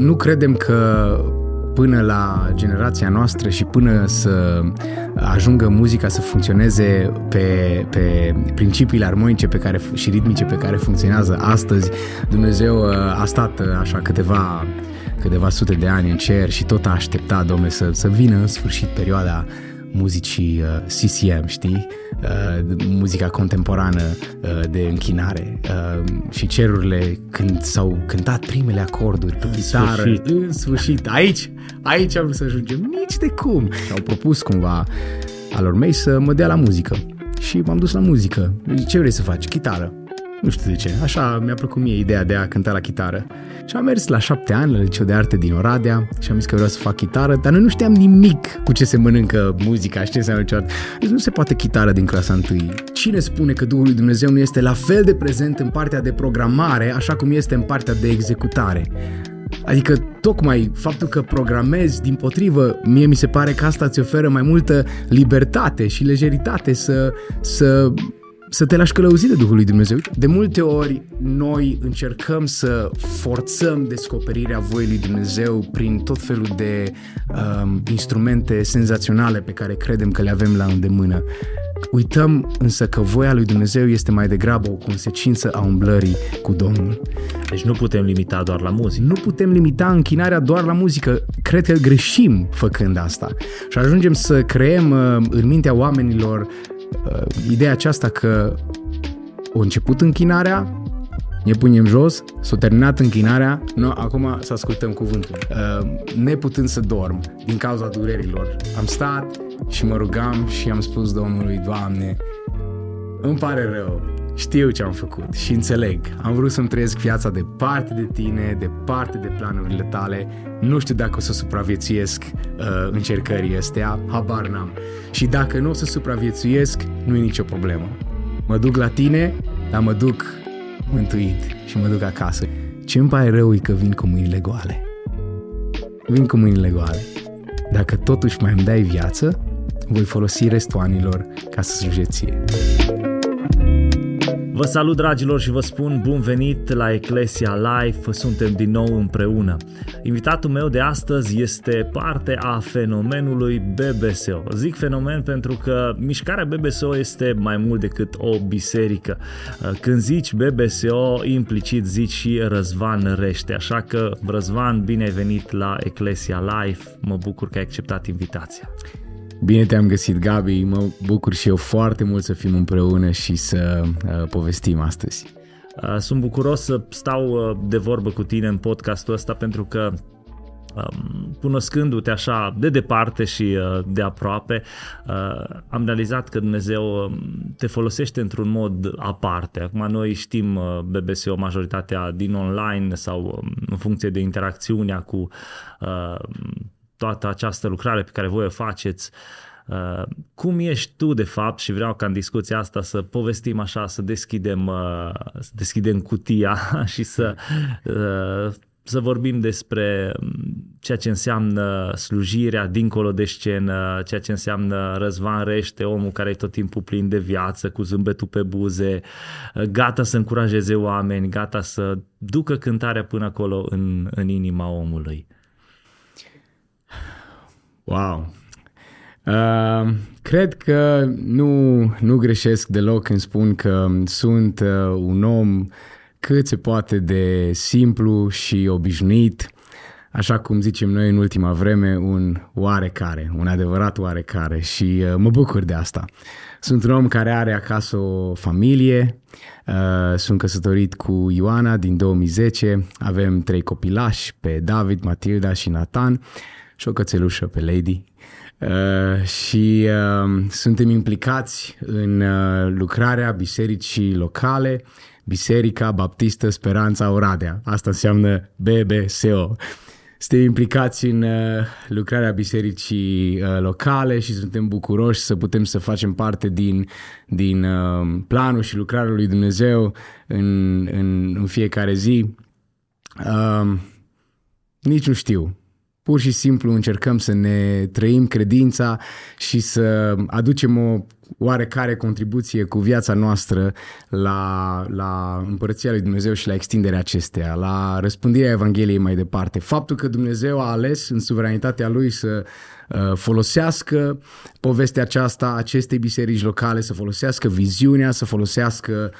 Nu credem că până la generația noastră și până să ajungă muzica să funcționeze pe principiile armonice și ritmice pe care funcționează astăzi, Dumnezeu a stat așa câteva sute de ani în cer și tot a așteptat, Dom'le, să vină în sfârșit perioada muzicii CCM, știi? Muzica contemporană de închinare. Și cerurile, când s-au cântat primele acorduri pe chitară, în sfârșit, aici am vrut să ajungem, nici de cum. Și-au propus cumva alor mei să mă dea la muzică. Și m-am dus la muzică. Ce vrei să faci? Chitară. Nu știu de ce. Așa mi-a plăcut mie ideea de a cânta la chitară. Și am mers la 7 ani la Liceul de Arte din Oradea și am zis că vreau să fac chitară, dar noi nu știam nimic cu ce se mănâncă muzica și ce înseamnă cealaltă. Deci nu se poate chitară din clasa 1. Cine spune că Duhul lui Dumnezeu nu este la fel de prezent în partea de programare, așa cum este în partea de executare? Adică tocmai faptul că programezi, dimpotrivă, mie mi se pare că asta îți oferă mai multă libertate și lejeritate să te lași călăuzi de Duhul lui Dumnezeu. De multe ori noi încercăm să forțăm descoperirea voii lui Dumnezeu prin tot felul de instrumente senzaționale pe care credem că le avem la îndemână. Uităm însă că voia lui Dumnezeu este mai degrabă o consecință a umblării cu Domnul. Deci nu putem limita doar la muzică. Nu putem limita închinarea doar la muzică. Cred că greșim făcând asta. Și ajungem să creăm în mintea oamenilor ideea aceasta că a început închinarea, ne punem jos, s-a terminat închinarea, acum să ascultăm cuvântul. Neputând să dorm din cauza durerilor, am stat și mă rugam și am spus Domnului: Doamne, îmi pare rău, știu ce am făcut și înțeleg, am vrut să-mi trăiesc viața departe de Tine, departe de planurile Tale, nu știu dacă o să supraviețuiesc încercării astea, habar n-am. Și dacă nu o să supraviețuiesc, nu e nicio problemă. Mă duc la Tine, dar mă duc mântuit și mă duc acasă. Ce îmi pare rău e că vin cu mâinile goale. Dacă totuși mai îmi dai viață, voi folosi restul anilor ca să slujeție. Vă salut, dragilor, și vă spun bun venit la Ekklesia Life, suntem din nou împreună. Invitatul meu de astăzi este parte a fenomenului BBSO. Zic fenomen pentru că mișcarea BBSO este mai mult decât o biserică. Când zici BBSO, implicit zici și Răzvan Rește. Așa că, Răzvan, bine ai venit la Ekklesia Life, mă bucur că ai acceptat invitația. Bine te-am găsit, Gabi, mă bucur și eu foarte mult să fim împreună și să povestim astăzi. Sunt bucuros să stau de vorbă cu tine în podcastul ăsta pentru că cunoscându-te așa de departe și de aproape, am realizat că Dumnezeu te folosește într-un mod aparte. Acum noi știm BBSO, majoritatea din online sau în funcție de interacțiunea cu toată această lucrare pe care voi o faceți. Cum ești tu de fapt? Și vreau ca în discuția asta să povestim așa, să deschidem cutia și să vorbim despre ceea ce înseamnă slujirea dincolo de scenă, ceea ce înseamnă Răzvan Rește, omul care e tot timpul plin de viață, cu zâmbetul pe buze, gata să încurajeze oameni, gata să ducă cântarea până acolo în inima omului. Wow! Cred că nu greșesc deloc când spun că sunt un om cât se poate de simplu și obișnuit, așa cum zicem noi în ultima vreme, un adevărat oarecare, și mă bucur de asta. Sunt un om care are acasă o familie, sunt căsătorit cu Ioana din 2010, avem 3 copilași, pe David, Matilda și Nathan, și o cățelușă pe Lady. Și suntem implicați în lucrarea bisericii locale, Biserica Baptistă Speranța Oradea. Asta înseamnă BBSO. Suntem implicați în lucrarea bisericii locale și suntem bucuroși să putem să facem parte din planul și lucrarea lui Dumnezeu în fiecare zi. Nici nu știu. Pur și simplu încercăm să ne trăim credința și să aducem o oarecare contribuție cu viața noastră la împărăția lui Dumnezeu și la extinderea acesteia, la răspândirea Evangheliei mai departe. Faptul că Dumnezeu a ales în suveranitatea Lui să folosească povestea aceasta, acestei biserici locale, să folosească viziunea, să folosească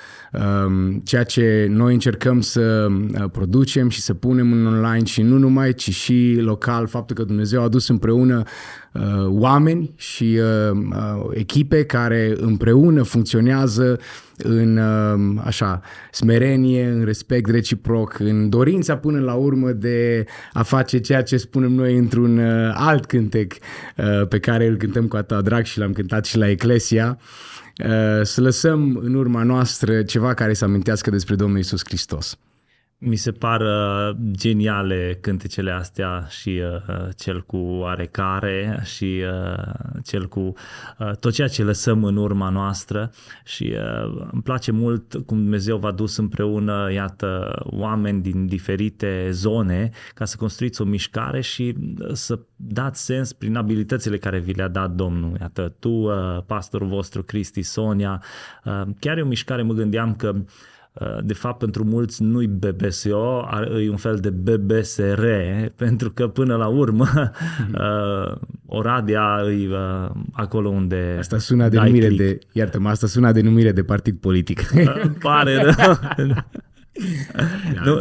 ceea ce noi încercăm să producem și să punem în online și nu numai, ci și local, faptul că Dumnezeu a adus împreună oameni și echipe care împreună funcționează în așa, smerenie, în respect reciproc, în dorința până la urmă de a face ceea ce spunem noi într-un alt cântec pe care îl cântăm cu atât drag și l-am cântat și la Ekklesia, să lăsăm în urma noastră ceva care să amintească despre Domnul Iisus Hristos. Mi se par geniale cântecele astea și cel cu oarecare și cel cu tot ceea ce lăsăm în urma noastră și îmi place mult cum Dumnezeu v-a dus împreună, iată, oameni din diferite zone ca să construiți o mișcare și să dați sens prin abilitățile care vi le-a dat Domnul. Iată, tu, pastorul vostru, Cristi, Sonia, chiar e o mișcare, mă gândeam că de fapt, pentru mulți nu-i BBSO, e un fel de BBSR, pentru că până la urmă Oradea e acolo unde... Asta sună denumire de... Iartă-mă, asta sună denumire de partid politic. Pare rău.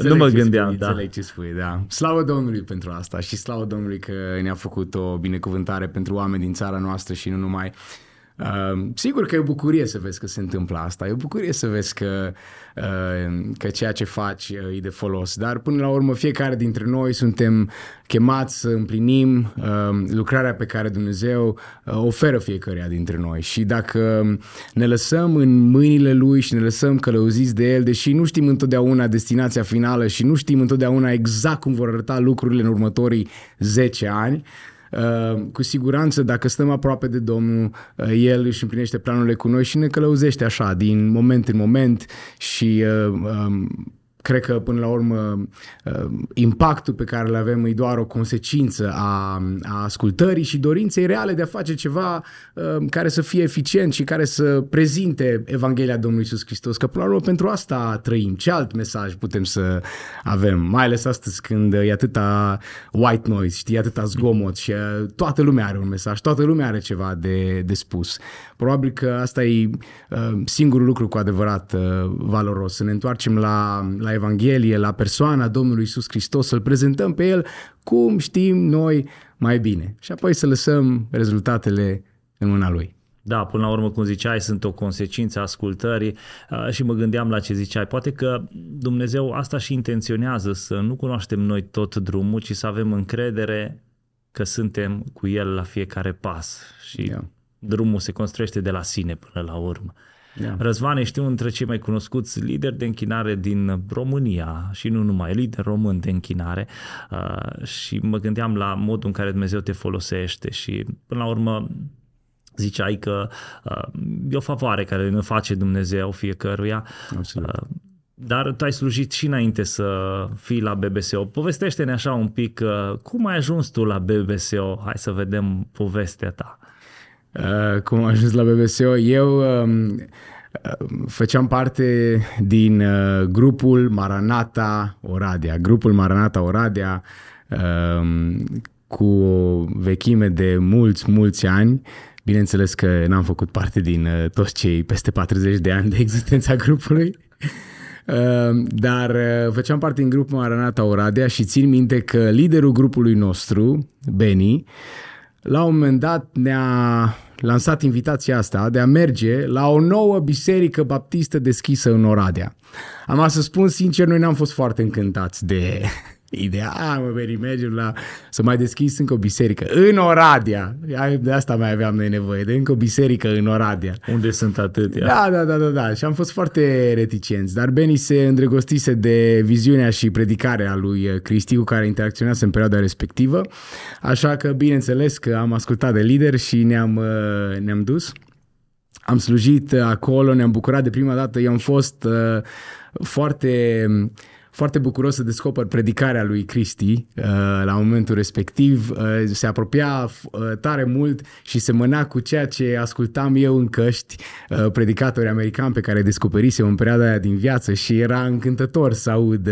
Nu mă gândeam, da. Înțeleg ce spui, da. Slavă Domnului pentru asta și slavă Domnului că ne-a făcut o binecuvântare pentru oameni din țara noastră și nu numai. Sigur că e o bucurie să vezi că se întâmplă asta, e o bucurie să vezi că ceea ce faci e de folos, dar până la urmă fiecare dintre noi suntem chemați să împlinim lucrarea pe care Dumnezeu oferă fiecăruia dintre noi și dacă ne lăsăm în mâinile Lui și ne lăsăm călăuziți de El, deși nu știm întotdeauna destinația finală și nu știm întotdeauna exact cum vor arăta lucrurile în următorii 10 ani, cu siguranță dacă stăm aproape de Domnul, El își împlinește planurile cu noi și ne călăuzește așa din moment în moment și cred că până la urmă impactul pe care îl avem e doar o consecință a ascultării și dorinței reale de a face ceva care să fie eficient și care să prezinte Evanghelia Domnului Iisus Hristos, că până la urmă pentru asta trăim. Ce alt mesaj putem să avem? Mai ales astăzi când e atâta white noise, știi, atâta zgomot și toată lumea are un mesaj, toată lumea are ceva de spus. Probabil că asta e singurul lucru cu adevărat valoros, să ne întoarcem la Evanghelie, la persoana Domnului Iisus Hristos, să-L prezentăm pe El cum știm noi mai bine și apoi să lăsăm rezultatele în mâna Lui. Da, până la urmă, cum ziceai, sunt o consecință a ascultării și mă gândeam la ce ziceai. Poate că Dumnezeu asta și intenționează, să nu cunoaștem noi tot drumul, ci să avem încredere că suntem cu El la fiecare pas și drumul se construiește de la sine până la urmă. Yeah. Răzvan, ești unul dintre cei mai cunoscuți lideri de închinare din România și nu numai, lider român de închinare și mă gândeam la modul în care Dumnezeu te folosește și până la urmă ziceai că e o favoare care ne face Dumnezeu fiecăruia. Absolut. Dar tu ai slujit și înainte să fii la BBSO. Povestește-ne așa un pic cum ai ajuns tu la BBSO, hai să vedem povestea ta. Cum am ajuns la BBSO? Eu făceam parte din grupul Maranata Oradea. Grupul Maranata Oradea cu o vechime de mulți ani. Bineînțeles că n-am făcut parte din toți cei peste 40 de ani de existența grupului. Dar făceam parte din grupul Maranata Oradea și țin minte că liderul grupului nostru, Benny, la un moment dat ne-a lansat invitația asta de a merge la o nouă biserică baptistă deschisă în Oradea. Am să spun sincer, noi n-am fost foarte încântați de ideea. Mergem să mai deschizi încă o biserică în Oradea. De asta mai aveam noi nevoie, de încă o biserică în Oradea. Unde sunt atâtea? Da. Și am fost foarte reticenți. Dar Benny se îndrăgostise de viziunea și predicarea lui Cristi, cu care interacționase în perioada respectivă. Așa că, bineînțeles, că am ascultat de lider și ne-am dus. Am slujit acolo, ne-am bucurat de prima dată. Eu am fost foarte foarte bucuros să descoper predicarea lui Cristi la momentul respectiv. Se apropia tare mult și semăna cu ceea ce ascultam eu în căști, predicatori americani pe care descoperisem în perioada aia din viață, și era încântător să aud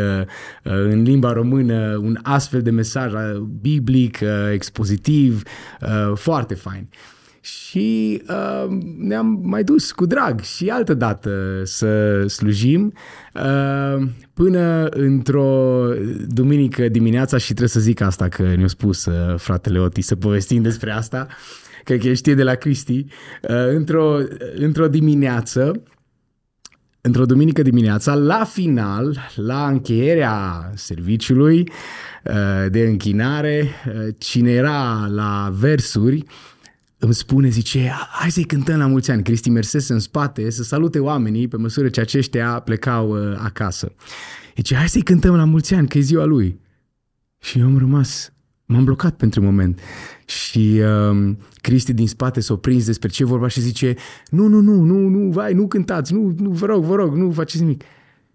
în limba română un astfel de mesaj biblic, expozitiv, foarte fain. Și ne-am mai dus cu drag și altă dată să slujim, până într-o duminică dimineața, și trebuie să zic asta că ne-a spus fratele Oti să povestim despre asta, cred că el știe de la Cristi, într-o duminică dimineața, la final, la încheierea serviciului de închinare, cine era la versuri îmi spune, zice, hai să-i cântăm la mulți ani. Cristi mersese în spate să salute oamenii pe măsură ce aceștia plecau acasă. Zice, hai să-i cântăm la mulți ani, că e ziua lui. Și eu am rămas, m-am blocat pentru un moment. Și Cristi din spate s-a prins despre ce vorba și zice, nu, vai, nu cântați, nu, vă rog, nu faceți nimic.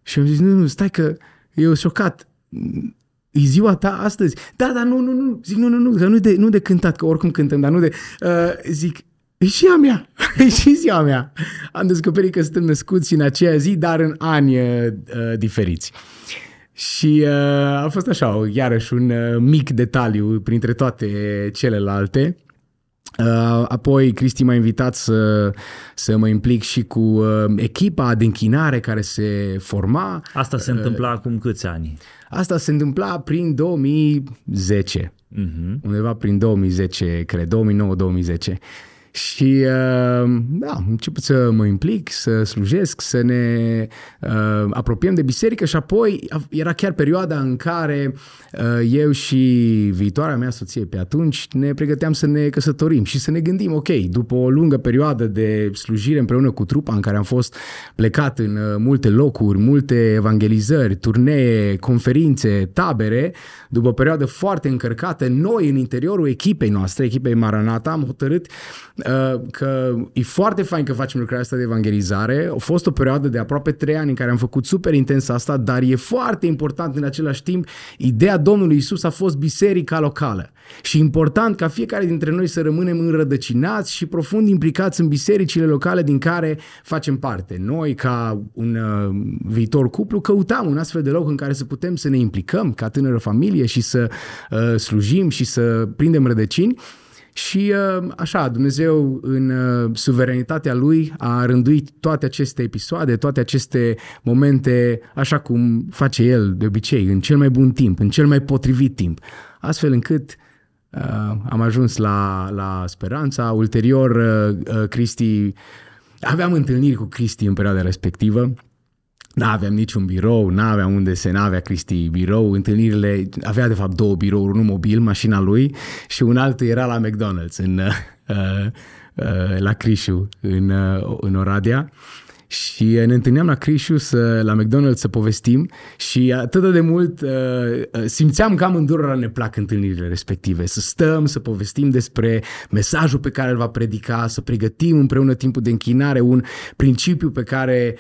Și am zis, nu, stai că eu șocat. E ziua ta astăzi? Da, nu, zic, nu, că nu de cântat, că oricum cântăm, dar nu de... zic, e și a mea, e și ziua mea. Am descoperit că suntem născuți în aceea zi, dar în ani diferiți. Și a fost așa, iarăși, un mic detaliu printre toate celelalte. Apoi Cristi m-a invitat să mă implic și cu echipa de închinare care se forma. Asta se întâmpla acum câți ani? Asta se întâmpla prin 2010, undeva prin 2010, cred, 2009-2010. Și da, am început să mă implic, să slujesc, să ne apropiem de biserică, și apoi era chiar perioada în care eu și viitoarea mea soție pe atunci ne pregăteam să ne căsătorim și să ne gândim, ok, după o lungă perioadă de slujire împreună cu trupa în care am fost plecat în multe locuri, multe evangelizări, turnee, conferințe, tabere, după o perioadă foarte încărcată, noi în interiorul echipei noastre, echipei Maranata, am hotărât că e foarte fain că facem lucrarea asta de evangelizare. A fost o perioadă de aproape 3 ani în care am făcut super intens asta, dar e foarte important în același timp, ideea Domnului Iisus a fost biserica locală. Și important ca fiecare dintre noi să rămânem înrădăcinați și profund implicați în bisericile locale din care facem parte. Noi, ca un viitor cuplu, căutam un astfel de loc în care să putem să ne implicăm ca tânără familie și să slujim și să prindem rădăcini. Și așa, Dumnezeu în suveranitatea Lui a rânduit toate aceste episoade, toate aceste momente, așa cum face El de obicei, în cel mai bun timp, în cel mai potrivit timp, astfel încât am ajuns la Speranța. Ulterior, Cristi, aveam întâlniri cu Cristi în perioada respectivă. N-aveam niciun birou, n-aveam unde se n-avea Cristi birou, întâlnirile, avea de fapt 2 birouri, unul mobil, mașina lui, și un altul era la McDonald's, la Crișu, în Oradea. Și ne întâlneam la Crișu, la McDonald's, să povestim, și atât de mult simțeam că amândurora ne plac întâlnirile respective. Să stăm, să povestim despre mesajul pe care îl va predica, să pregătim împreună timpul de închinare, un principiu pe care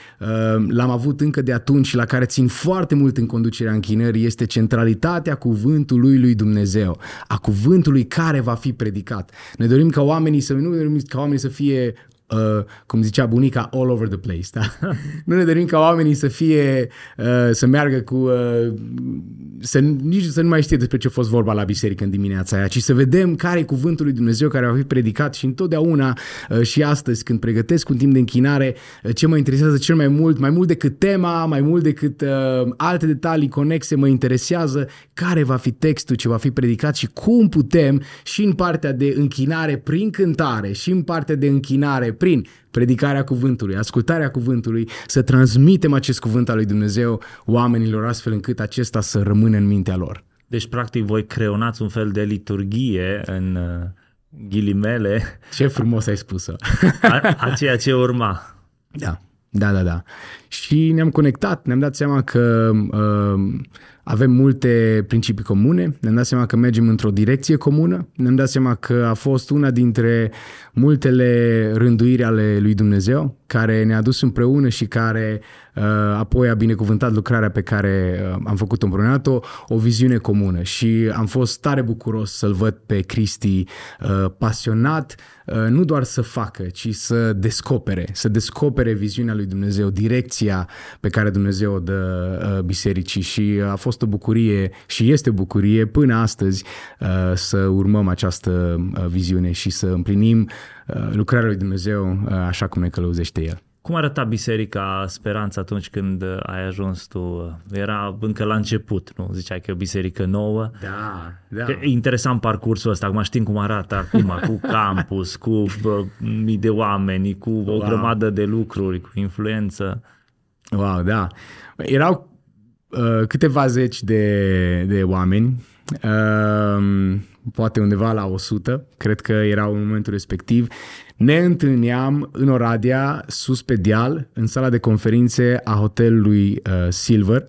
l-am avut încă de atunci și la care țin foarte mult în conducerea închinării, este centralitatea cuvântului lui Dumnezeu, a cuvântului care va fi predicat. Ne dorim ca oamenii să fie... cum zicea bunica, all over the place, da? Nu ne dorim ca oamenii să fie, să meargă cu, nici să nu mai știe despre ce a fost vorba la biserică în dimineața aia, ci să vedem care e cuvântul lui Dumnezeu care va fi predicat. Și întotdeauna, și astăzi, când pregătesc un timp de închinare, ce mă interesează cel mai mult decât tema, mai mult decât alte detalii conexe, mă interesează care va fi textul ce va fi predicat și cum putem, și în partea de închinare prin cântare, și în partea de închinare prin predicarea cuvântului, ascultarea cuvântului, să transmitem acest cuvânt al lui Dumnezeu oamenilor, astfel încât acesta să rămână în mintea lor. Deci, practic, voi creonați un fel de liturghie, în ghilimele. Ce frumos ai spus-o! A ceea ce urma. Da. Și ne-am conectat, ne-am dat seama că avem multe principii comune, ne-am dat seama că mergem într-o direcție comună, ne-am dat seama că a fost una dintre multele rânduiri ale lui Dumnezeu care ne-a dus împreună și care apoi a binecuvântat lucrarea pe care am făcut-o împreună, o viziune comună. Și am fost tare bucuros să-l văd pe Cristi pasionat, nu doar să facă, ci să descopere viziunea lui Dumnezeu, direcția pe care Dumnezeu o dă bisericii. Și a fost o bucurie și este o bucurie până astăzi să urmăm această viziune și să împlinim lucrarea lui Dumnezeu așa cum ne călăuzește El. Cum arăta Biserica Speranța atunci când ai ajuns tu? Era încă la început, nu? Ziceai că e o biserică nouă. Da, da. E interesant parcursul ăsta, acum știm cum arată acum, cu campus, cu mii de oameni, cu o grămadă de lucruri, cu influență. Wow, da. Erau câteva zeci de oameni, poate undeva la 100, cred că erau în momentul respectiv. Ne întâlneam în Oradea, sus pe deal, în sala de conferințe a hotelului Silver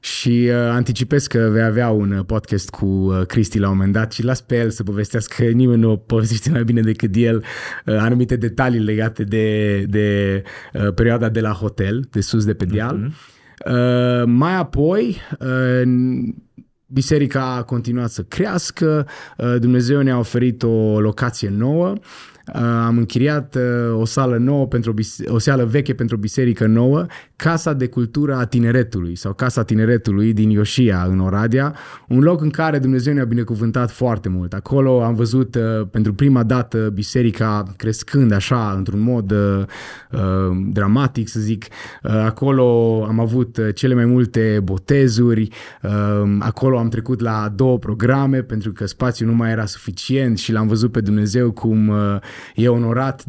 și anticipez că vei avea un podcast cu Cristi la un moment dat și las pe el să povestească, nimeni nu o povestește mai bine decât el, anumite detalii legate de perioada de la hotel, de sus de pe deal. Mai apoi... Biserica a continuat să crească, Dumnezeu ne-a oferit o locație nouă, am închiriat o sală nouă pentru o sală veche pentru o biserică nouă, Casa de Cultură a Tineretului sau Casa Tineretului din Ioșia în Oradea, un loc în care Dumnezeu ne-a binecuvântat foarte mult. Acolo am văzut pentru prima dată biserica crescând așa într-un mod dramatic, să zic. Acolo am avut cele mai multe botezuri, acolo am trecut la 2 programe pentru că spațiul nu mai era suficient și l-am văzut pe Dumnezeu cum e onorat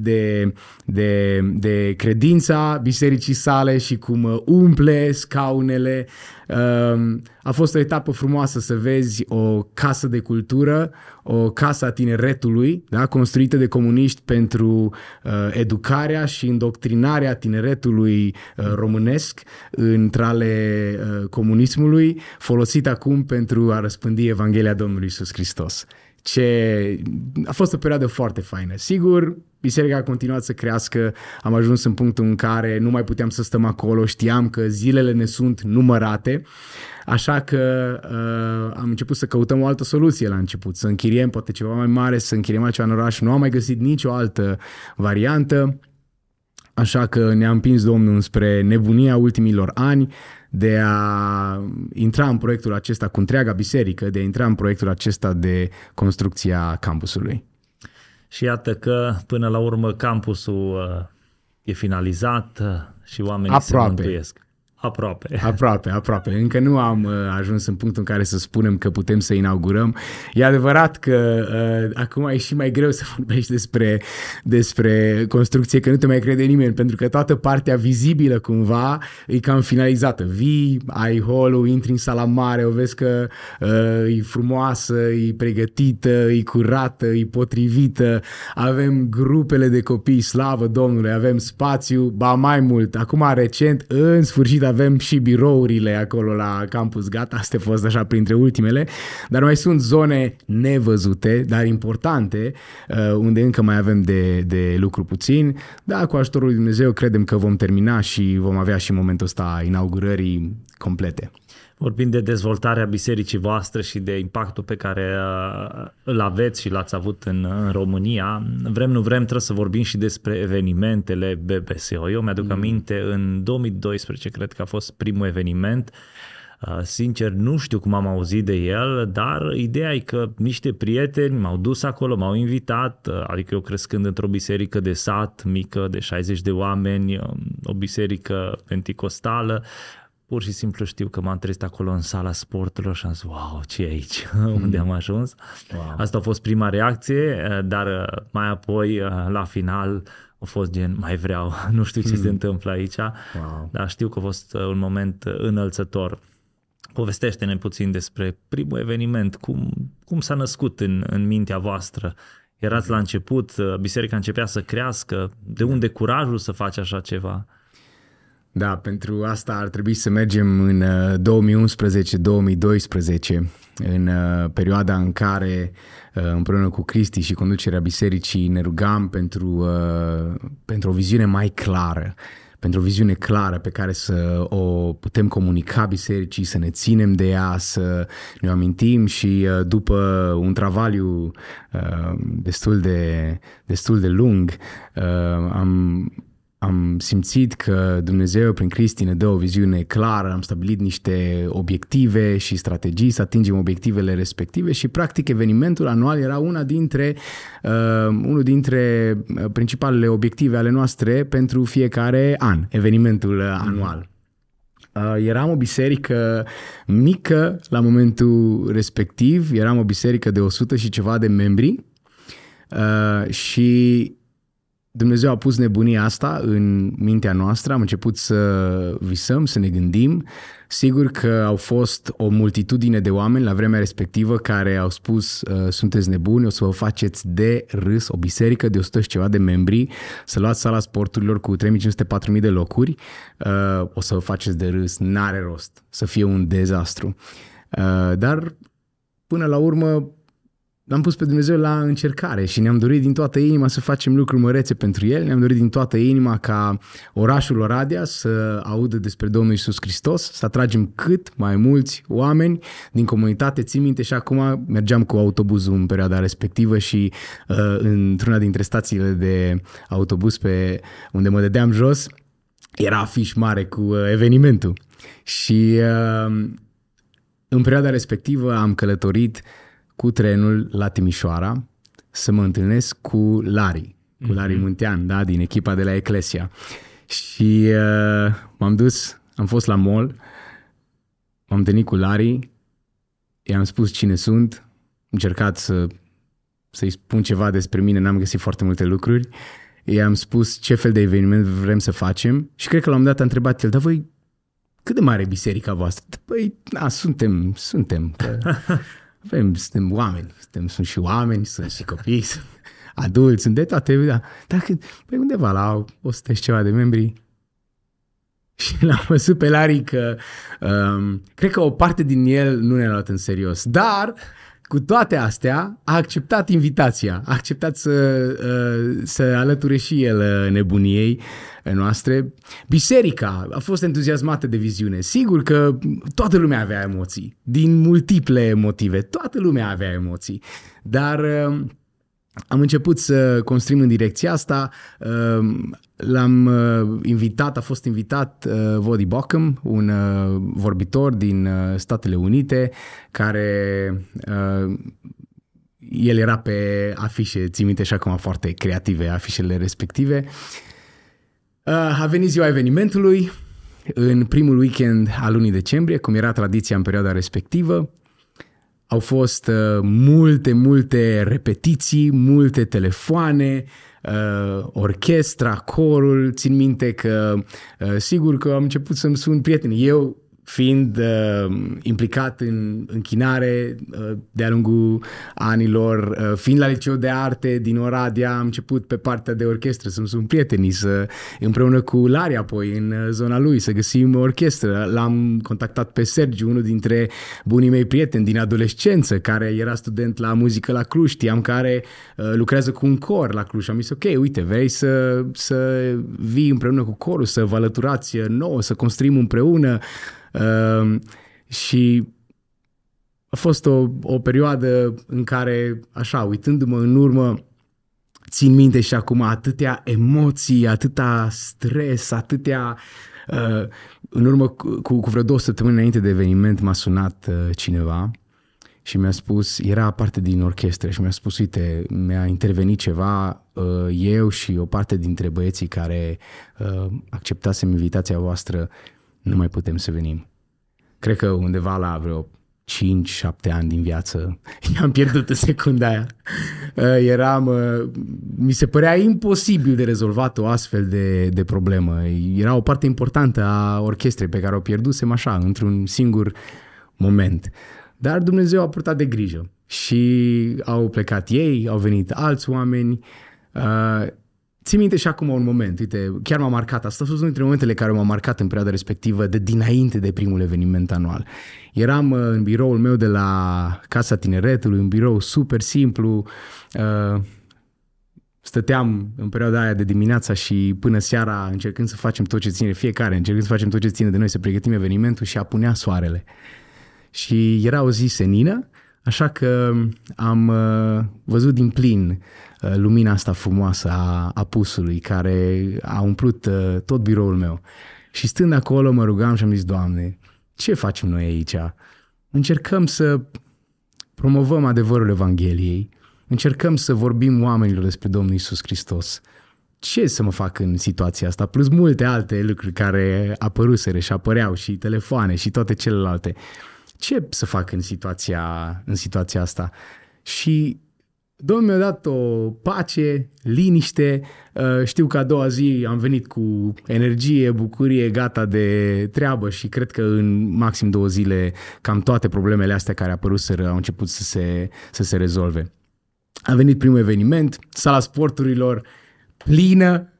de credința bisericii sale și cum umple scaunele. A fost o etapă frumoasă să vezi o casă de cultură, o casă a tineretului, da? Construită de comuniști pentru educarea și indoctrinarea tineretului românesc între ale comunismului, folosit acum pentru a răspândi Evanghelia Domnului Iisus Hristos. A fost o perioadă foarte faină. Sigur, biserica a continuat să crească, am ajuns în punctul în care nu mai puteam să stăm acolo, știam că zilele ne sunt numărate, așa că am început să căutăm o altă soluție la început, să închiriem poate ceva mai mare, să închiriem altceva în oraș, nu am mai găsit nicio altă variantă, așa că ne-a împins Domnul înspre nebunia ultimilor ani, de a intra în proiectul acesta cu întreaga biserică, de a intra în proiectul acesta de construcția campusului. Și iată că până la urmă campusul e finalizat și oamenii se mântuiesc. Aproape. Încă nu am ajuns în punctul în care să spunem că putem să inaugurăm. E adevărat că acum e și mai greu să vorbești despre construcție, că nu te mai crede nimeni, pentru că toată partea vizibilă cumva e cam finalizată. Vii, ai hall-ul, intri în sala mare, o vezi că e frumoasă, e pregătită, e curată, e potrivită, avem grupele de copii, slavă Domnului, avem spațiu, ba mai mult. Acum, recent, în sfârșit, avem și birourile acolo la campus, gata, astea fost așa printre ultimele, dar mai sunt zone nevăzute, dar importante, unde încă mai avem de lucru puțin, dar cu ajutorul lui Dumnezeu credem că vom termina și vom avea și momentul ăsta inaugurării complete. Vorbind de dezvoltarea bisericii voastre și de impactul pe care îl aveți și l-ați avut în România, vrem nu vrem trebuie să vorbim și despre evenimentele BBSO. Eu mi-aduc aminte, în 2012 cred că a fost primul eveniment. Sincer, nu știu cum am auzit de el, dar ideea e că niște prieteni m-au dus acolo, m-au invitat, adică eu crescând într-o biserică de sat mică, de 60 de oameni, o biserică penticostală. Pur și simplu știu că m-am trezit acolo în sala sporturilor și am zis, wow, ce e aici? Unde am ajuns? Wow. Asta a fost prima reacție, dar mai apoi, la final, a fost gen, mai vreau, nu știu ce se întâmplă aici, wow. Dar știu că a fost un moment înălțător. Povestește-ne puțin despre primul eveniment, cum s-a născut în mintea voastră? Erați la început, biserica începea să crească, de unde curajul să faci așa ceva? Da, pentru asta ar trebui să mergem în 2011-2012, în perioada în care împreună cu Cristi și conducerea bisericii ne rugam pentru o viziune mai clară, pentru o viziune clară pe care să o putem comunica bisericii, să ne ținem de ea, să ne amintim și după un travaliu destul de lung am simțit că Dumnezeu prin Cristi ne dă o viziune clară, am stabilit niște obiective și strategii să atingem obiectivele respective și practic evenimentul anual era unul dintre principalele obiective ale noastre pentru fiecare an, evenimentul anual. Eram o biserică mică la momentul respectiv, eram o biserică de 100 și ceva de membri și Dumnezeu a pus nebunia asta în mintea noastră, am început să visăm, să ne gândim. Sigur că au fost o multitudine de oameni la vremea respectivă care au spus sunteți nebuni, o să vă faceți de râs, o biserică de 100 și ceva de membri, să luați sala sporturilor cu 3.500-4.000 de locuri, o să vă faceți de râs, n-are rost, să fie un dezastru. Dar până la urmă l-am pus pe Dumnezeu la încercare și ne-am dorit din toată inima să facem lucruri mărețe pentru El, ne-am dorit din toată inima ca orașul Oradea să audă despre Domnul Iisus Hristos, să atragem cât mai mulți oameni din comunitate. Țin minte și acum mergeam cu autobuzul în perioada respectivă și într-una dintre stațiile de autobuz pe unde mă dădeam jos era afiș mare cu evenimentul și în perioada respectivă am călătorit cu trenul la Timișoara să mă întâlnesc cu Lari Muntean, da, din echipa de la Ekklesia. Și m-am dus, am fost la mall, m-am întâlnit cu Lari, i-am spus cine sunt, am încercat să-i spun ceva despre mine, n-am găsit foarte multe lucruri, i-am spus ce fel de eveniment vrem să facem și cred că la un moment dat a întrebat el, dar voi cât de mare e biserica voastră? Păi, suntem. Că... suntem oameni, sunt și oameni, sunt și copii, sunt adulți, sunt de toate, dar undeva la 100 și ceva de membri. Și l-am văzut pe Lari că cred că o parte din el nu ne-a luat în serios, dar cu toate astea a acceptat invitația, a acceptat să alăture și el nebuniei noastre. Biserica a fost entuziasmată de viziune. Sigur că toată lumea avea emoții, din multiple motive, toată lumea avea emoții, dar am început să construim în direcția asta. L-am invitat, a fost invitat Vody Bochum, un vorbitor din Statele Unite, care el era pe afișe, țin minte și acum foarte creative afișele respective. A venit ziua evenimentului, în primul weekend al lunii decembrie, cum era tradiția în perioada respectivă. Au fost multe repetiții, multe telefoane, orchestra, corul. Țin minte că sigur că am început să-mi sun prietenii. Eu fiind implicat în închinare de-a lungul anilor, fiind la liceu de arte din Oradea, am început pe partea de orchestră să-mi sun prietenii, împreună cu Lari apoi în zona lui, să găsim orchestră. L-am contactat pe Sergiu, unul dintre bunii mei prieteni din adolescență, care era student la muzică la Cluj, știam că lucrează cu un cor la Cluj. Am zis, ok, uite, vrei să vii împreună cu corul, să vă alăturați nouă, să construim împreună. Și a fost o perioadă în care, așa, uitându-mă în urmă, țin minte și acum atâtea emoții, atâta stres, atâtea... în urmă, cu vreo 2 săptămâni înainte de eveniment, m-a sunat cineva și mi-a spus, era parte din orchestră și mi-a spus, uite, mi-a intervenit ceva, eu și o parte dintre băieții care acceptasem invitația voastră, nu mai putem să venim. Cred că undeva la vreo 5-7 ani din viață i-am pierdut în secunda aia. Mi se părea imposibil de rezolvat o astfel de problemă. Era o parte importantă a orchestrei pe care o pierdusem așa, într-un singur moment. Dar Dumnezeu a purtat de grijă și au plecat ei, au venit alți oameni. Țin minte și acum un moment, uite, chiar m-a marcat, asta a fost unul dintre momentele care m-a marcat în perioada respectivă de dinainte de primul eveniment anual. Eram în biroul meu de la Casa Tineretului, un birou super simplu, stăteam în perioada aia de dimineața și până seara încercând să facem tot ce ține, fiecare încercând să facem tot ce ține de noi, să pregătim evenimentul și apunea soarele. Și era o zi senină, așa că am văzut din plin lumina asta frumoasă a apusului care a umplut tot biroul meu. Și stând acolo mă rugam și am zis, Doamne, ce facem noi aici? Încercăm să promovăm adevărul Evangheliei, încercăm să vorbim oamenilor despre Domnul Iisus Hristos. Ce să mă fac în situația asta? Plus multe alte lucruri care apăruseră și apăreau și telefoane și toate celelalte. Ce să fac în situația asta? Și Domnul mi-a dat o pace, liniște. Știu că a doua zi am venit cu energie, bucurie, gata de treabă și cred că în maxim 2 zile cam toate problemele astea care apăruseră au început să se rezolve. A venit primul eveniment, sala sporturilor plină,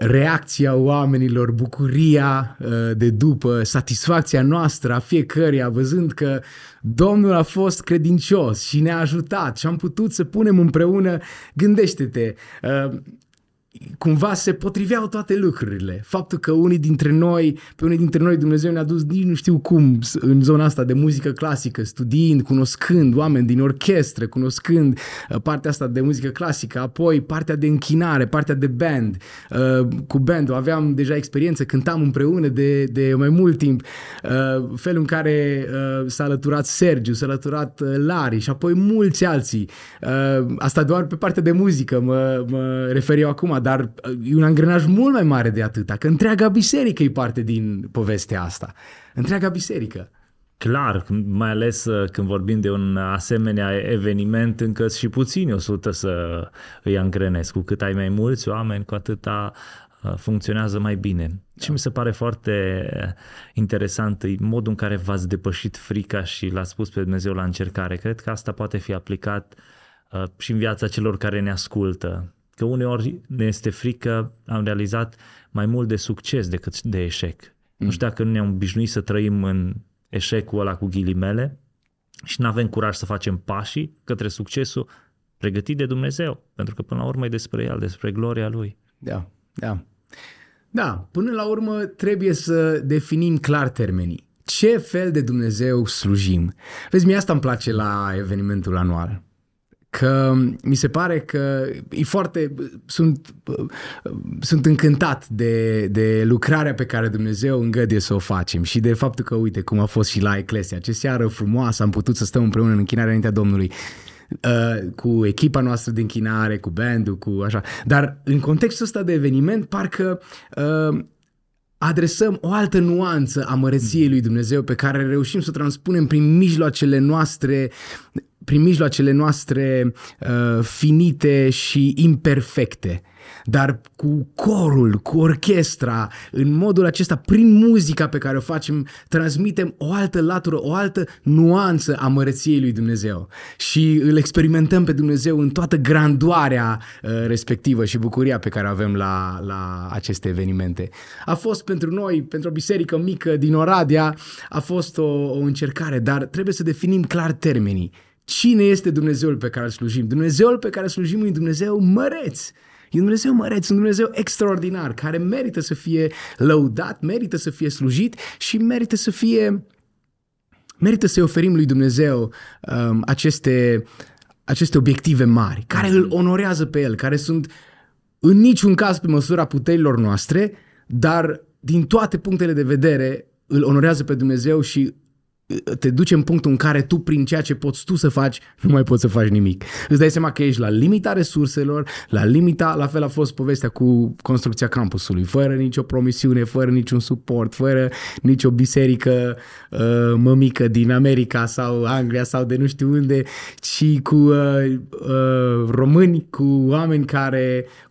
reacția oamenilor, bucuria de după, satisfacția noastră a fiecăruia, văzând că Domnul a fost credincios și ne-a ajutat și am putut să punem împreună, gândește-te, cumva se potriveau toate lucrurile. Faptul că pe unii dintre noi Dumnezeu ne-a dus nici nu știu cum în zona asta de muzică clasică, studiind, cunoscând oameni din orchestră, cunoscând partea asta de muzică clasică, apoi partea de închinare, partea de band. Cu bandul aveam deja experiență, cântam împreună de mai mult timp. Felul în care s-a alăturat Sergiu, s-a alăturat Lari și apoi mulți alții. Asta doar pe partea de muzică mă refer eu acum, dar e un angrenaj mult mai mare de atâta, că întreaga biserică e parte din povestea asta. Întreaga biserică. Clar, mai ales când vorbim de un asemenea eveniment, încă și puțini 100 să îi angrenezi. Cu cât ai mai mulți oameni, cu atâta funcționează mai bine. Da. Și mi se pare foarte interesant modul în care v-ați depășit frica și l-ați pus pe Dumnezeu la încercare. Cred că asta poate fi aplicat și în viața celor care ne ascultă. Că uneori ne este frică, am realizat mai mult de succes decât de eșec. Nu știu dacă nu ne-am obișnuit să trăim în eșecul ăla cu ghilimele și nu avem curaj să facem pașii către succesul pregătit de Dumnezeu. Pentru că până la urmă e despre El, despre gloria Lui. Da, da. Da, până la urmă trebuie să definim clar termenii. Ce fel de Dumnezeu slujim? Vezi, mie asta îmi place la evenimentul anual. Că mi se pare că e foarte, sunt încântat de lucrarea pe care Dumnezeu îngăduie să o facem și de faptul că, uite, cum a fost și la Ekklesia, ce seară frumoasă, am putut să stăm împreună în închinarea înaintea Domnului, cu echipa noastră de închinare, cu bandul, cu așa. Dar în contextul ăsta de eveniment, parcă adresăm o altă nuanță a măreției lui Dumnezeu pe care reușim să o transpunem prin mijloacele noastre finite și imperfecte, dar cu corul, cu orchestra, în modul acesta, prin muzica pe care o facem, transmitem o altă latură, o altă nuanță a măreției lui Dumnezeu și îl experimentăm pe Dumnezeu în toată grandoarea respectivă și bucuria pe care o avem la aceste evenimente. A fost pentru noi, pentru o biserică mică din Oradea, a fost o încercare, dar trebuie să definim clar termenii. Cine este Dumnezeul pe care îl slujim? Dumnezeul pe care îl slujim e Dumnezeu măreț. E Dumnezeu măreț, un Dumnezeu extraordinar, care merită să fie lăudat, merită să fie slujit și merită să-i oferim lui Dumnezeu aceste obiective mari, care îl onorează pe El, care sunt în niciun caz pe măsura puterilor noastre, dar din toate punctele de vedere îl onorează pe Dumnezeu și te duce în punctul în care tu, prin ceea ce poți tu să faci, nu mai poți să faci nimic. Îți dai seama că ești la limita resurselor, la fel a fost povestea cu construcția campusului, fără nicio promisiune, fără niciun suport, fără nicio biserică mămică din America sau Anglia sau de nu știu unde, ci cu români, cu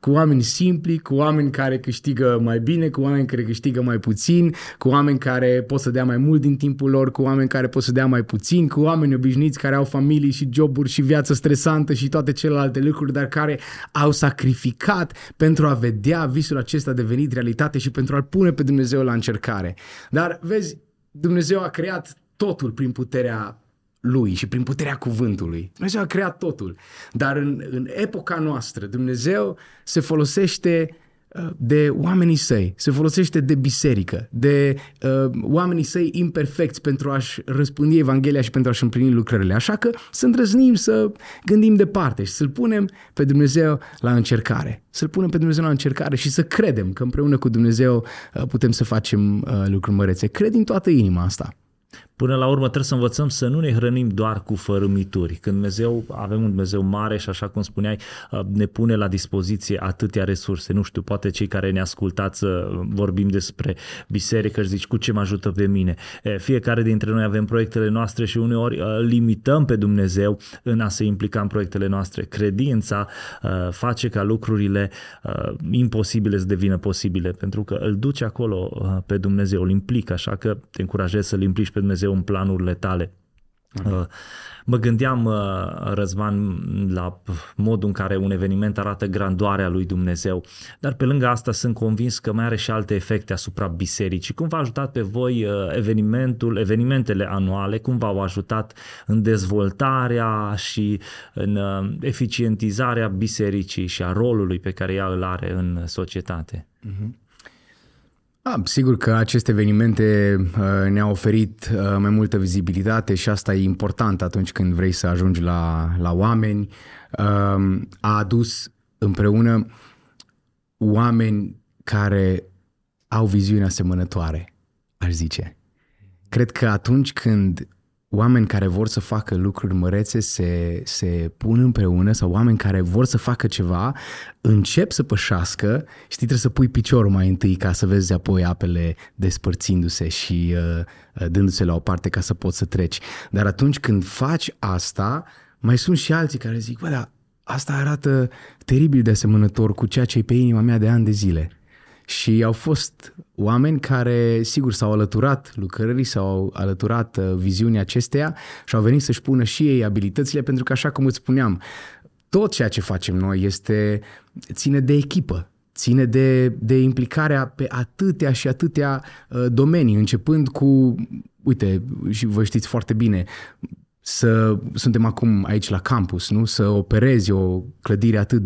oameni simpli, cu oameni care câștigă mai bine, cu oameni care câștigă mai puțin, cu oameni care pot să dea mai mult din timpul lor, cu oameni oameni care pot să dea mai puțin, cu oameni obișnuiți care au familii și joburi și viață stresantă și toate celelalte lucruri, dar care au sacrificat pentru a vedea visul acesta devenit realitate și pentru a-L pune pe Dumnezeu la încercare. Dar vezi, Dumnezeu a creat totul prin puterea Lui și prin puterea cuvântului. Dumnezeu a creat totul. Dar în epoca noastră, Dumnezeu se folosește de oamenii săi, se folosește de biserică, de oamenii săi imperfecți pentru a-și răspândi Evanghelia și pentru a-și împlini lucrările. Așa că să îndrăznim să gândim departe și să-L punem pe Dumnezeu la încercare. Să-L punem pe Dumnezeu la încercare și să credem că împreună cu Dumnezeu putem să facem lucruri mărețe. Cred din toată inima asta. Până la urmă trebuie să învățăm să nu ne hrănim doar cu fărâmituri. Când Dumnezeu, avem un Dumnezeu mare și așa cum spuneai, ne pune la dispoziție atâtea resurse. Nu știu, poate cei care ne ascultați vorbim despre biserică și zici cu ce mă ajută pe mine. Fiecare dintre noi avem proiectele noastre și uneori limităm pe Dumnezeu în a se implica în proiectele noastre. Credința face ca lucrurile imposibile să devină posibile, pentru că îl duci acolo pe Dumnezeu, îl implică, așa că te încurajez să-L implici pe Dumnezeu în planurile tale. Amin. Mă gândeam, Răzvan, la modul în care un eveniment arată grandoarea lui Dumnezeu, dar pe lângă asta sunt convins că mai are și alte efecte asupra bisericii. Cum v-a ajutat pe voi evenimentele anuale, cum v-au ajutat în dezvoltarea și în eficientizarea bisericii și a rolului pe care ea îl are în societate? Uh-huh. Sigur că aceste evenimente ne-au oferit mai multă vizibilitate și asta e important atunci când vrei să ajungi la oameni. A adus împreună oameni care au viziuni asemănătoare, aș zice. Cred că atunci când oameni care vor să facă lucruri mărețe se pun împreună, sau oameni care vor să facă ceva încep să pășească și trebuie să pui piciorul mai întâi ca să vezi apoi apele despărțindu-se și dându-se la o parte ca să poți să treci. Dar atunci când faci asta, mai sunt și alții care zic, bă, dar asta arată teribil de asemănător cu ceea ce e pe inima mea de ani de zile. Și au fost oameni care, sigur, s-au alăturat lucrării, s-au alăturat viziunii acesteia și au venit să-și pună și ei abilitățile, pentru că, așa cum îți spuneam, tot ceea ce facem noi ține de echipă, ține de implicarea pe atâtea și atâtea domenii, începând cu, uite, și vă știți foarte bine, suntem acum aici la campus, nu? Să operezi o clădire atât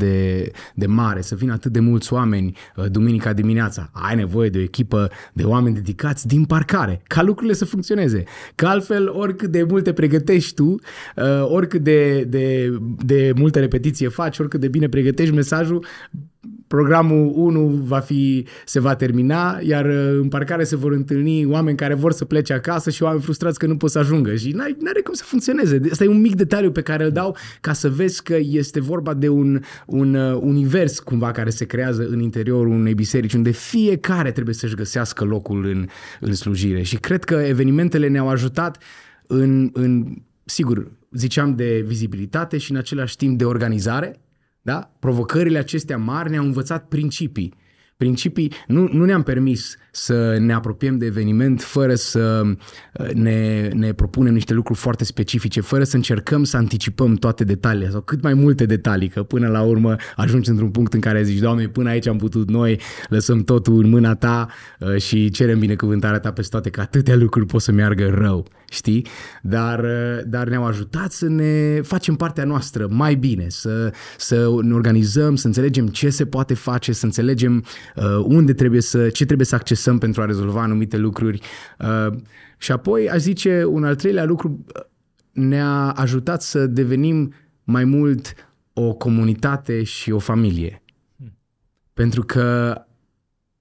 de mare, să vină atât de mulți oameni duminica dimineața. Ai nevoie de o echipă de oameni dedicați din parcare, ca lucrurile să funcționeze. Că altfel, oricât de multe pregătești tu, oricât de multă repetiție faci, oricât de bine pregătești mesajul, programul 1 se va termina, iar în parcare se vor întâlni oameni care vor să plece acasă și oameni frustrați că nu pot să ajungă și n-are cum să funcționeze. Asta e un mic detaliu pe care îl dau ca să vezi că este vorba de un univers cumva care se creează în interiorul unei biserici unde fiecare trebuie să-și găsească locul în slujire și cred că evenimentele ne-au ajutat sigur, ziceam de vizibilitate și în același timp de organizare. Da? Provocările acestea mari ne-au învățat principii. Nu ne-am permis să ne apropiem de eveniment fără să ne propunem niște lucruri foarte specifice, fără să încercăm să anticipăm toate detaliile sau cât mai multe detalii, că până la urmă ajungi într-un punct în care zici, Doamne, până aici am putut noi, lăsăm totul în mâna Ta și cerem binecuvântarea Ta peste toate, că atâtea lucruri pot să meargă rău, știi? Dar ne-au ajutat să ne facem partea noastră mai bine, să ne organizăm, să înțelegem ce se poate face, să înțelegem ce trebuie să accesăm pentru a rezolva anumite lucruri. Și apoi, aș zice, un al treilea lucru ne-a ajutat să devenim mai mult o comunitate și o familie. Pentru că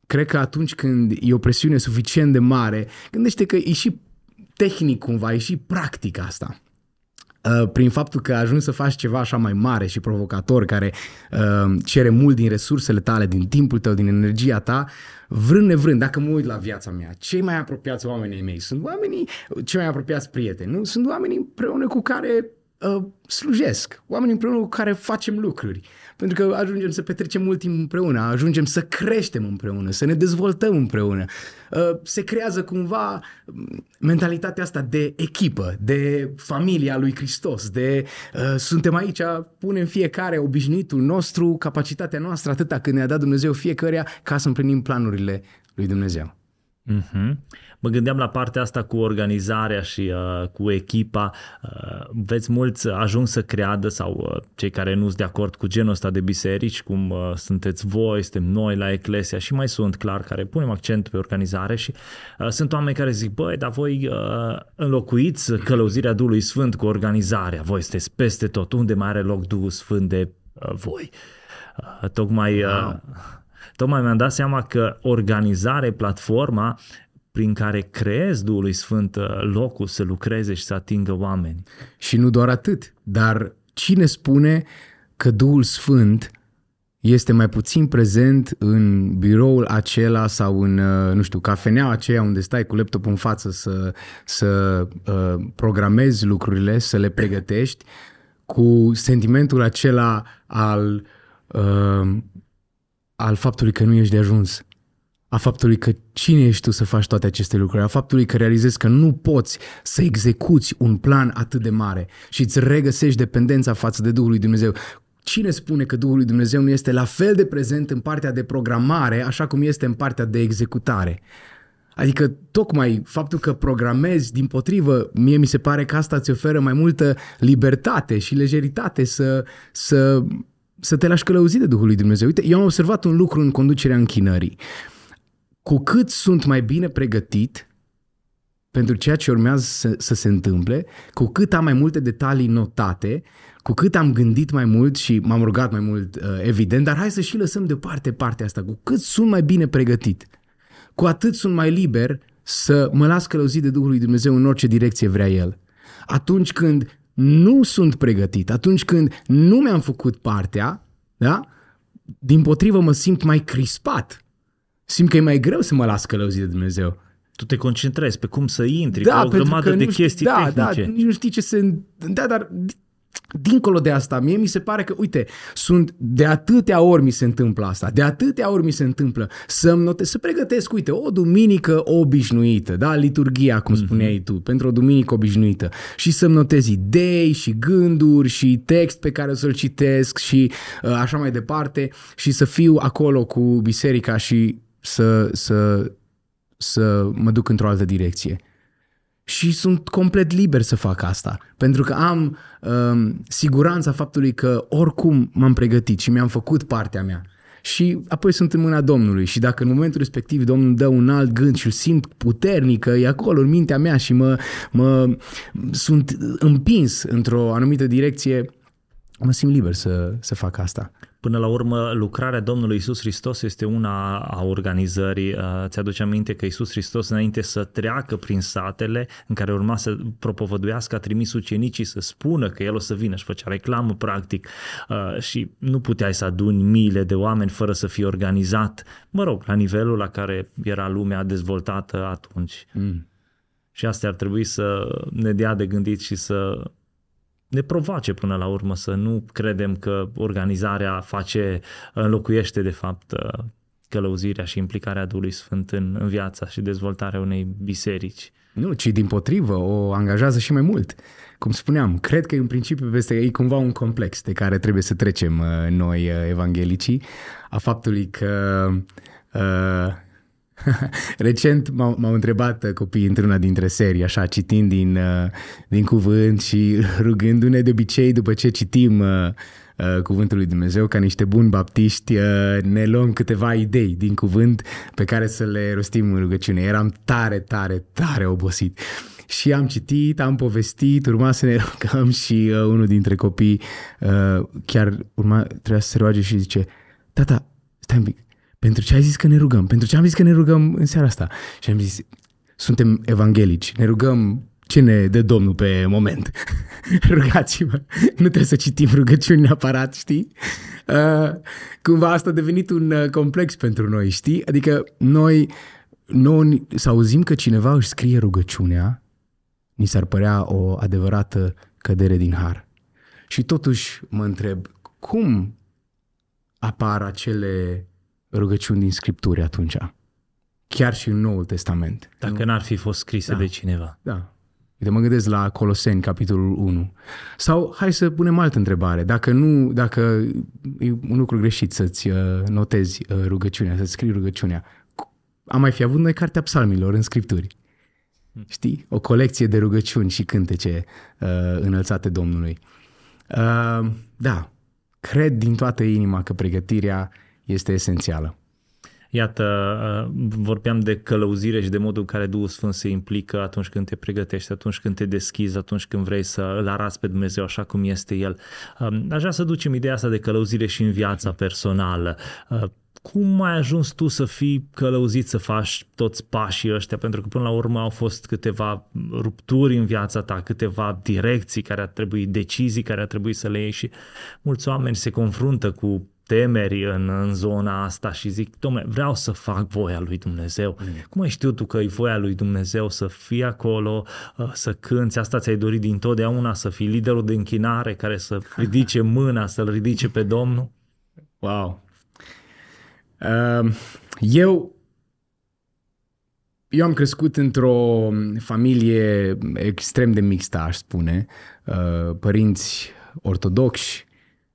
cred că atunci când e o presiune suficient de mare, gândește că e și tehnic cumva, e și practic asta. Prin faptul că ajungi să faci ceva așa mai mare și provocator, care cere mult din resursele tale, din timpul tău, din energia ta, vrând nevrând, dacă mă uit la viața mea, cei mai apropiați oamenii mei sunt oamenii, cei mai apropiați prieteni, nu? Sunt oamenii împreună cu care slujesc, oameni împreună cu care facem lucruri, pentru că ajungem să petrecem mult timp împreună, ajungem să creștem împreună, să ne dezvoltăm împreună. Se creează cumva mentalitatea asta de echipă, de familia lui Hristos, de suntem aici, punem fiecare obișnuitul nostru, capacitatea noastră, atâta cât ne-a dat Dumnezeu fiecăruia, ca să împlinim planurile lui Dumnezeu. Mm-hmm. Mă gândeam la partea asta cu organizarea și cu echipa. Veți mulți ajung să creadă, sau cei care nu sunt de acord cu genul ăsta de biserici, cum sunteți voi, suntem noi la Ekklesia și mai sunt, clar, care punem accent pe organizare și sunt oameni care zic, băi, dar voi înlocuiți călăuzirea Duhului Sfânt cu organizarea, voi sunteți peste tot, unde mai are loc Duhul Sfânt de voi. Tocmai mi-am dat seama că organizarea, platforma prin care creez Duhului Sfânt locul să lucreze și să atingă oameni. Și nu doar atât, dar cine spune că Duhul Sfânt este mai puțin prezent în biroul acela sau în, nu știu, cafeneaua aceea unde stai cu laptopul în față să programezi lucrurile, să le pregătești, cu sentimentul acela al faptului că nu ești de ajuns, a faptului că cine ești tu să faci toate aceste lucruri, a faptului că realizezi că nu poți să execuți un plan atât de mare și îți regăsești dependența față de Duhul lui Dumnezeu. Cine spune că Duhul lui Dumnezeu nu este la fel de prezent în partea de programare, așa cum este în partea de executare? Adică tocmai faptul că programezi, dimpotrivă, mie mi se pare că asta îți oferă mai multă libertate și lejeritate să te lași călăuzi de Duhul lui Dumnezeu. Uite, eu am observat un lucru în conducerea închinării. Cu cât sunt mai bine pregătit pentru ceea ce urmează să se întâmple, cu cât am mai multe detalii notate, cu cât am gândit mai mult și m-am rugat mai mult, evident, dar hai să și lăsăm deoparte partea asta. Cu cât sunt mai bine pregătit, cu atât sunt mai liber să mă las călăuzit de Duhul lui Dumnezeu în orice direcție vrea El. Atunci când nu sunt pregătit, atunci când nu mi-am făcut partea, da? Dimpotrivă mă simt mai crispat. Simt că e mai greu să mă las călăuzit de Dumnezeu. Tu te concentrezi pe cum să intri, da, cu o grămadă de chestii tehnice. Da, nu știi ce se... Da, dar dincolo de asta, mie mi se pare că, uite, de atâtea ori mi se întâmplă să-mi notez, să pregătesc, uite, o duminică obișnuită, da, liturghia, cum spuneai tu, pentru o duminică obișnuită, și să-mi notez idei și gânduri și text pe care o să-l citesc și așa mai departe, și să fiu acolo cu biserica și să mă duc într-o altă direcție. Și sunt complet liber să fac asta, pentru că am siguranța faptului că oricum m-am pregătit și mi-am făcut partea mea. Și apoi sunt în mâna Domnului și dacă în momentul respectiv Domnul dă un alt gând și îl simt puternic, e acolo în mintea mea și sunt împins într-o anumită direcție, mă simt liber să fac asta. Până la urmă, lucrarea Domnului Iisus Hristos este una a organizării. Ți-aduce aminte că Iisus Hristos, înainte să treacă prin satele în care urma să propovăduiască, a trimis ucenicii să spună că El o să vină, și făcea reclamă practic, și nu puteai să aduni miile de oameni fără să fii organizat, mă rog, la nivelul la care era lumea dezvoltată atunci. Și astea ar trebui să ne dea de gândit și să ne provoace până la urmă să nu credem că organizarea înlocuiește de fapt călăuzirea și implicarea Duhului Sfânt în viața și dezvoltarea unei biserici. Nu, ci dimpotrivă, o angajează și mai mult. Cum spuneam, cred că în principiu este cumva un complex de care trebuie să trecem noi evanghelicii, a faptului că... Recent m-au întrebat copiii într-una dintre serii, așa, citind din cuvânt și rugându-ne de obicei după ce citim cuvântul lui Dumnezeu, ca niște buni baptiști ne luăm câteva idei din cuvânt pe care să le rostim în rugăciune. Eram tare, tare, tare obosit. Și am citit, am povestit, urma să ne rugăm și unul dintre copii chiar trebuia să se roage și zice: "Tata, stai un pic. Pentru ce ai zis că ne rugăm? Pentru ce am zis că ne rugăm în seara asta?" Și am zis: "Suntem evanghelici, ne rugăm ce ne dă Domnul pe moment. Rugați-vă, nu trebuie să citim rugăciuni neapărat, știi?" Cumva asta a devenit un complex pentru noi, știi? Adică noi să auzim că cineva își scrie rugăciunea, ni s-ar părea o adevărată cădere din har. Și totuși mă întreb, cum apar acele rugăciuni din Scripturi atunci? Chiar și în Noul Testament. Dacă n-ar fi fost scrise de cineva. Da. Uite, mă gândesc la Coloseni, capitolul 1. Sau hai să punem altă întrebare. Dacă e un lucru greșit să-ți notezi rugăciunea, să-ți scrii rugăciunea, am mai fi avut noi Cartea Psalmilor în Scripturi. Știi? O colecție de rugăciuni și cântece înălțate Domnului. Da, cred din toată inima că pregătirea este esențială. Iată, vorbeam de călăuzire și de modul în care Duhul Sfânt se implică atunci când te pregătești, atunci când te deschizi, atunci când vrei să îl arăți pe Dumnezeu așa cum este El. Aș vrea să ducem ideea asta de călăuzire și în viața personală. Cum ai ajuns tu să fii călăuzit să faci toți pașii ăștia? Pentru că până la urmă au fost câteva rupturi în viața ta, câteva direcții care ar trebui, decizii care ar trebui să le iei și mulți oameni se confruntă cu temeri în zona asta și zic, dom'le, vreau să fac voia lui Dumnezeu. Cum ai știut tu că e voia lui Dumnezeu să fii acolo, să cânți? Asta ți-ai dorit dintotdeauna, să fii liderul de închinare care să ridice mâna, să-L ridice pe Domnul? Wow! Eu am crescut într-o familie extrem de mixtă, aș spune. Părinți ortodocși,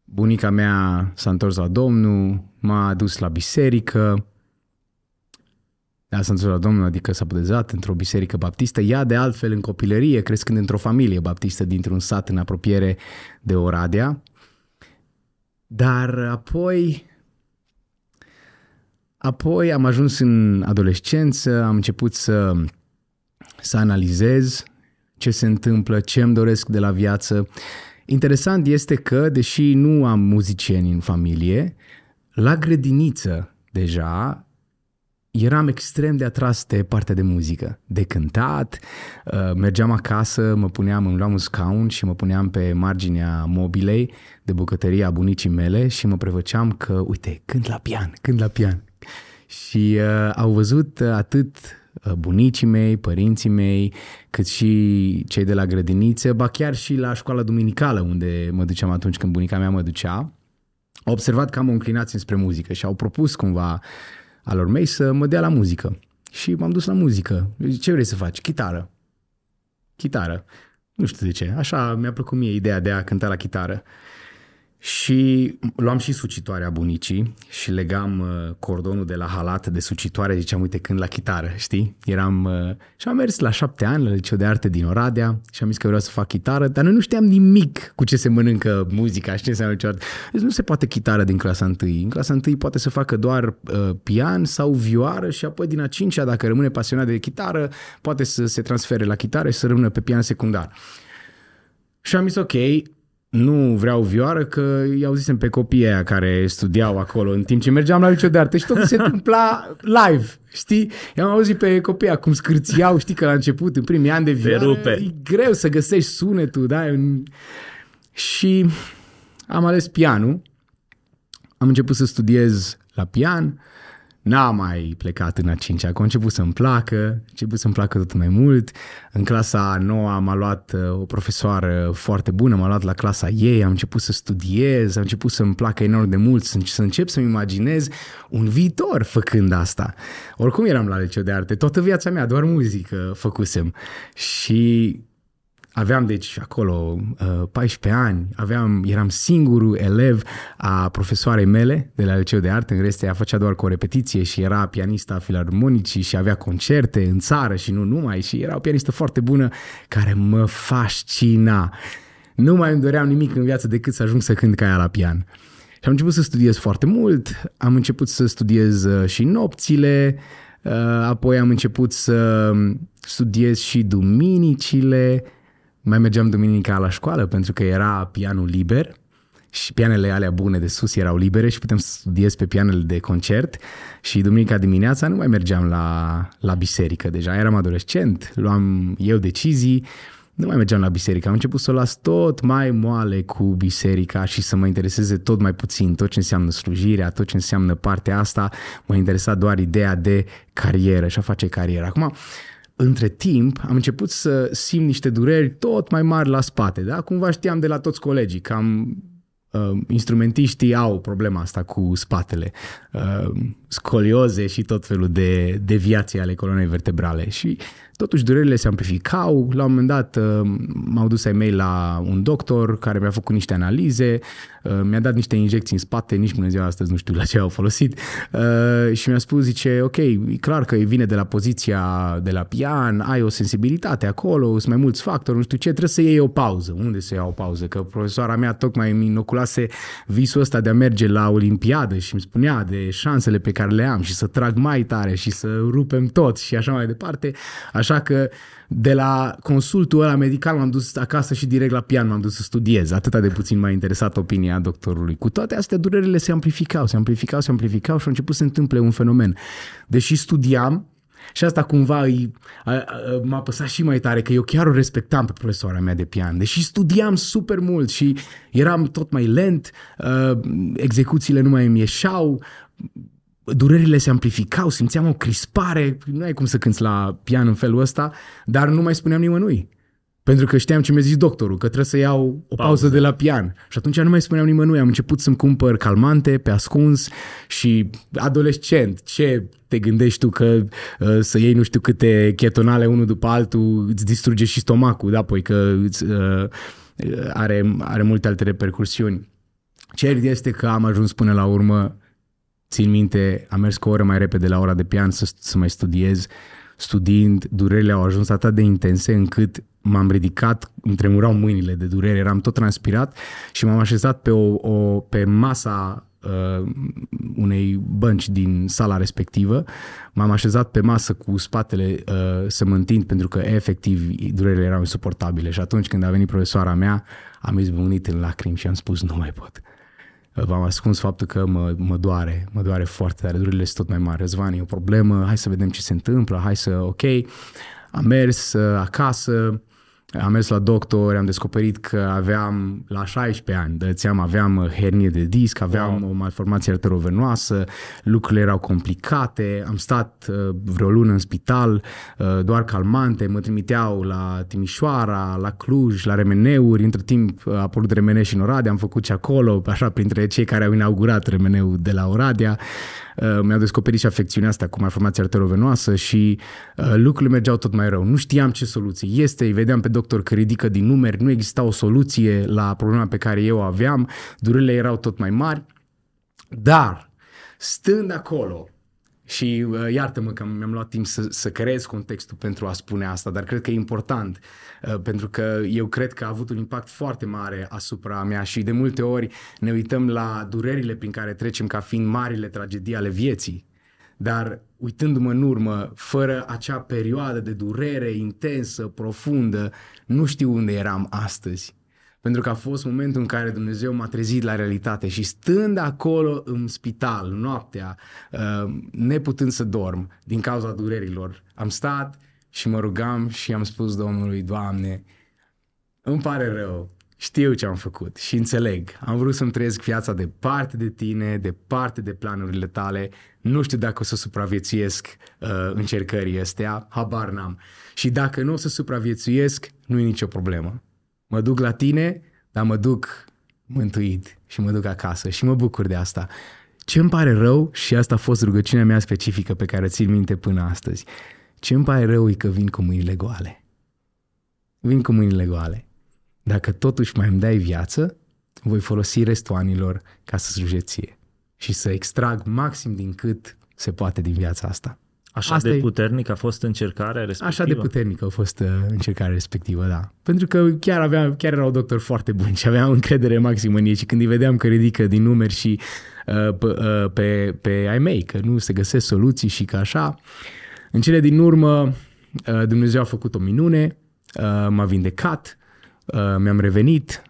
bunica mea s-a întors la Domnul, m-a adus la biserică, s-a întors la Domnul, adică s-a botezat într-o biserică baptistă, ea de altfel în copilărie, crescând într-o familie baptistă dintr-un sat în apropiere de Oradea, dar apoi am ajuns în adolescență, am început să analizez ce se întâmplă, ce îmi doresc de la viață. Interesant este că, deși nu am muzicieni în familie, la grădiniță deja eram extrem de atras de partea de muzică, de cântat, mergeam acasă, îmi luam un scaun și mă puneam pe marginea mobilei de bucătăria bunicii mele și mă prefăceam că, uite, cânt la pian. Și au văzut atât bunicii mei, părinții mei, cât și cei de la grădiniță, ba chiar și la școala duminicală unde mă duceam atunci când bunica mea mă ducea, au observat că am o înclinație spre muzică și au propus cumva alor mei să mă dea la muzică. Și m-am dus la muzică. Ce vrei să faci? Chitară. Nu știu de ce. Așa mi-a plăcut mie ideea de a cânta la chitară. Și luam și sucitoarea bunicii și legam cordonul de la halat de sucitoare, ziceam, uite, cânt la chitară, știi? Și am mers la 7 ani la Liceu de Arte din Oradea și am zis că vreau să fac chitară, dar noi nu știam nimic cu ce se mănâncă muzica și ce înseamnă liceu de arte. Deci nu se poate chitară din clasa 1. În clasa 1 poate să facă doar pian sau vioară și apoi din a 5-a, dacă rămâne pasionat de chitară, poate să se transfere la chitară și să rămână pe pian secundar. Și am zis, ok, nu vreau vioară, că i-auzisem pe copiii aia care studiau acolo în timp ce mergeam la liceu de arte și totul se întâmpla live, știi? I-am auzit pe copiii cum scârțiau, știi că la început, în primii ani de vioară, e greu să găsești sunetul, da? Și am ales pianul, am început să studiez la pian, n-am mai plecat în a 5-a, că a început să-mi placă, tot mai mult. În clasa 9 m-a luat o profesoară foarte bună, m-a luat la clasa ei, am început să studiez, am început să-mi placă enorm de mult, să încep să-mi imaginez un viitor făcând asta. Oricum eram la liceu de arte, toată viața mea doar muzică făcusem și aveam deci acolo 14 ani, eram singurul elev a profesoarei mele de la liceu de arte, în rest ea făcea doar cu o repetiție și era pianista filarmonicii și avea concerte în țară și nu numai și era o pianistă foarte bună care mă fascina. Nu mai îmi doream nimic în viață decât să ajung să cânt ca ea la pian. Și am început să studiez foarte mult, am început să studiez și nopțile, apoi am început să studiez și duminicile. Mai mergeam duminica la școală pentru că era pianul liber și pianele alea bune de sus erau libere și putem să studiez pe pianele de concert și duminica dimineața nu mai mergeam la biserică. Deja eram adolescent, luam eu decizii, nu mai mergeam la biserică. Am început să o las tot mai moale cu biserica și să mă intereseze tot mai puțin tot ce înseamnă slujirea, tot ce înseamnă partea asta. Mă interesa doar ideea de carieră și a face carieră. Acum, Între timp, am început să simt niște dureri tot mai mari la spate, da? Cumva știam de la toți colegii, cam instrumentiștii au problema asta cu spatele, scolioze și tot felul de deviații ale coloanei vertebrale. Și totuși durerile se amplificau. La un moment dat m-au dus ai mei la un doctor care mi-a făcut niște analize, mi-a dat niște injecții în spate, nici până ziua astăzi nu știu la ce au folosit, și mi-a spus, zice, ok, e clar că vine de la poziția de la pian, ai o sensibilitate acolo, sunt mai mulți factori, nu știu ce, trebuie să iei o pauză. Unde să iau o pauză? Că profesoara mea tocmai îmi inoculase visul ăsta de a merge la olimpiadă și îmi spunea de șansele pe care le am și să trag mai tare și să rupem tot și așa mai departe. Așa că de la consultul ăla medical m-am dus acasă și direct la pian m-am dus să studiez. Atâta de puțin m-a interesat opinia doctorului. Cu toate astea, durerile se amplificau și a început să se întâmple un fenomen. Deși studiam, și asta cumva m-a apăsat și mai tare, că eu chiar o respectam pe profesoara mea de pian. Deși studiam super mult și eram tot mai lent, execuțiile nu mai îmi ieșeau, durerile se amplificau, simțeam o crispare, nu ai cum să cânți la pian în felul ăsta, dar nu mai spuneam nimănui. Pentru că știam ce mi-a zis doctorul, că trebuie să iau o pauză de la pian. Și atunci nu mai spuneam nimănui, am început să-mi cumpăr calmante pe ascuns și adolescent, ce te gândești tu că să iei nu știu câte chetonale unul după altul, îți distruge și stomacul, da, apoi că are multe alte repercursiuni. Cert este că am ajuns până la urmă, țin minte, am mers cu o oră mai repede la ora de pian să mai studiez. Studiind, durerile au ajuns atât de intense încât m-am ridicat, îmi tremurau mâinile de durere, eram tot transpirat și m-am așezat pe masa unei bănci din sala respectivă. M-am așezat pe masă cu spatele să mă întind, pentru că efectiv durerile erau insuportabile. Și atunci când a venit profesoara mea, am izbucnit în lacrimi și am spus, nu mai pot. V-am ascuns faptul că mă doare foarte tare, durerile sunt tot mai mari. Răzvan, e o problemă, hai să vedem ce se întâmplă, ok. Am mers acasă, am mers la doctor, am descoperit că aveam la 16 ani, aveam hernie de disc, aveam o malformație arterovenoasă, lucrurile erau complicate, am stat vreo lună în spital, doar calmante, mă trimiteau la Timișoara, la Cluj, la remeneuri, între timp a apărut remene și în Oradea, am făcut și acolo, așa printre cei care au inaugurat remeneul de la Oradea. Mi-au descoperit și afecțiunea asta cu malformația arterovenoasă și lucrurile mergeau tot mai rău. Nu știam ce soluție este, îi vedeam pe doctor că ridică din numeri, nu exista o soluție la problema pe care eu o aveam, durerile erau tot mai mari, dar stând acolo, și iartă-mă că mi-am luat timp să creez contextul pentru a spune asta, dar cred că e important, pentru că eu cred că a avut un impact foarte mare asupra mea și de multe ori ne uităm la durerile prin care trecem ca fiind marile tragedii ale vieții, dar uitându-mă în urmă, fără acea perioadă de durere intensă, profundă, nu știu unde eram astăzi. Pentru că a fost momentul în care Dumnezeu m-a trezit la realitate și stând acolo în spital, noaptea, neputând să dorm din cauza durerilor, am stat și mă rugam și am spus Domnului, Doamne, îmi pare rău, știu ce am făcut și înțeleg, am vrut să-mi trăiesc viața departe de Tine, departe de planurile Tale, nu știu dacă o să supraviețuiesc încercării astea, habar n-am. Și dacă nu o să supraviețuiesc, nu e nicio problemă. Mă duc la Tine, dar mă duc mântuit și mă duc acasă și mă bucur de asta. Ce îmi pare rău, și asta a fost rugăciunea mea specifică pe care o țin minte până astăzi, ce îmi pare rău e că vin cu mâinile goale. Vin cu mâinile goale. Dacă totuși mai îmi dai viață, voi folosi restul anilor ca să slujești Ție și să extrag maxim din cât se poate din viața asta. Așa de puternic a fost încercarea respectivă? Așa de puternic a fost încercarea respectivă, da. Pentru că chiar erau doctori foarte buni și aveam încredere maximă în ei și când îi vedeam că ridică din numeri și pe ai mei, că nu se găsesc soluții și că așa. În cele din urmă, Dumnezeu a făcut o minune, m-a vindecat, mi-am revenit.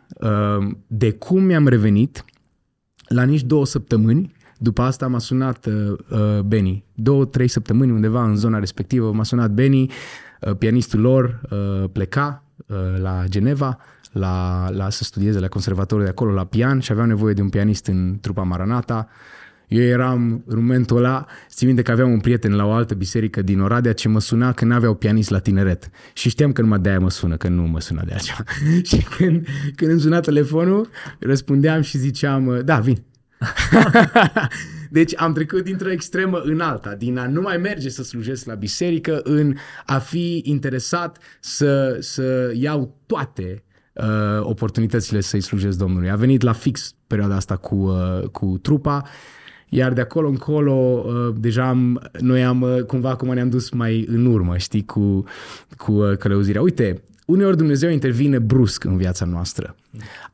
De cum mi-am revenit? La nici 2 săptămâni, după asta m-a sunat Benny, 2-3 săptămâni undeva în zona respectivă, m-a sunat Benny, pianistul lor pleca la Geneva să studieze la conservatorul de acolo la pian și aveau nevoie de un pianist în trupa Maranata Eu eram, în momentul ăla, țin minte că aveam un prieten la o altă biserică din Oradea ce mă suna când n-aveau pianist la tineret. Și știam că numai de-aia mă sună, că nu mă suna de altceva. Și când îmi suna telefonul, răspundeam și ziceam, da, vin. Deci am trecut dintr-o extremă în alta, din a nu mai merge să slujesc la biserică, în a fi interesat să iau toate oportunitățile să-i slujesc Domnului. A venit la fix perioada asta cu trupa, iar de acolo încolo deja cumva acum ne-am dus mai în urmă, știi, cu călăuzirea. Uite, uneori Dumnezeu intervine brusc în viața noastră.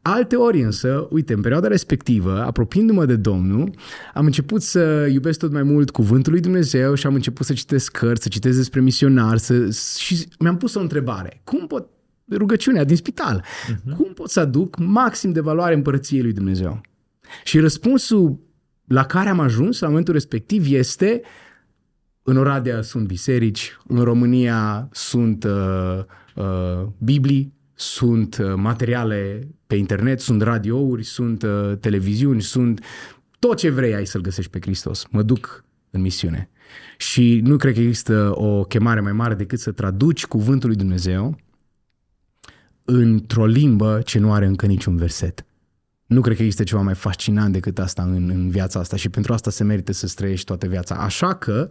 Alteori însă, uite, în perioada respectivă, apropiindu-mă de Domnul, am început să iubesc tot mai mult cuvântul lui Dumnezeu și am început să citesc cărți, să citesc despre misionari și mi-am pus o întrebare. Cum pot rugăciunea din spital. Cum pot să aduc maxim de valoare împărăției lui Dumnezeu? Și răspunsul la care am ajuns la momentul respectiv este: în Oradea sunt biserici, în România sunt Biblii, sunt materiale pe internet, sunt radiouri, sunt televiziuni, sunt tot ce vrei ai să-L găsești pe Hristos. Mă duc în misiune. Și nu cred că există o chemare mai mare decât să traduci cuvântul lui Dumnezeu într-o limbă ce nu are încă niciun verset. Nu cred că există ceva mai fascinant decât asta în viața asta și pentru asta se merită să trăiești toată viața. Așa că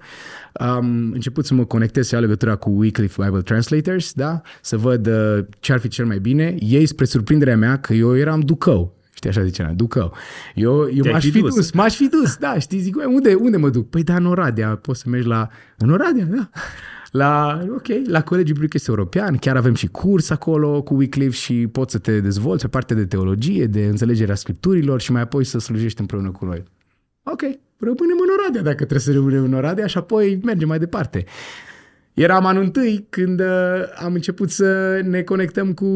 am început să mă conectez și am legătura cu Wycliffe Bible Translators, da? Să văd ce ar fi cel mai bine. Ei, spre surprinderea mea, că eu eram ducău. Știi, așa zicea, ducău. Eu m-aș fi dus, da, știi, zic, unde mă duc? Păi da, în Oradea, poți să mergi în Oradea, da. La Colegiul Biblic Est European, chiar avem și curs acolo cu Wycliffe și poți să te dezvolți pe partea de teologie, de înțelegerea scripturilor și mai apoi să slujești împreună cu noi. Ok, rămânem în Oradea dacă trebuie să rămânem în Oradea și apoi mergem mai departe. Eram anul întâi când am început să ne conectăm cu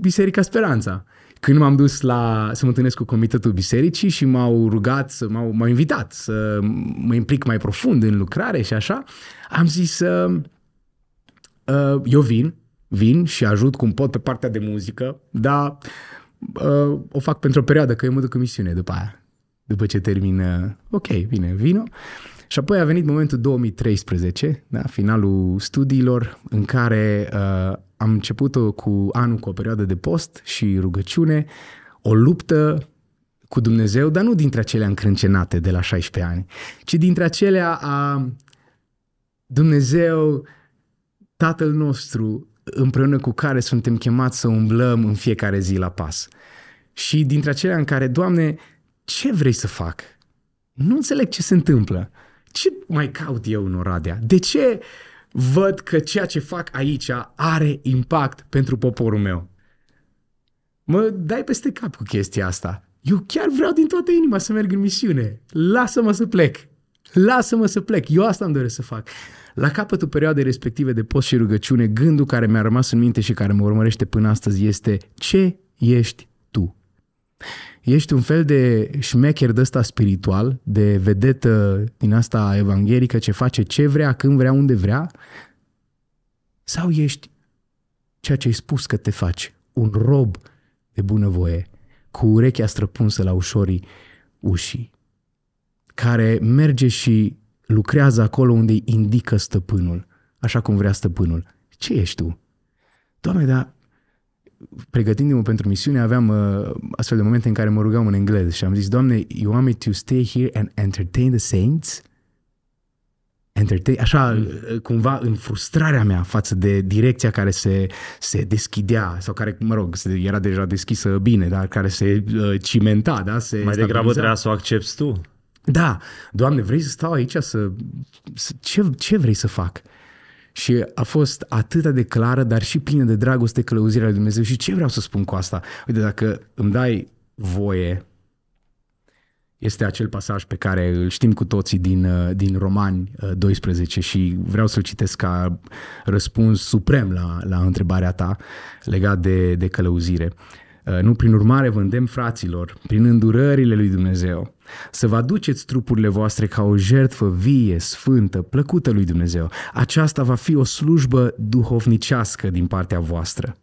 Biserica Speranța. Când m-am dus să mă întâlnesc cu comitetul bisericii și m-au rugat, m-au invitat să mă implic mai profund în lucrare și așa, am zis eu vin și ajut cum pot pe partea de muzică, dar o fac pentru o perioadă, că eu mă duc în misiune după aia, după ce termină. Ok, bine, vino. Și apoi a venit momentul 2013, da, finalul studiilor, în care am început cu o perioadă de post și rugăciune, o luptă cu Dumnezeu, dar nu dintre acelea încrâncenate de la 16 ani, ci dintre acelea a Dumnezeu, Tatăl nostru, împreună cu care suntem chemați să umblăm în fiecare zi la pas. Și dintre acelea în care, Doamne, ce vrei să fac? Nu înțeleg ce se întâmplă. Ce mai caut eu în Oradea? De ce văd că ceea ce fac aici are impact pentru poporul meu? Mă dai peste cap cu chestia asta. Eu chiar vreau din toată inima să merg în misiune. Lasă-mă să plec. Eu asta îmi doresc să fac. La capătul perioadei respective de post și rugăciune, gândul care mi-a rămas în minte și care mă urmărește până astăzi este: ce ești tu? Ești un fel de șmecher de ăsta spiritual, de vedetă din asta evanghelică ce face ce vrea, când vrea, unde vrea? Sau ești ceea ce ai spus că te faci, un rob de bunăvoie, cu urechea străpunsă la ușorii ușii, care merge și lucrează acolo unde îi indică stăpânul, așa cum vrea stăpânul? Ce ești tu? Doamne, dar pregătindu-mă pentru misiune, aveam astfel de momente în care mă rugam în engleză și am zis: Doamne, you want me to stay here and entertain the saints? Așa, cumva, în frustrarea mea față de direcția care se deschidea sau care, mă rog, era deja deschisă bine, dar care se cimenta, da? Mai degrabă trebuia să o accepți tu. Da, Doamne, vrei să stau aici? Ce vrei să fac? Și a fost atât de clară, dar și plină de dragoste, călăuzirea lui Dumnezeu. Și ce vreau să spun cu asta? Uite, dacă îmi dai voie, este acel pasaj pe care îl știm cu toții din Romani 12 și vreau să-l citesc ca răspuns suprem la întrebarea ta legat de călăuzire. Nu, prin urmare vă îndemn, fraților, prin îndurările lui Dumnezeu, să vă aduceți trupurile voastre ca o jertfă vie, sfântă, plăcută lui Dumnezeu. Aceasta va fi o slujbă duhovnicească din partea voastră.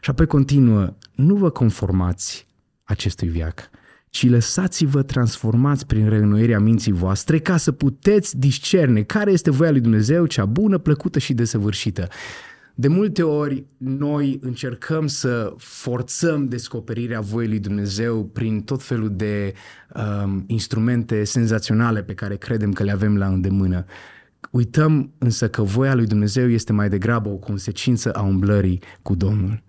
Și apoi continuă: nu vă conformați acestui veac, ci lăsați-vă transformați prin reînnoirea minții voastre ca să puteți discerne care este voia lui Dumnezeu, cea bună, plăcută și desăvârșită. De multe ori noi încercăm să forțăm descoperirea voii lui Dumnezeu prin tot felul de instrumente senzaționale pe care credem că le avem la îndemână. Uităm însă că voia lui Dumnezeu este mai degrabă o consecință a umblării cu Domnul.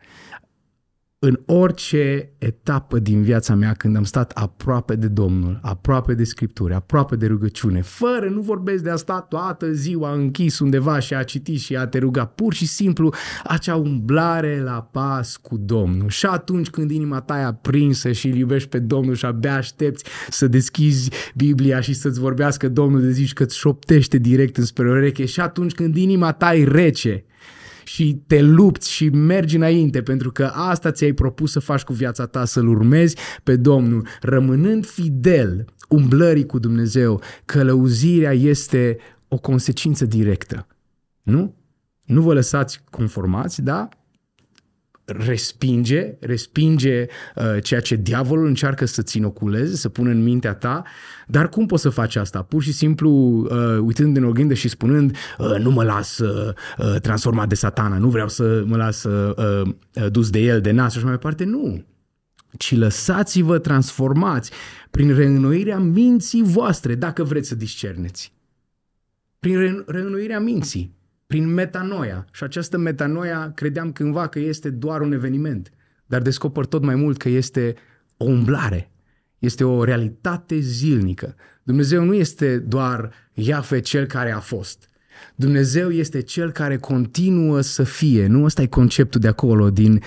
În orice etapă din viața mea, când am stat aproape de Domnul, aproape de Scripturi, aproape de rugăciune, fără, nu vorbesc de a sta toată ziua închis undeva și a citi și a te ruga, pur și simplu acea umblare la pas cu Domnul. Și atunci când inima ta e aprinsă și îl iubești pe Domnul și abia aștepți să deschizi Biblia și să-ți vorbească Domnul, de zici că-ți șoptește direct înspre ureche, și atunci când inima ta e rece, și te lupți și mergi înainte, pentru că asta ți-ai propus să faci cu viața ta, să-L urmezi pe Domnul, rămânând fidel umblării cu Dumnezeu. Călăuzirea este o consecință directă. Nu? Nu vă lăsați conformați, da? Respinge ceea ce diavolul încearcă să ți inoculeze, să pună în mintea ta. Dar cum poți să faci asta? Pur și simplu uitând în oglindă și spunând nu mă las transformat de satana, nu vreau să mă las dus de el, de nas și așa mai departe. Nu, ci lăsați-vă transformați prin reînnoirea minții voastre, dacă vreți să discerneți. Prin reînnoirea minții, prin metanoia. Și această metanoia credeam cândva că este doar un eveniment, dar descoper tot mai mult că este o umblare, este o realitate zilnică. Dumnezeu nu este doar Iahve cel care a fost. Dumnezeu este cel care continuă să fie. Nu, ăsta e conceptul de acolo din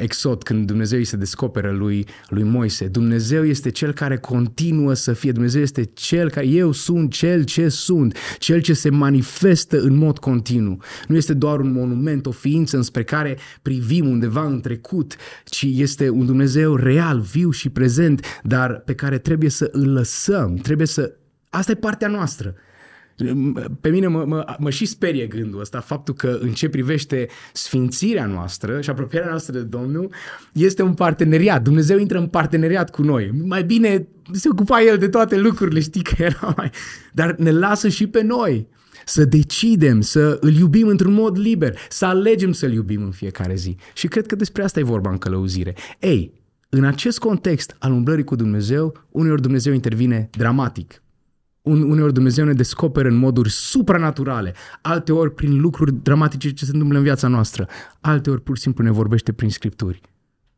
Exod, când Dumnezeu îi se descoperă lui Moise. Dumnezeu este cel care continuă să fie. Dumnezeu este cel care, eu sunt cel ce sunt, cel ce se manifestă în mod continuu. Nu este doar un monument, o ființă înspre care privim undeva în trecut, ci este un Dumnezeu real, viu și prezent, dar pe care trebuie să îl lăsăm. Asta e partea noastră. Pe mine mă și sperie gândul ăsta, faptul că în ce privește sfințirea noastră și apropierea noastră de Domnul, este un parteneriat. Dumnezeu intră în parteneriat cu noi. Mai bine se ocupa El de toate lucrurile, știi că era mai... Dar ne lasă și pe noi să decidem, să îl iubim într-un mod liber, să alegem să-l iubim în fiecare zi. Și cred că despre asta e vorba în călăuzire. Ei, în acest context al umblării cu Dumnezeu, uneori Dumnezeu intervine dramatic. Uneori Dumnezeu ne descoperă în moduri supranaturale, alteori prin lucruri dramatice ce se întâmplă în viața noastră, alteori pur și simplu ne vorbește prin Scripturi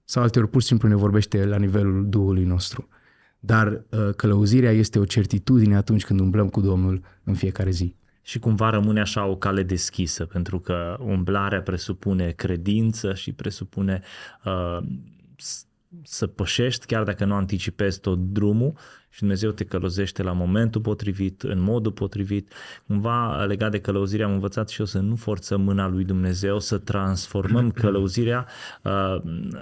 sau alteori pur și simplu ne vorbește la nivelul Duhului nostru. Dar călăuzirea este o certitudine atunci când umblăm cu Domnul în fiecare zi. Și cumva rămâne așa o cale deschisă, pentru că umblarea presupune credință și presupune să pășești, chiar dacă nu anticipezi tot drumul, și Dumnezeu te călăuzește la momentul potrivit, în modul potrivit. Cumva, legat de călăuzire, am învățat și eu să nu forțăm mâna lui Dumnezeu, să transformăm călăuzirea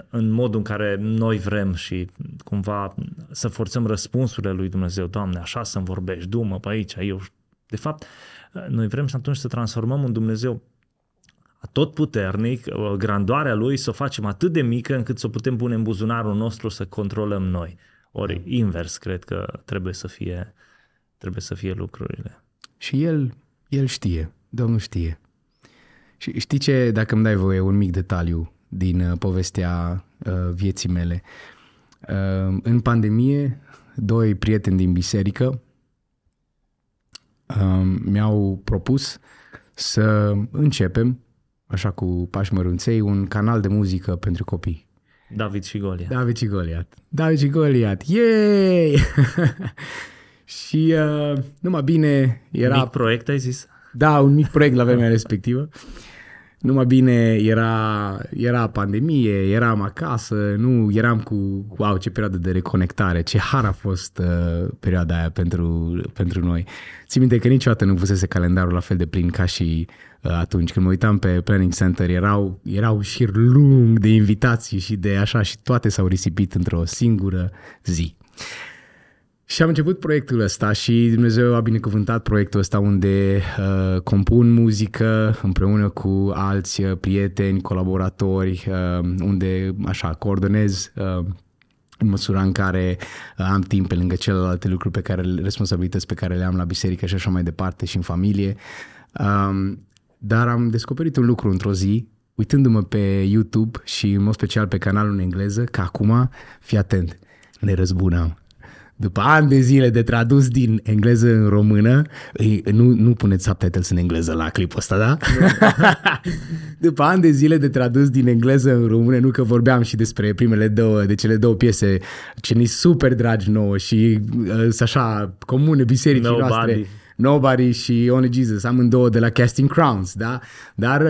în modul în care noi vrem și cumva să forțăm răspunsurile lui Dumnezeu. Doamne, așa să-mi vorbești, du-mă pe aici, eu... De fapt, noi vrem și atunci să transformăm un Dumnezeu tot puternic, grandoarea lui să o facem atât de mică încât să o putem pune în buzunarul nostru să controlăm noi. Ori invers, cred că trebuie să fie lucrurile. Și el știe, Domnul știe. Și știi ce, dacă îmi dai voie un mic detaliu din povestea vieții mele. În pandemie, doi prieteni din biserică mi-au propus să începem, așa cu pași mărunței, un canal de muzică pentru copii. David și Goliat. Yeeey! Și numai bine era... Mic proiect, ai zis? Da, un mic proiect la vremea respectivă. Numai bine era pandemie, eram acasă, nu eram cu... Wow, ce perioadă de reconectare, ce har a fost perioada aia pentru noi. Țin minte că niciodată nu fusese calendarul la fel de plin ca și atunci. Când mă uitam pe Planning Center, erau șir lung de invitații și de așa, și toate s-au risipit într-o singură zi. Și am început proiectul ăsta și Dumnezeu a binecuvântat proiectul ăsta, unde compun muzică împreună cu alți prieteni, colaboratori, unde așa coordonez în măsura în care am timp pe lângă celelalte lucruri pe care, responsabilități pe care le am la biserică și așa mai departe și în familie. Dar am descoperit un lucru într-o zi, uitându-mă pe YouTube și în mod special pe canalul în engleză, că acum, fii atent, ne răzbunam. După ani de zile de tradus din engleză în română, nu puneți subtitles în engleză la clipul ăsta, da? După ani de zile de tradus din engleză în română, nu că vorbeam și despre primele două, de cele două piese, ce ni super dragi nouă și așa comune bisericii noastre. Nobody și Only Jesus, amândouă de la Casting Crowns, da? Dar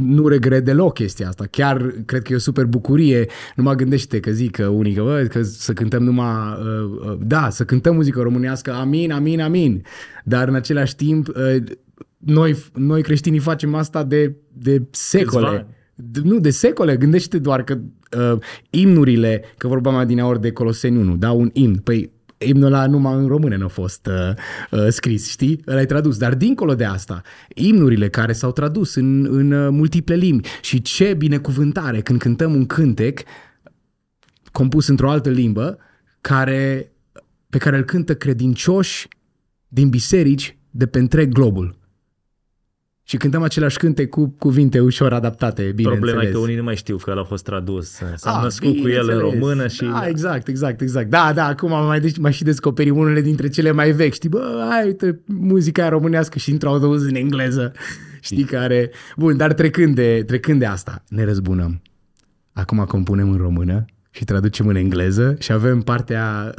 nu regret deloc chestia asta. Chiar cred că e o super bucurie. Nu mă gândește că zic că unii că să cântăm numai, da, să cântăm muzică românească, amin, amin, amin. Dar în același timp, noi creștinii facem asta de secole. Nu, de secole. Gândește doar că imnurile, că vorbeam mai din aur de Coloseni 1, da? Un imn, păi imnul ăla numai în română n-a fost scris, știi? L-ai tradus. Dar dincolo de asta, imnurile care s-au tradus în multiple limbi și ce binecuvântare când cântăm un cântec compus într-o altă limbă pe care îl cântă credincioși din biserici de pe întreg globul. Și cântăm același cântec cu cuvinte ușor adaptate, bineînțeles. Problema e că unii nu mai știu că el a fost tradus. S-a născut cu el în română și... Da, exact. Da, acum am mai și descoperit unele dintre cele mai vechi. Știi, bă, hai, uite, muzica românească și într-o adus în engleză. Știi care... Bun, dar trecând de asta, ne răzbunăm. Acum compunem în română și traducem în engleză și avem partea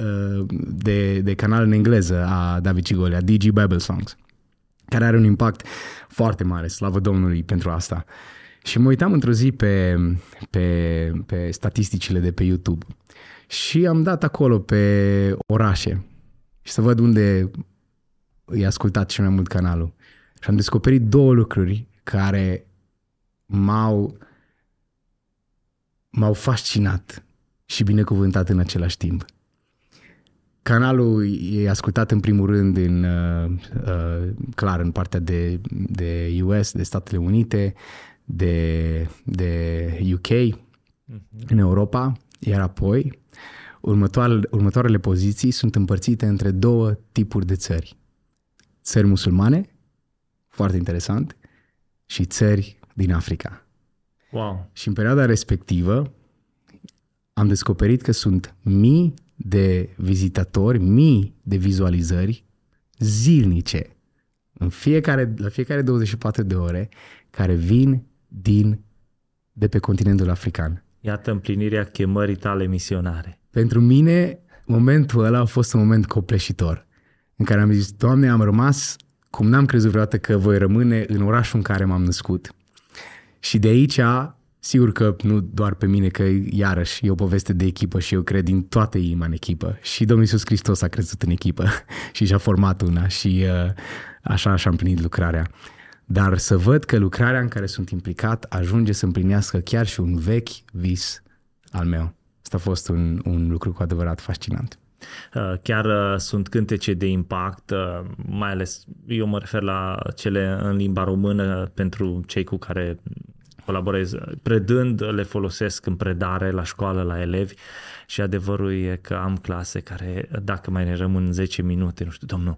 de canal în engleză a David și Goliat, DG Bible Songs, care are un impact foarte mare, slavă Domnului pentru asta. Și mă uitam într-o zi pe statisticile de pe YouTube și am dat acolo pe orașe și să văd unde i-a ascultat cel mai mult canalul. Și am descoperit două lucruri care m-au fascinat și binecuvântat în același timp. Canalul e ascultat în primul rând clar în partea de US, de Statele Unite, de UK, în Europa, iar apoi următoarele poziții sunt împărțite între două tipuri de țări. Țări musulmane, foarte interesant, și țări din Africa. Wow. Și în perioada respectivă am descoperit că sunt mii de vizitatori, mii de vizualizări zilnice la fiecare 24 de ore care vin de pe continentul african. Iată împlinirea chemării tale misionare. Pentru mine momentul ăla a fost un moment copleșitor în care am zis, Doamne, am rămas cum n-am crezut vreodată că voi rămâne în orașul în care m-am născut. Și de aici sigur că nu doar pe mine, că iarăși e o poveste de echipă și eu cred din toată inima în echipă. Și Domnul Iisus Hristos a crezut în echipă și și-a format una și așa și-a împlinit lucrarea. Dar să văd că lucrarea în care sunt implicat ajunge să împlinească chiar și un vechi vis al meu. Asta a fost un lucru cu adevărat fascinant. Chiar sunt cântece de impact, mai ales eu mă refer la cele în limba română pentru cei cu care colaborez, predând, le folosesc în predare, la școală, la elevi și adevărul e că am clase care, dacă mai ne rămân 10 minute, nu știu, domnul,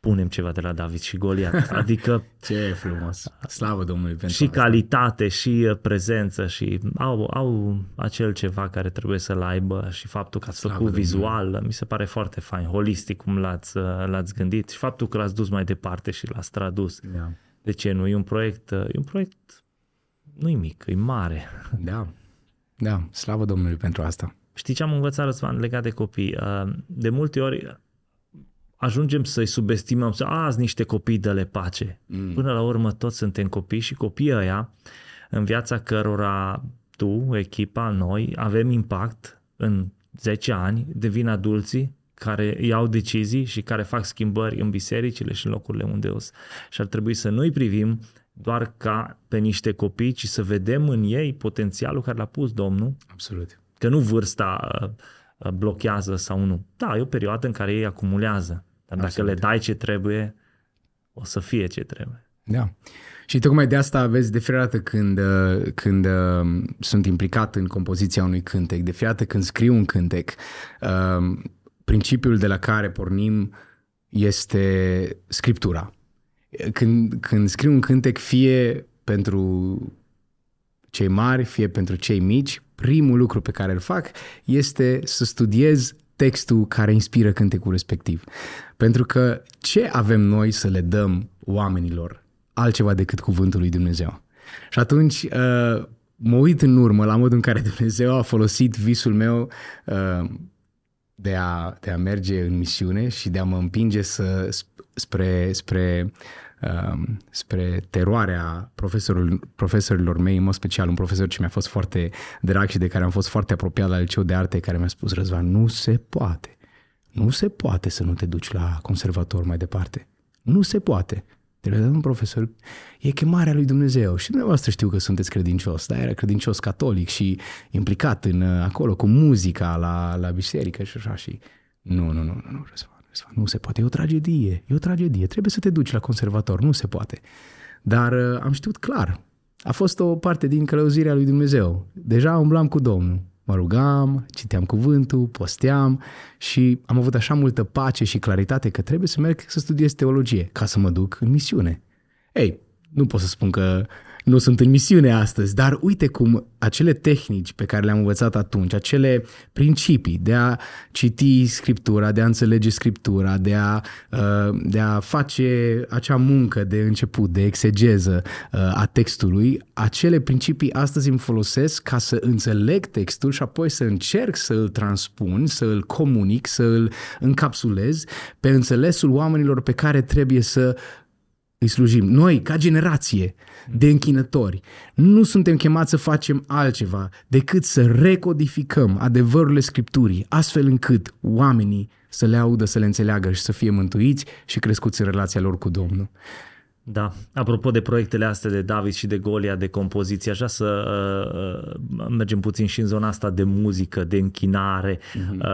punem ceva de la David și Goliat, adică... Ce frumos! Slavă Domnului pentru asta! Și calitate, și prezență, și au acel ceva care trebuie să-l aibă și faptul că ați făcut vizual, mi se pare foarte fain, holistic cum l-ați gândit și faptul că l-ați dus mai departe și l-ați tradus. Yeah. De ce nu? E un proiect... Nu-i mic, e mare. Da, slavă Domnului pentru asta. Știi ce am învățat, Răzvan, legat de copii? De multe ori ajungem să-i subestimăm, azi niște copii dă-le pace. Până la urmă toți suntem copii și copiii ăia, în viața cărora tu, echipa, noi, avem impact în 10 ani, devin adulții care iau decizii și care fac schimbări în bisericile și în locurile unde o să. Și ar trebui să nu-i privim doar ca pe niște copii, ci să vedem în ei potențialul care l-a pus Domnul. Absolut. Că nu vârsta blochează sau nu. Da, e o perioadă în care ei acumulează. Dar Absolut. Dacă le dai ce trebuie, o să fie ce trebuie. Da. Și tocmai de asta aveți de fiecare dată când sunt implicat în compoziția unui cântec, de fiecare dată când scriu un cântec, principiul de la care pornim este scriptura. Când scriu un cântec, fie pentru cei mari, fie pentru cei mici, primul lucru pe care îl fac este să studiez textul care inspiră cântecul respectiv. Pentru că ce avem noi să le dăm oamenilor altceva decât cuvântul lui Dumnezeu? Și atunci mă uit în urmă la modul în care Dumnezeu a folosit visul meu de a merge în misiune și de a mă împinge spre teroarea profesorilor mei, în mod special un profesor ce mi-a fost foarte drag și de care am fost foarte apropiat la liceu de arte, care mi-a spus: Răzvan, nu se poate să nu te duci la conservator mai departe. Nu se poate. Trebuie să un profesor, e chemarea lui Dumnezeu și dumneavoastră știu că sunteți credincios, dar era credincios catolic și implicat în acolo cu muzica la biserică și așa și nu, Răzvan, nu se poate, e o tragedie, trebuie să te duci la conservator, nu se poate. Dar am știut clar, a fost o parte din călăuzirea lui Dumnezeu, deja umblam cu Domnul, mă rugam, citeam cuvântul, posteam și am avut așa multă pace și claritate că trebuie să merg să studiez teologie ca să mă duc în misiune. Ei, nu pot să spun că nu sunt în misiune astăzi, dar uite cum acele tehnici pe care le-am învățat atunci, acele principii de a citi Scriptura, de a înțelege Scriptura, de a face acea muncă de început, de exegeză a textului, acele principii astăzi îmi folosesc ca să înțeleg textul și apoi să încerc să îl transpun, să îl comunic, să îl încapsulez pe înțelesul oamenilor pe care trebuie să îi slujim. Noi, ca generație de închinători, nu suntem chemați să facem altceva decât să recodificăm adevărurile Scripturii, astfel încât oamenii să le audă, să le înțeleagă și să fie mântuiți și crescuți în relația lor cu Domnul. Da, apropo de proiectele astea de David și de Goliat, de compoziție, așa să mergem puțin și în zona asta de muzică, de închinare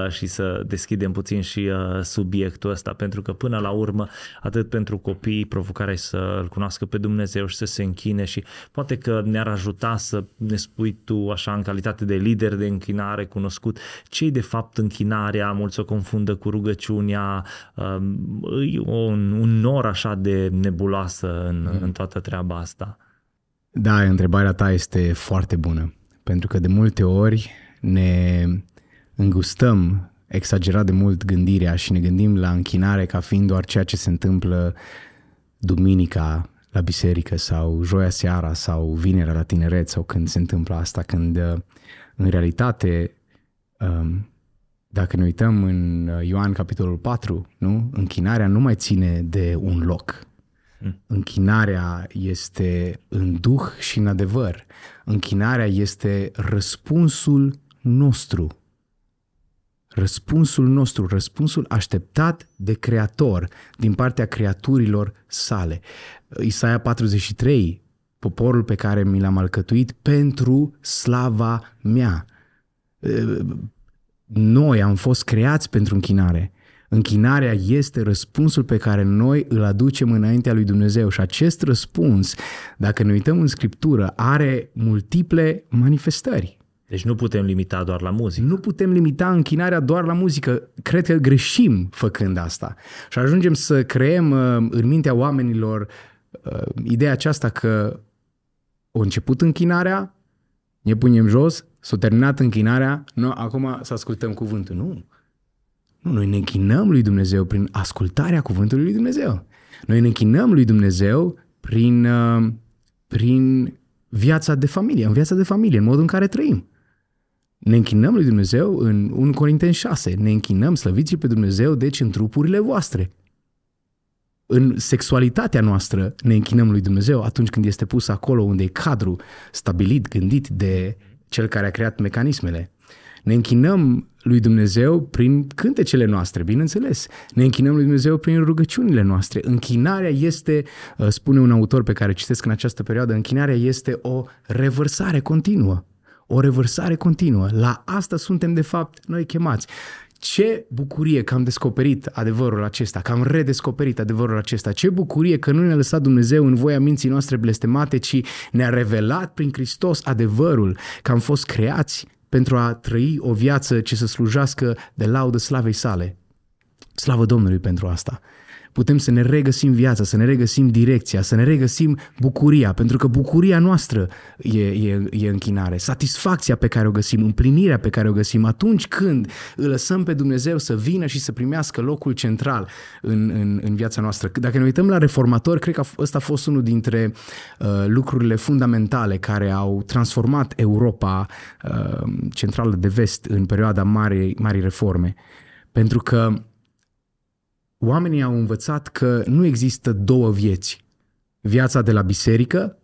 și să deschidem puțin și subiectul ăsta, pentru că până la urmă, atât pentru copii, provocarea e să îl cunoască pe Dumnezeu și să se închine și poate că ne-ar ajuta să ne spui tu așa în calitate de lider de închinare cunoscut, ce-i de fapt închinarea, mulți o confundă cu rugăciunea, e un nor așa de nebuloasă în toată treaba asta. Da, întrebarea ta este foarte bună, pentru că de multe ori ne îngustăm exagerat de mult gândirea și ne gândim la închinare ca fiind doar ceea ce se întâmplă duminica la biserică sau joia seara sau vinerea la tineret sau când se întâmplă asta, când în realitate, dacă ne uităm în Ioan capitolul 4, nu? Închinarea nu mai ține de un loc. Închinarea este în duh și în adevăr. Închinarea este răspunsul nostru, răspunsul așteptat de Creator din partea creaturilor sale. Isaia 43, poporul pe care mi l-am alcătuit pentru slava mea. Noi am fost creați pentru închinare. Închinarea este răspunsul pe care noi îl aducem înaintea lui Dumnezeu și acest răspuns, dacă ne uităm în Scriptură, are multiple manifestări. Deci nu putem limita doar la muzică. Nu putem limita închinarea doar la muzică. Cred că greșim făcând asta. Și ajungem să creăm în mintea oamenilor ideea aceasta că a început închinarea, ne punem jos, s-a terminat închinarea, no, acum să ascultăm cuvântul. Nu, noi ne închinăm lui Dumnezeu prin ascultarea cuvântului lui Dumnezeu. Noi ne închinăm lui Dumnezeu prin viața de familie, în viața de familie, în modul în care trăim. Ne închinăm lui Dumnezeu în 1 Corinteni 6. Ne închinăm, slăviți-l pe Dumnezeu, deci în trupurile voastre. În sexualitatea noastră ne închinăm lui Dumnezeu atunci când este pus acolo unde e cadru stabilit, gândit de cel care a creat mecanismele. Ne închinăm lui Dumnezeu prin cântecele noastre, bineînțeles. Ne închinăm lui Dumnezeu prin rugăciunile noastre. Închinarea este, spune un autor pe care citesc în această perioadă, închinarea este o revărsare continuă. La asta suntem de fapt noi chemați. Ce bucurie că am descoperit adevărul acesta, că am redescoperit adevărul acesta. Ce bucurie că nu ne-a lăsat Dumnezeu în voia minții noastre blestemate, ci ne-a revelat prin Hristos adevărul, că am fost creați pentru a trăi o viață ce să slujească de laudă slavei sale. Slavă Domnului pentru asta! Putem să ne regăsim viața, să ne regăsim direcția, să ne regăsim bucuria, pentru că bucuria noastră e închinare, satisfacția pe care o găsim, împlinirea pe care o găsim atunci când îl lăsăm pe Dumnezeu să vină și să primească locul central în viața noastră. Dacă ne uităm la reformatori, cred că ăsta a fost unul dintre lucrurile fundamentale care au transformat Europa centrală de vest în perioada marii reforme, pentru că oamenii au învățat că nu există două vieți. Viața de la biserică,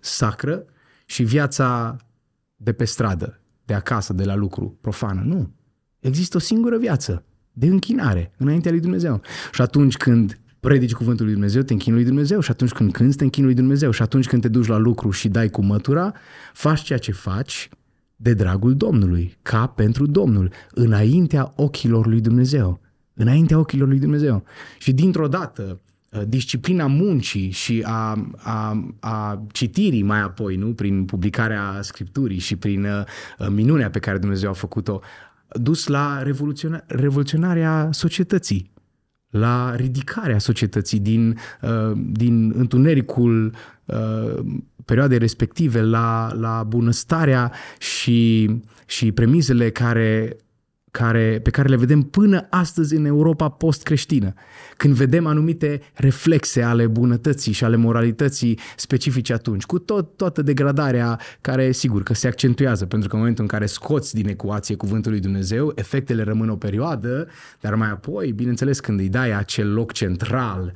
sacră, și viața de pe stradă, de acasă, de la lucru, profană. Nu. Există o singură viață de închinare înaintea lui Dumnezeu. Și atunci când predici cuvântul lui Dumnezeu, te închinui lui Dumnezeu, și atunci când cânți, te închinui lui Dumnezeu, și atunci când te duci la lucru și dai cu mătura, faci ceea ce faci de dragul Domnului, ca pentru Domnul, înaintea ochilor lui Dumnezeu. Înaintea ochilor lui Dumnezeu. Și dintr-o dată, disciplina muncii și a citirii mai apoi, nu? Prin publicarea Scripturii și prin minunea pe care Dumnezeu a făcut-o, dus la revoluționarea societății, la ridicarea societății din întunericul perioadei respective, la bunăstarea și premizele pe care le vedem până astăzi în Europa post-creștină. Când vedem anumite reflexe ale bunătății și ale moralității specifice atunci, cu toată degradarea care, sigur, că se accentuează, pentru că în momentul în care scoți din ecuație cuvântul lui Dumnezeu, efectele rămân o perioadă, dar mai apoi, bineînțeles, când îi dai acel loc central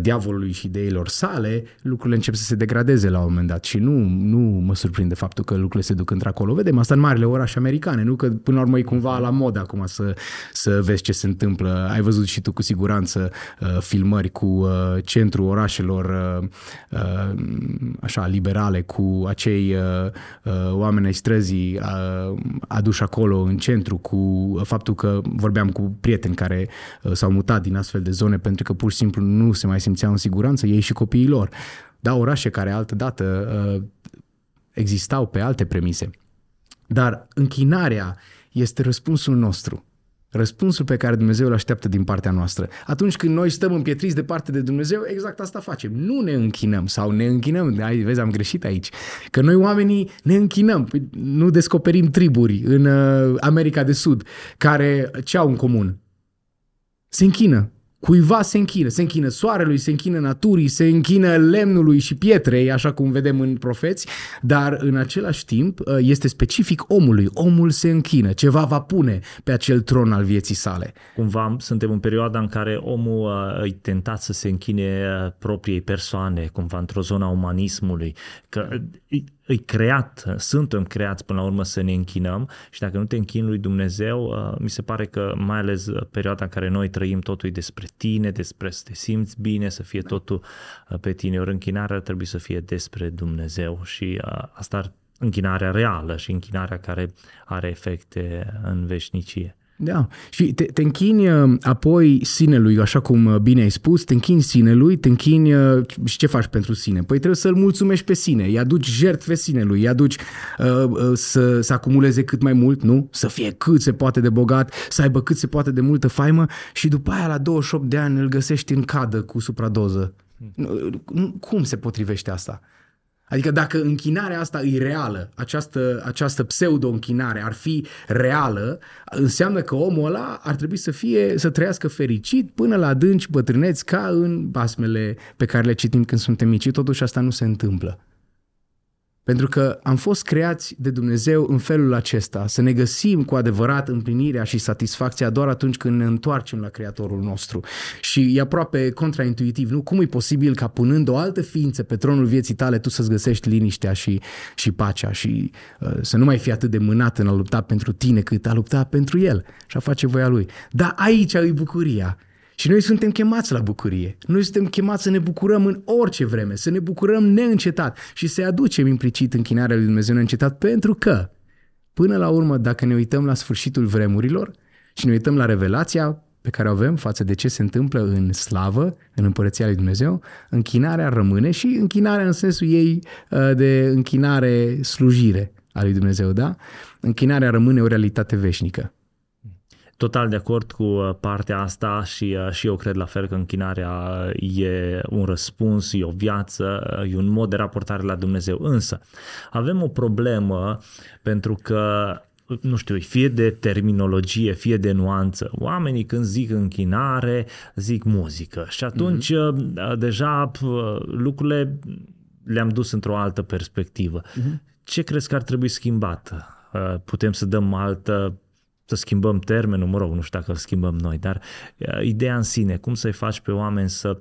diavolului și ideilor sale, lucrurile încep să se degradeze la un moment dat și nu mă surprinde faptul că lucrurile se duc într-acolo. Vedem asta în marile orașe americane, nu? Că până la urmă e cumva la mod acum să vezi ce se întâmplă. Ai văzut și tu cu siguranță filmări cu centrul orașelor așa liberale, cu acei oameni ai străzii aduși acolo în centru, cu faptul că vorbeam cu prieteni care s-au mutat din astfel de zone pentru că pur și simplu nu se mai simțeau în siguranță ei și copiii lor. Da, orașe care altădată existau pe alte premise. Dar închinarea este răspunsul nostru, răspunsul pe care Dumnezeu îl așteaptă din partea noastră. Atunci când noi stăm împietriți departe de Dumnezeu, exact asta facem. Nu ne închinăm sau ne închinăm. Hai, vezi, am greșit aici. Că noi oamenii ne închinăm. Nu descoperim triburi în America de Sud care ce au în comun? Se închină. Cuiva se închină. Se închină soarelui, se închină naturii, se închină lemnului și pietrei, așa cum vedem în profeți, dar în același timp este specific omului. Omul se închină. Ceva va pune pe acel tron al vieții sale. Cumva suntem în perioada în care omul e tentat să se închine propriei persoane, cumva într-o zonă a umanismului. Că îi creat, suntem creați până la urmă să ne închinăm, și dacă nu te închini lui Dumnezeu, mi se pare că mai ales perioada în care noi trăim, totul e despre tine, despre să te simți bine, să fie totul pe tine. Ori închinarea trebuie să fie despre Dumnezeu și asta închinarea reală și închinarea care are efecte în veșnicie. Da. Și te închini apoi sinelui, așa cum bine ai spus, te închini sinelui, te închini și ce faci pentru sine? Păi trebuie să-l mulțumești pe sine, îi aduci jertfe sinelui, îi aduci să acumuleze cât mai mult, nu? Să fie cât se poate de bogat, să aibă cât se poate de multă faimă, și după aia la 28 de ani îl găsești în cadă cu supradoză. Cum se potrivește asta? Adică dacă închinarea asta e reală, această pseudo-închinare ar fi reală, înseamnă că omul ăla ar trebui să trăiască fericit până la adânci bătrâneți, ca în basmele pe care le citim când suntem mici. Totuși asta nu se întâmplă. Pentru că am fost creați de Dumnezeu în felul acesta, să ne găsim cu adevărat împlinirea și satisfacția doar atunci când ne întoarcem la Creatorul nostru. Și e aproape contraintuitiv, nu? Cum e posibil ca punând o altă ființă pe tronul vieții tale tu să-ți găsești liniștea și pacea și să nu mai fii atât de mânat în a lupta pentru tine cât a lupta pentru El și a face voia Lui. Dar aici e bucuria. Și noi suntem chemați la bucurie. Noi suntem chemați să ne bucurăm în orice vreme, să ne bucurăm neîncetat și să aducem implicit închinarea lui Dumnezeu neîncetat, pentru că, până la urmă, dacă ne uităm la sfârșitul vremurilor și ne uităm la revelația pe care o avem față de ce se întâmplă în slavă, în Împărăția lui Dumnezeu, închinarea rămâne și închinarea în sensul ei de închinare, slujire a lui Dumnezeu, da? Închinarea rămâne o realitate veșnică. Total de acord cu partea asta și eu cred la fel că închinarea e un răspuns, e o viață, e un mod de raportare la Dumnezeu. Însă avem o problemă pentru că, nu știu, fie de terminologie, fie de nuanță. Oamenii când zic închinare, zic muzică și atunci deja lucrurile le-am dus într-o altă perspectivă. Ce crezi că ar trebui schimbat? Putem să dăm altă, să schimbăm termenul, mă rog, nu știu dacă îl schimbăm noi, dar ideea în sine, cum să-i faci pe oameni să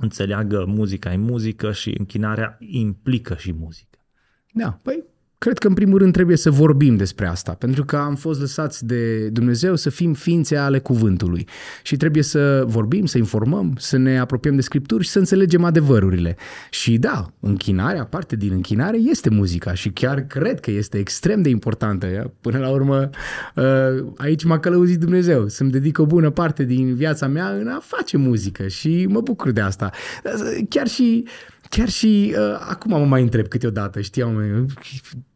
înțeleagă muzica e muzică și închinarea implică și muzică. Da, păi cred că în primul rând trebuie să vorbim despre asta, pentru că am fost lăsați de Dumnezeu să fim ființe ale cuvântului și trebuie să vorbim, să informăm, să ne apropiem de Scripturi și să înțelegem adevărurile. Și da, închinarea, parte din închinare este muzica și chiar cred că este extrem de importantă. Până la urmă, aici m-a călăuzit Dumnezeu să-mi dedic o bună parte din viața mea în a face muzică și mă bucur de asta. Chiar și acum mă mai întreb câteodată, știam,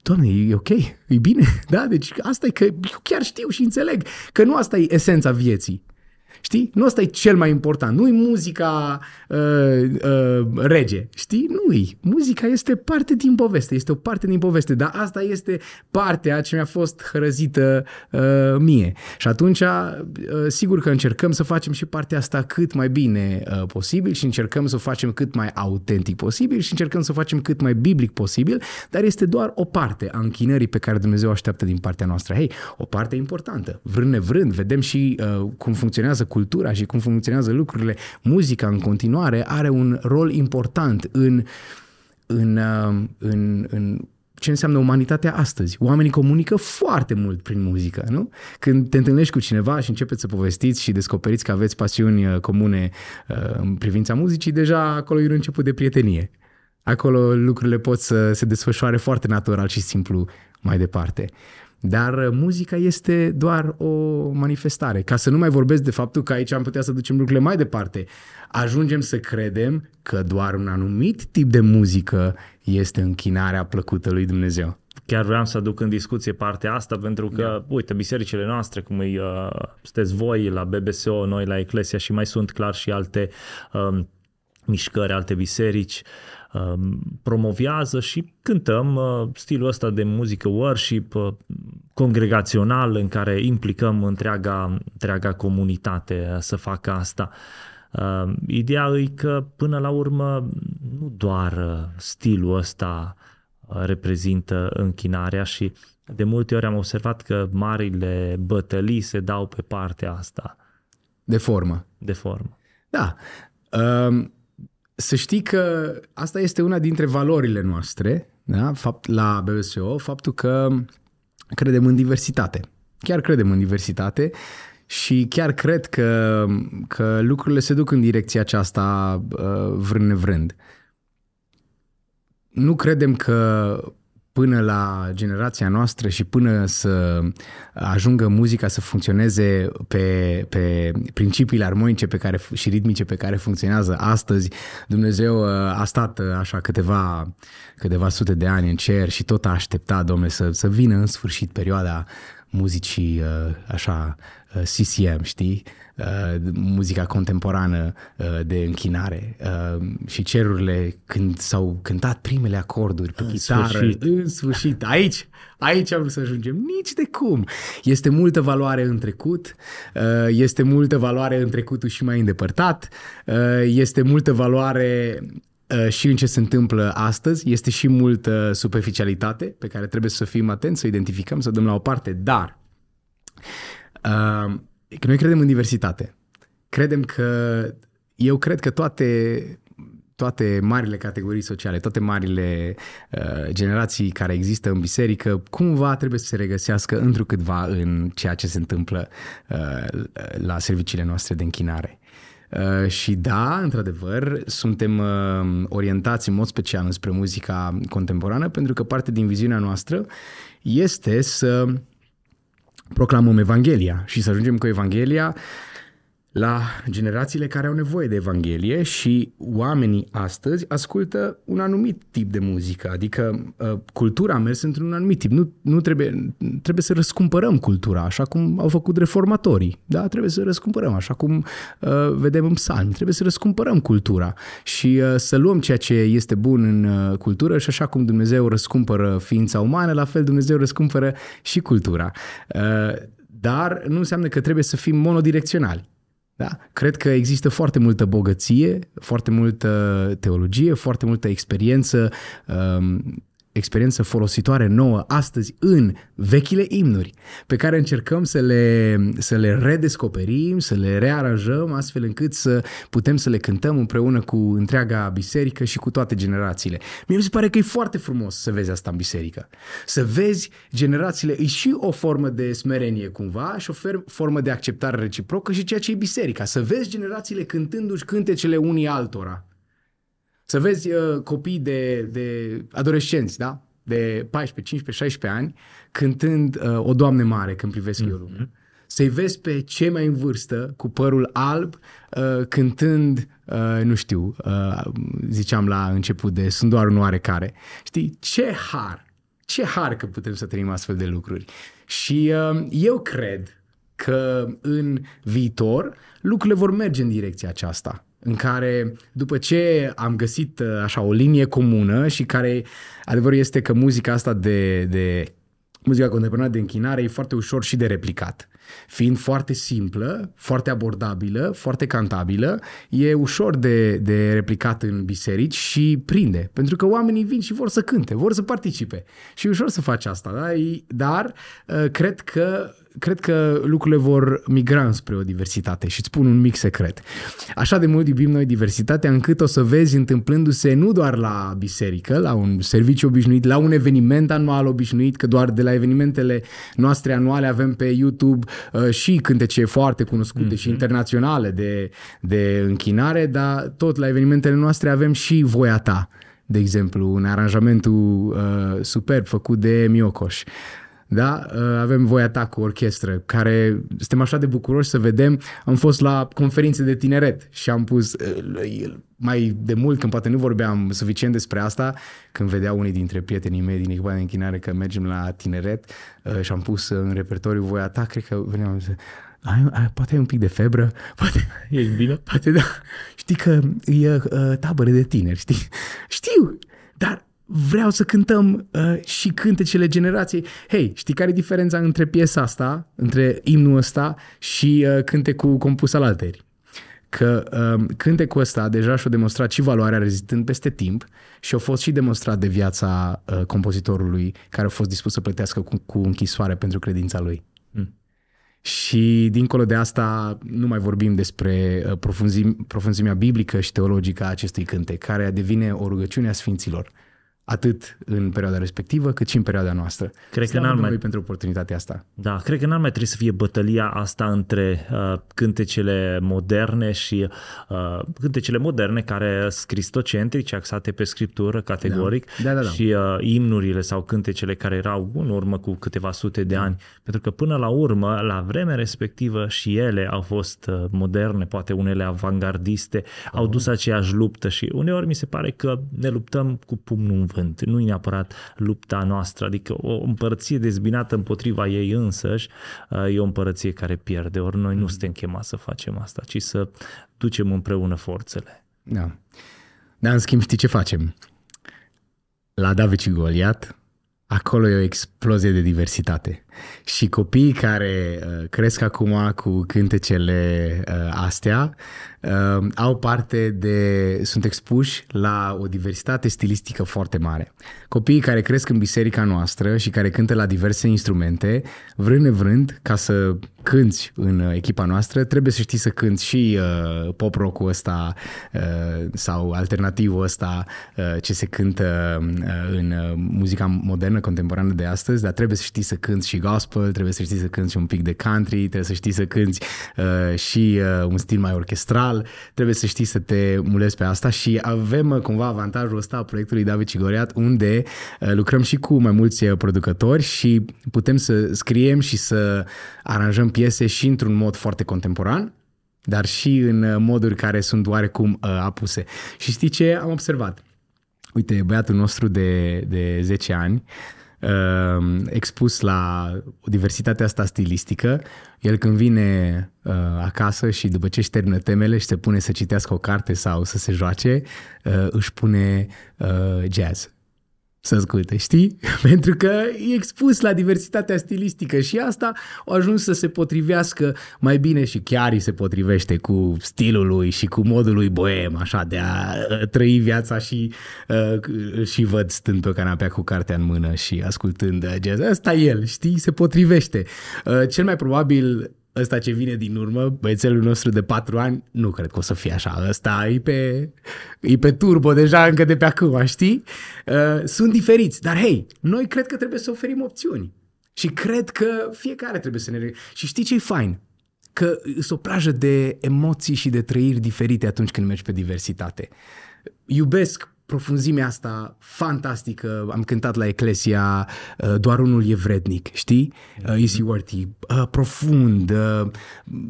Doamne, e ok? E bine? Da? Deci asta e că eu chiar știu și înțeleg că nu asta e esența vieții. Știi? Nu asta e cel mai important. Nu-i muzica rege. Știi? Nu-i. Muzica este parte din poveste. Este o parte din poveste. Dar asta este partea ce mi-a fost hărăzită mie. Și atunci, sigur că încercăm să facem și partea asta cât mai bine posibil și încercăm să o facem cât mai autentic posibil și încercăm să o facem cât mai biblic posibil, dar este doar o parte a închinării pe care Dumnezeu așteaptă din partea noastră. Hei, o parte importantă. Vrând nevrând, vedem și cum funcționează cultura și cum funcționează lucrurile. Muzica în continuare are un rol important în ce înseamnă umanitatea astăzi. Oamenii comunică foarte mult prin muzică, nu? Când te întâlnești cu cineva și începeți să povestiți și descoperiți că aveți pasiuni comune în privința muzicii, deja acolo e un început de prietenie. Acolo lucrurile pot să se desfășoare foarte natural și simplu mai departe. Dar muzica este doar o manifestare. Ca să nu mai vorbesc de faptul că aici am putea să ducem lucrurile mai departe. Ajungem să credem că doar un anumit tip de muzică este închinarea plăcută lui Dumnezeu. Chiar vreau să aduc în discuție partea asta pentru că, uite, bisericile noastre, cum îi sunteți voi la BBSO, noi la Ekklesia și mai sunt clar și alte mișcări, alte biserici, promovează și cântăm stilul ăsta de muzică worship congregațional în care implicăm întreaga comunitate să facă asta. Ideea e că până la urmă nu doar stilul ăsta reprezintă închinarea și de multe ori am observat că marile bătălii se dau pe partea asta. De formă. Da. Să știi că asta este una dintre valorile noastre, da? La BBSO, faptul că credem în diversitate. Chiar credem în diversitate și chiar cred că lucrurile se duc în direcția aceasta vrând nevrând. Nu credem că până la generația noastră și până să ajungă muzica să funcționeze pe principiile armonice și ritmice pe care funcționează astăzi, Dumnezeu a stat așa câteva sute de ani în cer și tot a așteptat, Doamne, să vină în sfârșit perioada muzicii așa CCM, știi? Muzica contemporană de închinare și cerurile când s-au cântat primele acorduri pe chitară, în sfârșit, aici am vrut să ajungem, nici de cum. Este multă valoare în trecut, este multă valoare în trecutul și mai îndepărtat, este multă valoare și în ce se întâmplă astăzi, este și multă superficialitate pe care trebuie să fim atenți, să identificăm, să dăm la o parte, dar noi credem în diversitate. Eu cred că toate marile categorii sociale, toate marile generații care există în biserică, cumva trebuie să se regăsească întrucâtva în ceea ce se întâmplă la serviciile noastre de închinare. Și da, într-adevăr, suntem orientați în mod special înspre muzica contemporană, pentru că parte din viziunea noastră este să proclamăm Evanghelia și să ajungem cu Evanghelia la generațiile care au nevoie de Evanghelie. Și oamenii astăzi ascultă un anumit tip de muzică, adică cultura a mers într-un anumit tip. Nu trebuie să răscumpărăm cultura, așa cum au făcut reformatorii, da? Trebuie să răscumpărăm, așa cum vedem în psalmi, trebuie să răscumpărăm cultura și să luăm ceea ce este bun în cultură. Și așa cum Dumnezeu răscumpără ființa umană, la fel Dumnezeu răscumpără și cultura. Dar nu înseamnă că trebuie să fim monodirecționali. Da? Cred că există foarte multă bogăție, foarte multă teologie, foarte multă experiență, experiență folositoare nouă astăzi în vechile imnuri, pe care încercăm să le redescoperim, să le rearanjăm astfel încât să putem să le cântăm împreună cu întreaga biserică și cu toate generațiile. Mie mi se pare că e foarte frumos să vezi asta în biserică. Să vezi generațiile, e și o formă de smerenie cumva și o formă de acceptare reciprocă și ceea ce e biserica. Să vezi generațiile cântându-și cântecele unii altora. Să vezi copii de adolescenți, da? De 14, 15, 16 ani, cântând O Doamne Mare când privesc eu lumea. Să-i vezi pe cei mai în vârstă, cu părul alb, cântând, nu știu, ziceam la început de Sunt doar un oarecare. Știi, ce har! Ce har că putem să trăim astfel de lucruri! Și eu cred că în viitor lucrurile vor merge în direcția aceasta, în care, după ce am găsit așa o linie comună și care, adevărul este că muzica asta de muzica contemporană de închinare e foarte ușor și de replicat. Fiind foarte simplă, foarte abordabilă, foarte cantabilă, e ușor de replicat în biserici și prinde. Pentru că oamenii vin și vor să cânte, vor să participe. Și e ușor să faci asta, da? Dar cred că lucrurile vor migra înspre o diversitate. Și îți spun un mic secret. Așa de mult iubim noi diversitatea, încât o să vezi întâmplându-se nu doar la biserică, la un serviciu obișnuit, la un eveniment anual obișnuit, că doar de la evenimentele noastre anuale avem pe YouTube și cântece foarte cunoscute și internaționale de închinare, dar tot la evenimentele noastre avem și Voia Ta, de exemplu, un aranjamentul superb făcut de Miocoș. Da? Avem Voia Ta cu orchestră, care suntem așa de bucuroși să vedem. Am fost la conferințe de tineret și am pus, mai de mult, când poate nu vorbeam suficient despre asta, când vedeau unii dintre prietenii mei din echipa de închinare că mergem la tineret și am pus în repertoriu Voia Ta, cred că veneam să... Poate ai un pic de febră, poate e bine, poate da. Știi că e tabără de tineri, știi? Știu, dar vreau să cântăm și cântecele generației. Hei, știi care e diferența între piesa asta, între imnul ăsta și cântecul compus al alteri? Că cântecul ăsta deja și-a demonstrat și valoarea rezistând peste timp și a fost și demonstrat de viața compozitorului, care a fost dispus să plătească cu închisoare pentru credința lui. Și dincolo de asta nu mai vorbim despre profunzimea biblică și teologică a acestui cântec, care devine o rugăciune a sfinților, atât în perioada respectivă, cât și în perioada noastră. Cred că n-ar mai pentru oportunitatea asta. Da, cred că n-ar mai trebui să fie bătălia asta între cântecele moderne și cântecele moderne care sunt cristocentrice, axate pe scriptură categoric, da. Și imnurile sau cântecele care erau în urmă cu câteva sute de ani, pentru că până la urmă, la vremea respectivă și ele au fost moderne, poate unele avangardiste, au dus aceeași luptă și uneori mi se pare că ne luptăm cu pumnul în vânt. Nu e neapărat lupta noastră, adică o împărăție dezbinată împotriva ei însăși e o împărăție care pierde, ori noi nu suntem chemați să facem asta, ci să ducem împreună forțele. Da. Dar în schimb știi ce facem? La David și Goliat, acolo e o explozie de diversitate. Și copiii care cresc acum cu cântecele astea au parte de... sunt expuși la o diversitate stilistică foarte mare. Copiii care cresc în biserica noastră și care cântă la diverse instrumente, vrând nevrând, ca să cânți în echipa noastră, trebuie să știi să cânti și pop rock-ul ăsta sau alternativul ăsta ce se cântă în muzica modernă, contemporană de astăzi, dar trebuie să știi să cânti și gospel, trebuie să știi să cânti și un pic de country, trebuie să știi să cânti și un stil mai orchestral, trebuie să știi să te mulezi pe asta și avem cumva avantajul ăsta a proiectului David și Goliat, unde lucrăm și cu mai mulți producători și putem să scriem și să aranjăm piese și într-un mod foarte contemporan, dar și în moduri care sunt oarecum apuse. Și știi ce am observat? Uite, băiatul nostru de 10 ani, expus la diversitatea asta stilistică, el când vine acasă și după ce își termină temele și se pune să citească o carte sau să se joace, își pune jazz să asculte, știi? Pentru că e expus la diversitatea stilistică și asta a ajuns să se potrivească mai bine și chiar îi se potrivește cu stilul lui și cu modul lui boem, așa, de a trăi viața și văd stând pe canapea cu cartea în mână și ascultând jazz. Asta el, știi? Se potrivește. Cel mai probabil ăsta ce vine din urmă, băiețelul nostru de 4 ani, nu cred că o să fie așa. Ăsta e pe turbo deja încă de pe acum, știi? Sunt diferiți, dar hei, noi cred că trebuie să oferim opțiuni. Și cred că fiecare trebuie să ne... Și știi ce e fain? Că e o plajă de emoții și de trăiri diferite atunci când mergi pe diversitate. Iubesc profunzimea asta fantastică, am cântat la Ekklesia, doar unul e vrednic, știi? Easy worthy, profund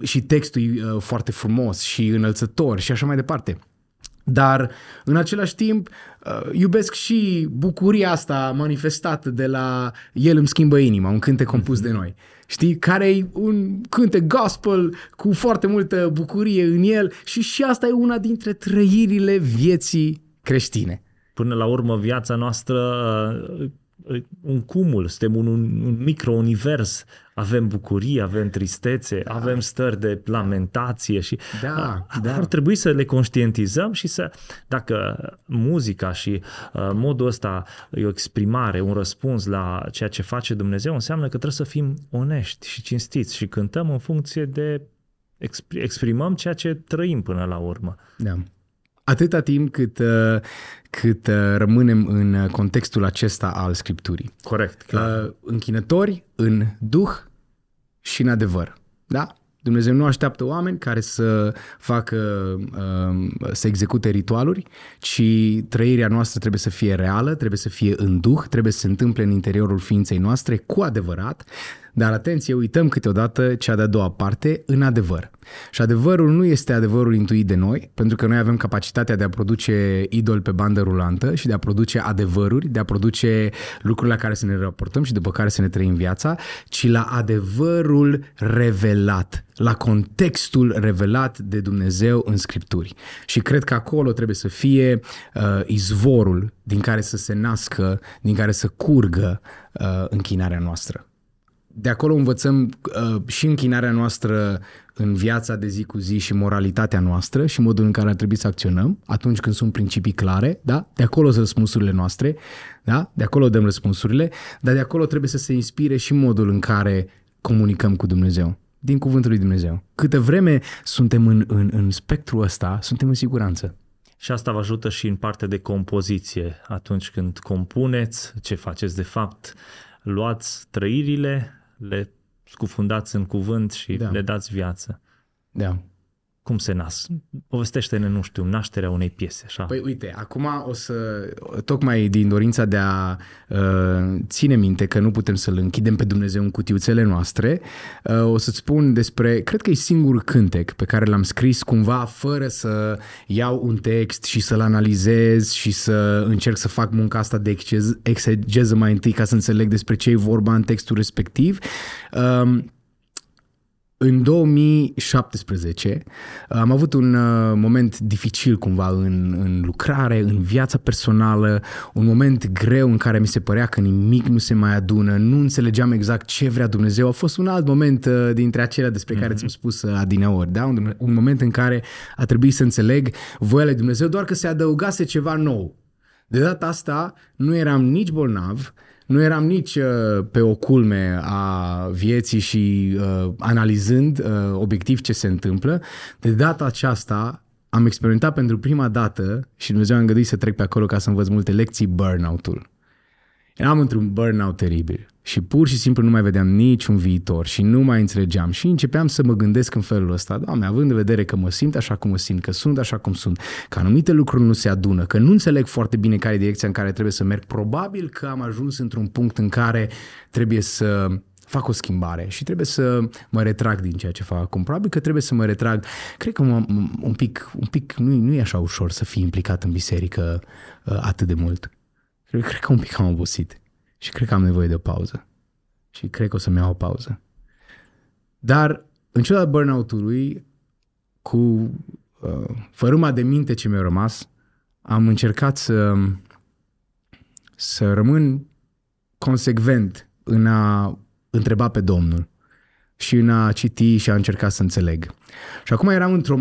și textul e foarte frumos și înălțător și așa mai departe. Dar în același timp iubesc și bucuria asta manifestată de la El îmi schimbă inima, un cântec compus de noi. Știi? Care-i un cântec gospel cu foarte multă bucurie în el și asta e una dintre trăirile vieții creștine. Până la urmă, viața noastră, un cumul, suntem un microunivers, avem bucurii, avem tristețe, da, avem stări de lamentație și da. Ar trebui să le conștientizăm și să, dacă muzica și modul ăsta e o exprimare, un răspuns la ceea ce face Dumnezeu, înseamnă că trebuie să fim onești și cinstiți și cântăm în funcție de exprimăm ceea ce trăim până la urmă. Da. Atâta timp cât rămânem în contextul acesta al Scripturii. Corect, clar. Închinători în duh și în adevăr. Da? Dumnezeu nu așteaptă oameni care să să execute ritualuri, ci trăirea noastră trebuie să fie reală, trebuie să fie în duh, trebuie să se întâmple în interiorul ființei noastre cu adevărat. Dar atenție, uităm câteodată cea de-a doua parte, în adevăr. Și adevărul nu este adevărul intuit de noi, pentru că noi avem capacitatea de a produce idoli pe bandă rulantă și de a produce adevăruri, de a produce lucruri la care să ne raportăm și după care să ne trăim viața, ci la adevărul revelat, la contextul revelat de Dumnezeu în Scripturi. Și cred că acolo trebuie să fie izvorul din care să se nască, din care să curgă închinarea noastră. De acolo învățăm și închinarea noastră în viața de zi cu zi și moralitatea noastră și modul în care ar trebui să acționăm atunci când sunt principii clare, da? De acolo sunt răspunsurile noastre, da? De acolo dăm răspunsurile, dar de acolo trebuie să se inspire și modul în care comunicăm cu Dumnezeu, din cuvântul lui Dumnezeu. Câte vreme suntem în spectrul ăsta, suntem în siguranță. Și asta vă ajută și în partea de compoziție, atunci când compuneți, ce faceți de fapt, luați trăirile, le scufundați în cuvânt și le dați viață. Da. Cum se nasc? Povestește-ne, nu știu, nașterea unei piese, așa. Păi uite, acum tocmai din dorința de a ține minte că nu putem să-L închidem pe Dumnezeu în cutiuțele noastre, o să-ți spun despre, cred că e singurul cântec pe care l-am scris cumva fără să iau un text și să-l analizez și să încerc să fac munca asta de exegeză mai întâi ca să înțeleg despre ce e vorba în textul respectiv. În 2017 am avut un moment dificil cumva în lucrare, în viața personală, un moment greu în care mi se părea că nimic nu se mai adună, nu înțelegeam exact ce vrea Dumnezeu. A fost un alt moment dintre acelea despre care ți-am spus adineori, da? Un moment în care a trebuit să înțeleg voia lui Dumnezeu, doar că se adăugase ceva nou. De data asta nu eram nici bolnav, nu eram nici pe o culme a vieții și analizând obiectiv ce se întâmplă. De data aceasta am experimentat pentru prima dată și Dumnezeu a îngăduit să trec pe acolo ca să învăț multe lecții burnout-ul. Eram într-un burnout teribil și pur și simplu nu mai vedeam niciun viitor și nu mai înțelegeam și începeam să mă gândesc în felul ăsta, Doamne, având în vedere că mă simt așa cum mă simt, că sunt așa cum sunt, că anumite lucruri nu se adună, că nu înțeleg foarte bine care e direcția în care trebuie să merg, probabil că am ajuns într-un punct în care trebuie să fac o schimbare și trebuie să mă retrag din ceea ce fac acum. Probabil că trebuie să mă retrag. Cred că un pic nu e așa ușor să fii implicat în biserică atât de mult. Cred că un pic am obosit și cred că am nevoie de o pauză și cred că o să-mi iau o pauză. Dar în ciuda burnout-ului, cu fărâma de minte ce mi-a rămas, am încercat să rămân consecvent în a întreba pe Domnul și în a citi și a încerca să înțeleg. Și acum eram într-o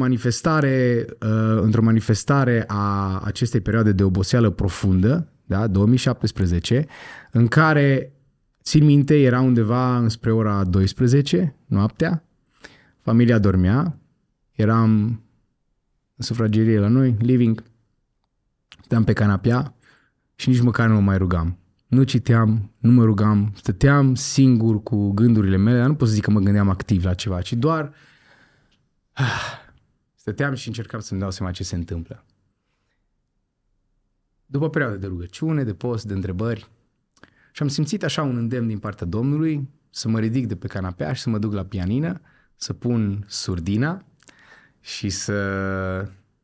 manifestare a acestei perioade de oboseală profundă, da, 2017, în care, țin minte, era undeva înspre ora 12 noaptea, familia dormea, eram în sufragerie la noi, living, stăteam pe canapea și nici măcar nu mă mai rugam. Nu citeam, nu mă rugam, stăteam singur cu gândurile mele, dar nu pot să zic că mă gândeam activ la ceva, ci doar stăteam și încercam să-mi dau seama ce se întâmplă. După perioada de rugăciune, de post, de întrebări, și am simțit așa un îndemn din partea Domnului să mă ridic de pe canapea și să mă duc la pianină, să pun surdina și să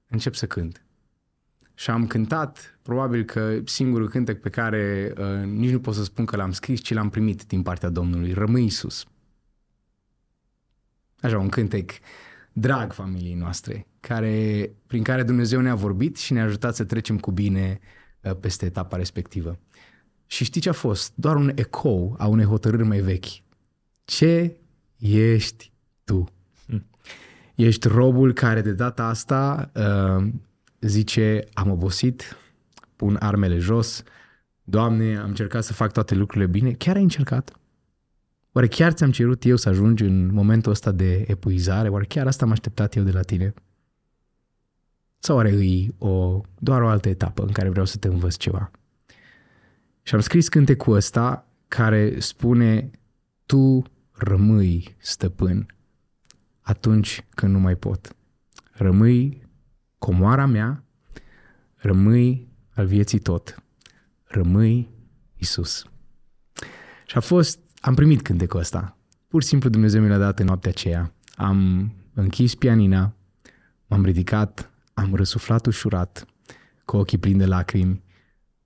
încep să cânt. Și am cântat, probabil că singurul cântec pe care nici nu pot să spun că l-am scris, ci l-am primit din partea Domnului, Rămâi Iisus. Așa, un cântec drag familiei noastre, prin care Dumnezeu ne-a vorbit și ne-a ajutat să trecem cu bine peste etapa respectivă. Și știi ce a fost? Doar un ecou a unei hotărâri mai vechi. Ce ești tu? Ești robul care de data asta zice, am obosit, pun armele jos, Doamne, am încercat să fac toate lucrurile bine. Chiar ai încercat? Oare chiar ți-am cerut eu să ajungi în momentul ăsta de epuizare? Oare chiar asta am așteptat eu de la tine? Sau oare doar o altă etapă în care vreau să te învăț ceva? Și am scris cântecul ăsta care spune, tu rămâi stăpân atunci când nu mai pot. Rămâi comoara mea, rămâi al vieții tot, rămâi Iisus. Și am primit cântecul ăsta. Pur și simplu Dumnezeu mi l-a dat în noaptea aceea. Am închis pianina, m-am ridicat, am răsuflat ușurat, cu ochii plini de lacrimi,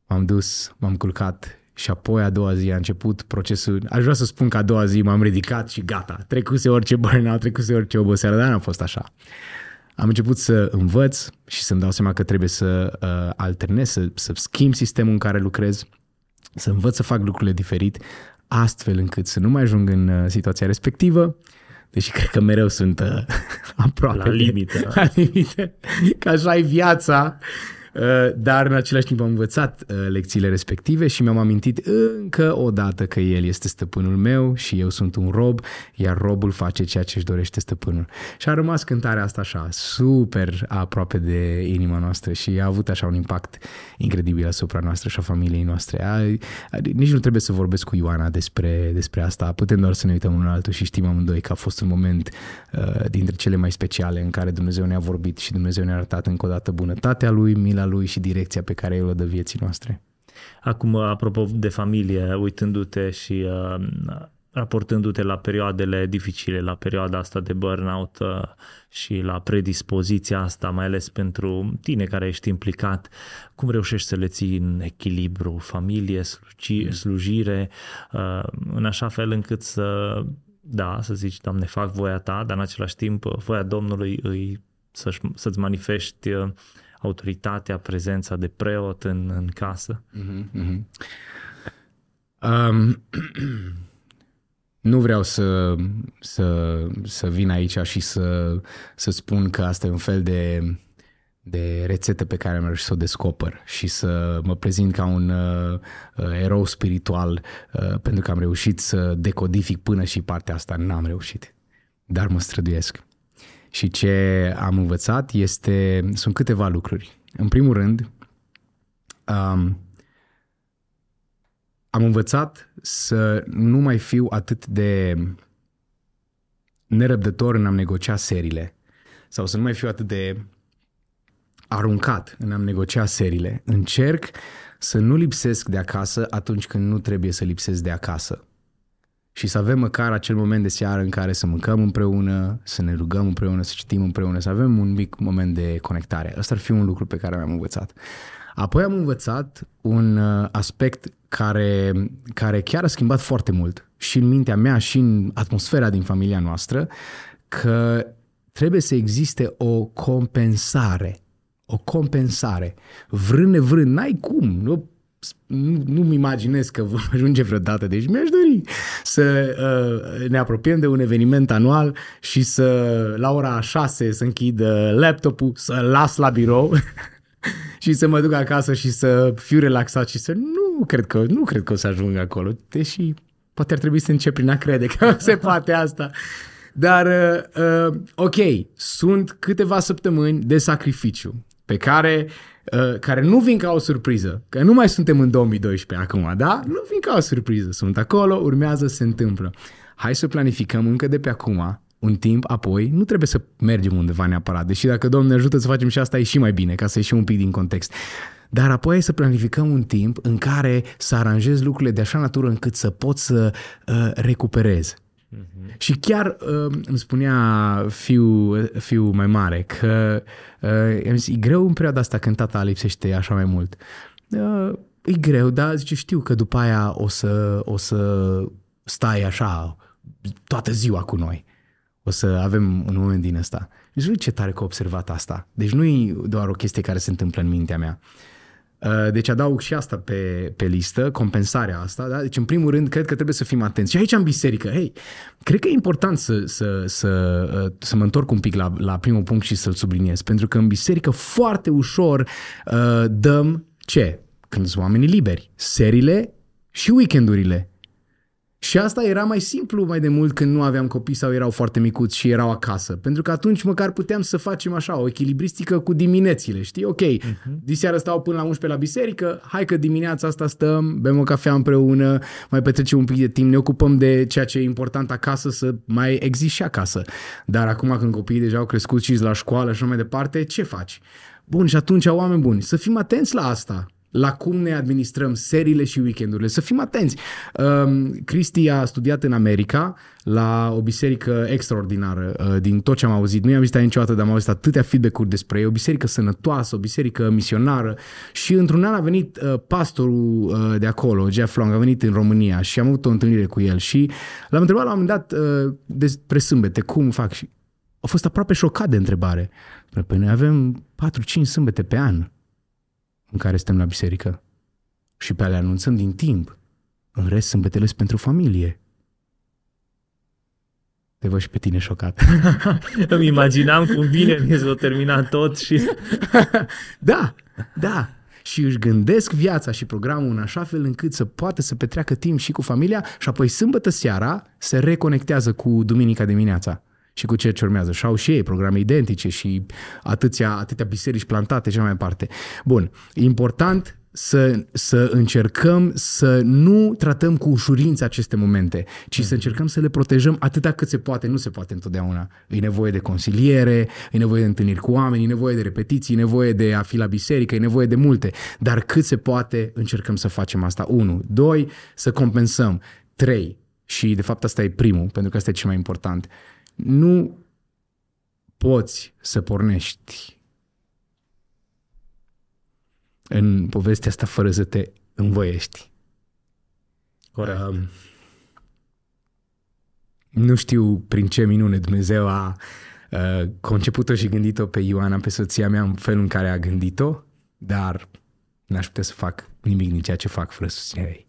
m-am dus, m-am culcat și apoi a doua zi a început procesul. Aș vrea să spun că a doua zi m-am ridicat și gata, trecuse orice burnout, trecuse orice oboseală, dar n-a fost așa. Am început să învăț și să-mi dau seama că trebuie să alternez, să schimb sistemul în care lucrez, să învăț să fac lucrurile diferit, astfel încât să nu mai ajung în situația respectivă, deși cred că mereu sunt aproape la limită, că așa e viața, dar în același timp am învățat lecțiile respective și mi-am amintit încă o dată că El este stăpânul meu și eu sunt un rob, iar robul face ceea ce își dorește stăpânul. Și a rămas cântarea asta așa, super aproape de inima noastră și a avut așa un impact incredibil asupra noastră și a familiei noastre. Nici nu trebuie să vorbesc cu Ioana despre asta, putem doar să ne uităm unul altul și știm amândoi că a fost un moment dintre cele mai speciale în care Dumnezeu ne-a vorbit și Dumnezeu ne-a arătat încă o dată bunătatea Lui, mila Lui și direcția pe care El o dă vieții noastre. Acum, apropo de familie, uitându-te și raportându-te la perioadele dificile, la perioada asta de burnout și la predispoziția asta, mai ales pentru tine care ești implicat, cum reușești să le ții în echilibru familie, slujire, în așa fel încât să zici, Doamne, fac voia Ta, dar în același timp voia Domnului să-ți manifesti autoritatea, prezența de preot în casă? Nu vreau să vin aici și să spun că asta e un fel de rețetă pe care am reușit să o descoper și să mă prezint ca un erou spiritual pentru că am reușit să decodific până și partea asta. N-am reușit, dar mă străduiesc. Și ce am învățat sunt câteva lucruri. În primul rând, am învățat să nu mai fiu atât de nerăbdător în a-mi negocia serile sau să nu mai fiu atât de aruncat în a-mi negocia serile. Încerc să nu lipsesc de acasă atunci când nu trebuie să lipsesc de acasă și să avem măcar acel moment de seară în care să mâncăm împreună, să ne rugăm împreună, să citim împreună, să avem un mic moment de conectare. Ăsta ar fi un lucru pe care l-am învățat. Apoi am învățat un aspect care chiar a schimbat foarte mult și în mintea mea și în atmosfera din familia noastră, că trebuie să existe o compensare. O compensare. Vrând nevrând, n-ai cum. Nu-mi imaginez că vom ajunge vreodată, deci mi-aș dori să ne apropiem de un eveniment anual și să la ora 6 să închid laptopul, să-l las la birou și să mă duc acasă și să fiu relaxat și să nu cred că o să ajung acolo, deși poate ar trebui să încep prin a crede că se poate asta. Dar ok, sunt câteva săptămâni de sacrificiu pe care nu vin ca o surpriză, că nu mai suntem în 2012 acum, da? Nu vin ca o surpriză, sunt acolo, urmează, se întâmplă. Hai să planificăm încă de pe acum un timp, apoi nu trebuie să mergem undeva neapărat, deși dacă Domnul ne ajută să facem și asta, e și mai bine, ca să ieșim un pic din context. Dar apoi să planificăm un timp în care să aranjez lucrurile de așa natură încât să pot să recuperez. Și chiar îmi spunea fiul mai mare că i-am zis, e greu în perioada asta când tata lipsește așa mai mult. E greu, dar zice, știu că după aia o să stai așa toată ziua cu noi. O să avem un moment din ăsta. Deci ce tare că a observat asta. Deci nu e doar o chestie care se întâmplă în mintea mea. Deci adaug și asta pe listă, compensarea asta, da? Deci în primul rând cred că trebuie să fim atenți. Și aici în biserică, hei, cred că e important să mă întorc un pic la primul punct și să-l subliniez. Pentru că în biserică foarte ușor dăm ce? Când sunt oamenii liberi, serile și weekendurile. Și asta era mai simplu mai de mult când nu aveam copii sau erau foarte micuți și erau acasă. Pentru că atunci măcar puteam să facem așa o echilibristică cu diminețile, știi? Ok, diseară stau până la 11 la biserică, hai că dimineața asta stăm, bem o cafea împreună, mai petrecem un pic de timp, ne ocupăm de ceea ce e important acasă, să mai existe și acasă. Dar acum când copiii deja au crescut și la școală și mai departe, ce faci? Bun, și atunci, oameni buni, să fim atenți la asta. La cum ne administrăm serile și weekendurile. Să fim atenți. Cristi a studiat în America la o biserică extraordinară. Din tot ce am auzit, nu i-am vizitat niciodată, dar am auzit atâtea feedback-uri despre ei. O biserică sănătoasă, o biserică misionară. Și într-un an a venit pastorul de acolo, Jeff Long, a venit în România și am avut o întâlnire cu el. Și l-am întrebat la un moment dat despre sâmbete, cum fac. Și a fost aproape șocat de întrebare. Păi noi avem 4-5 sâmbete pe an în care suntem la biserică și pe ale anunțăm din timp. În rest, sâmbetele sunt pentru familie. Te văd și pe tine șocat. Îmi imaginam cum vine să o termina tot și... Da. Și își gândesc viața și programul în așa fel încât să poată să petreacă timp și cu familia și apoi sâmbătă seara se reconectează cu duminica dimineața și cu ceea ce urmează. Și au și ei programe identice și atâtea biserici plantate și mai departe. Bun, important să încercăm să nu tratăm cu ușurință aceste momente, ci să încercăm să le protejăm atâta cât se poate. Nu se poate întotdeauna. E nevoie de consiliere, e nevoie de întâlniri cu oameni, e nevoie de repetiții, e nevoie de a fi la biserică, e nevoie de multe. Dar cât se poate încercăm să facem asta. 1. 2. Să compensăm. 3. Și de fapt asta e primul, pentru că asta e cel mai important. Nu poți să pornești în povestea asta fără să te învoiești. Corect. Nu știu prin ce minune Dumnezeu a conceput-o și gândit-o pe Ioana, pe soția mea, în felul în care a gândit-o, dar n-aș putea să fac nimic din ceea ce fac fără susținerea ei.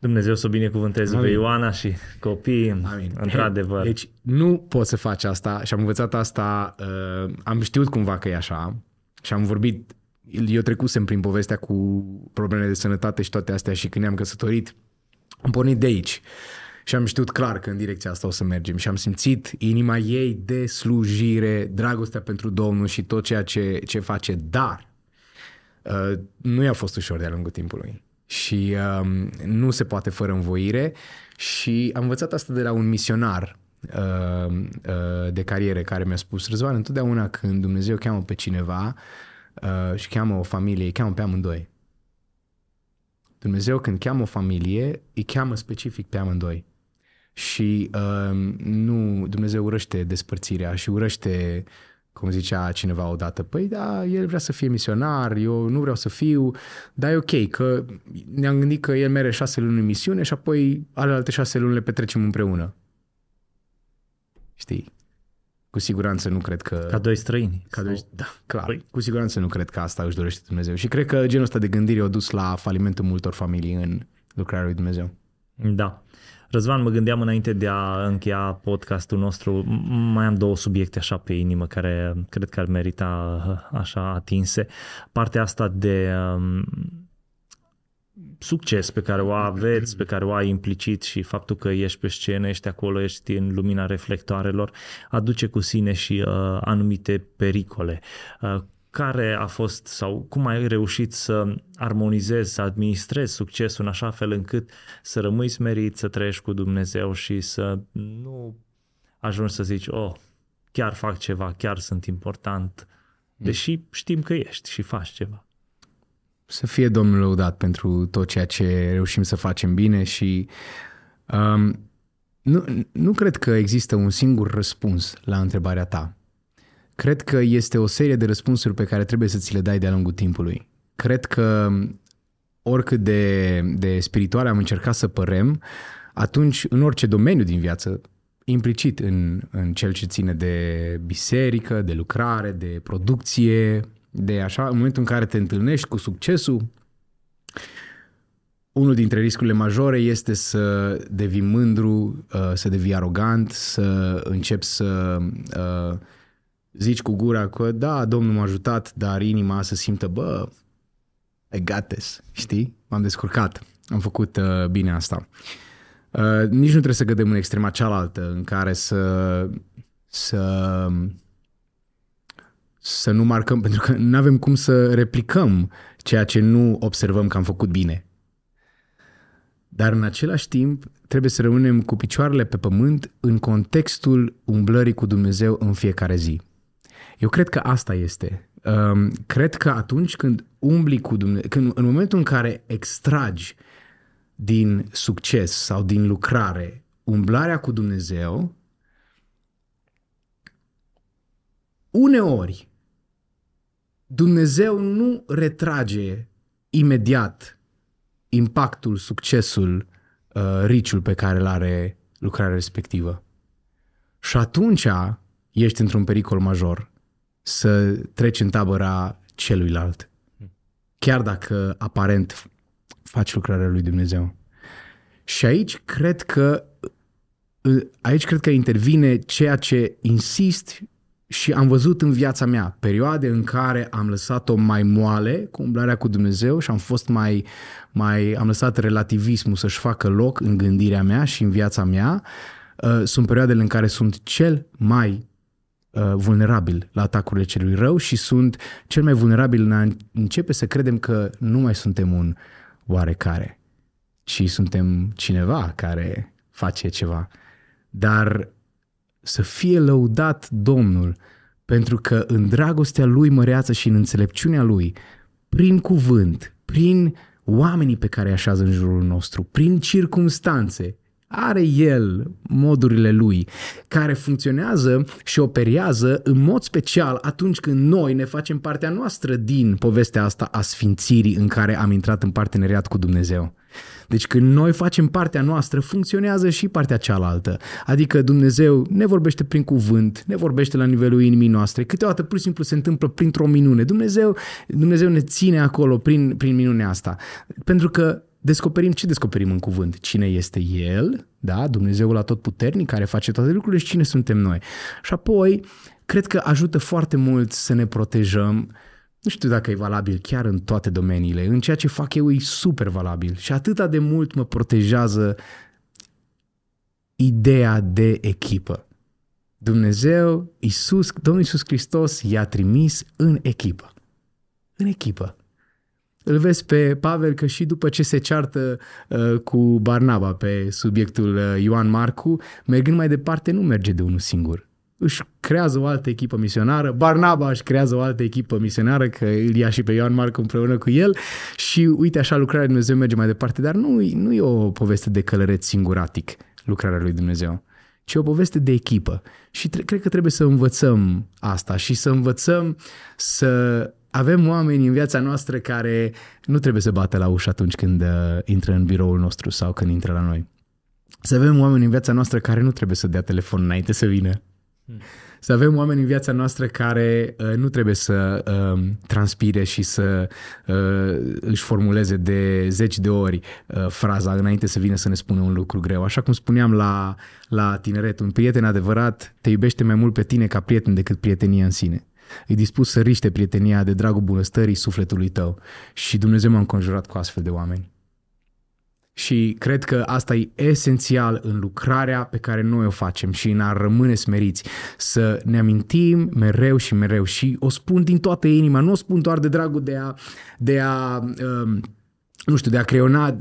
Dumnezeu să o binecuvânteze pe Ioana și copiii, într-adevăr. Deci nu poți să faci asta și am învățat asta, am știut cumva că e așa și am vorbit, eu trecusem prin povestea cu problemele de sănătate și toate astea și când ne-am căsătorit, am pornit de aici și am știut clar că în direcția asta o să mergem și am simțit inima ei de slujire, dragostea pentru Domnul și tot ceea ce face, dar nu i-a fost ușor de-a lungul timpului. și nu se poate fără învoire și am învățat asta de la un misionar de carieră care mi-a spus: Răzvan, întotdeauna când Dumnezeu cheamă pe cineva și cheamă o familie, îi cheamă pe amândoi. Dumnezeu când cheamă o familie, îi cheamă specific pe amândoi. Și nu, Dumnezeu urăște despărțirea și urăște, cum zicea cineva odată, păi da, el vrea să fie misionar, eu nu vreau să fiu, dar e ok, că ne-am gândit că el merge 6 luni în misiune și apoi alte 6 luni le petrecem împreună. Știi? Cu siguranță nu cred că... Ca doi străini. Ca doi... Da, clar. Păi. Cu siguranță nu cred că asta își dorește Dumnezeu. Și cred că genul ăsta de gândire a dus la falimentul multor familii în lucrarea lui Dumnezeu. Da. Răzvan, mă gândeam înainte de a încheia podcastul nostru, mai am 2 subiecte așa pe inimă care cred că ar merita așa atinse. Partea asta de succes pe care o aveți, pe care o ai implicit și faptul că ești pe scenă, ești acolo, ești în lumina reflectoarelor, aduce cu sine și anumite pericole. Care a fost sau cum ai reușit să armonizezi, să administrezi succesul în așa fel încât să rămâi smerit, să trăiești cu Dumnezeu și să nu ajungi să zici, oh, chiar fac ceva, chiar sunt important, deși știm că ești și faci ceva. Să fie Domnul lăudat pentru tot ceea ce reușim să facem bine și nu cred că există un singur răspuns la întrebarea ta. Cred că este o serie de răspunsuri pe care trebuie să ți le dai de-a lungul timpului. Cred că oricât de spirituale am încercat să părem, atunci în orice domeniu din viață, implicit în cel ce ține de biserică, de lucrare, de producție, de așa, în momentul în care te întâlnești cu succesul, unul dintre riscurile majore este să devii mândru, să devii arogant, să începi să... zici cu gura că da, Domnul m-a ajutat, dar inima să simtă, bă, I got this, știi? M-am descurcat, am făcut bine asta. Nici nu trebuie să cădem în extrema cealaltă, în care să nu marcăm, pentru că nu avem cum să replicăm ceea ce nu observăm că am făcut bine. Dar în același timp trebuie să rămânem cu picioarele pe pământ în contextul umblării cu Dumnezeu în fiecare zi. Eu cred că asta este. Cred că atunci când umbli cu Dumnezeu, în momentul în care extragi din succes sau din lucrare umblarea cu Dumnezeu, uneori Dumnezeu nu retrage imediat impactul, succesul, riciul pe care îl are lucrarea respectivă. Și atunci ești într-un pericol major să treci în tabăra celuilalt, chiar dacă aparent faci lucrarea lui Dumnezeu. Și aici cred că intervine ceea ce insist și am văzut în viața mea, perioade în care am lăsat-o mai moale cu umblarea cu Dumnezeu și am fost am lăsat relativismul să-și facă loc în gândirea mea și în viața mea. Sunt perioadele în care sunt cel mai vulnerabil la atacurile celui rău și sunt cel mai vulnerabil în a începe să credem că nu mai suntem un oarecare, ci suntem cineva care face ceva. Dar să fie lăudat Domnul, pentru că în dragostea Lui măreață și în înțelepciunea Lui, prin cuvânt, prin oamenii pe care îi așează în jurul nostru, prin circumstanțe, are El modurile Lui care funcționează și operează în mod special atunci când noi ne facem partea noastră din povestea asta a sfințirii în care am intrat în parteneriat cu Dumnezeu. Deci când noi facem partea noastră, funcționează și partea cealaltă. Adică Dumnezeu ne vorbește prin cuvânt, ne vorbește la nivelul inimii noastre. Câteodată pur și simplu se întâmplă printr-o minune. Dumnezeu ne ține acolo prin minunea asta. Pentru că descoperim în cuvânt? Cine este El, da? Dumnezeul atotputernic care face toate lucrurile și cine suntem noi. Și apoi, cred că ajută foarte mult să ne protejăm. Nu știu dacă e valabil chiar în toate domeniile. În ceea ce fac eu e super valabil și atâta de mult mă protejează ideea de echipă. Domnul Iisus Hristos i-a trimis în echipă. îl vezi pe Pavel că și după ce se ceartă cu Barnaba pe subiectul Ioan Marcu, mergând mai departe, nu merge de unul singur. Își creează o altă echipă misionară, Barnaba își creează o altă echipă misionară, că îl ia și pe Ioan Marcu împreună cu el și uite așa lucrarea lui Dumnezeu merge mai departe, dar nu e o poveste de călăreț singuratic lucrarea lui Dumnezeu, ci o poveste de echipă și cred că trebuie să învățăm asta și să învățăm să avem oameni în viața noastră care nu trebuie să bată la ușă atunci când intră în biroul nostru sau când intră la noi. Să avem oameni în viața noastră care nu trebuie să dea telefon înainte să vină. Să avem oameni în viața noastră care nu trebuie să transpire și să își formuleze de zeci de ori fraza înainte să vină să ne spună un lucru greu. Așa cum spuneam la tineret, un prieten adevărat te iubește mai mult pe tine ca prieten decât prietenia în sine. E dispus să riște prietenia de dragul bunăstării sufletului tău și Dumnezeu m-a înconjurat cu astfel de oameni. Și cred că asta e esențial în lucrarea pe care noi o facem și în a rămâne smeriți, să ne amintim mereu și mereu, și o spun din toată inima, nu o spun doar de dragul de a creiona,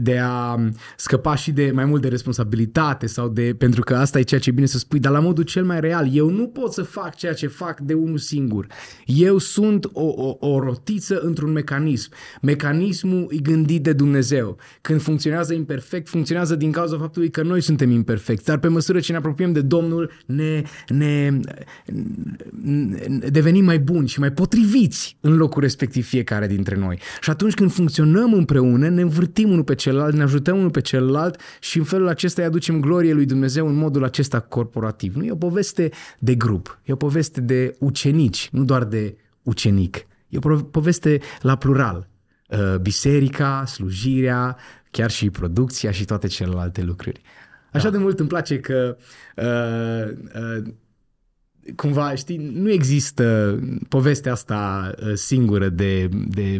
de a scăpa și de mai mult de responsabilitate pentru că asta e ceea ce e bine să spui, dar la modul cel mai real, eu nu pot să fac ceea ce fac de unul singur. Eu sunt o rotiță într-un mecanism. Mecanismul e gândit de Dumnezeu. Când funcționează imperfect, funcționează din cauza faptului că noi suntem imperfecți, dar pe măsură ce ne apropiem de Domnul, ne devenim mai buni și mai potriviți în locul respectiv fiecare dintre noi. Și atunci când funcționăm împreună, ne învârtim unul pe celălalt, ne ajutăm unul pe celălalt și în felul acesta îi aducem glorie lui Dumnezeu în modul acesta corporativ. Nu e o poveste de grup, e o poveste de ucenici, nu doar de ucenic. E o poveste la plural. Biserica, slujirea, chiar și producția și toate celelalte lucruri. Așa de mult îmi place că cumva, știi, nu există povestea asta singură de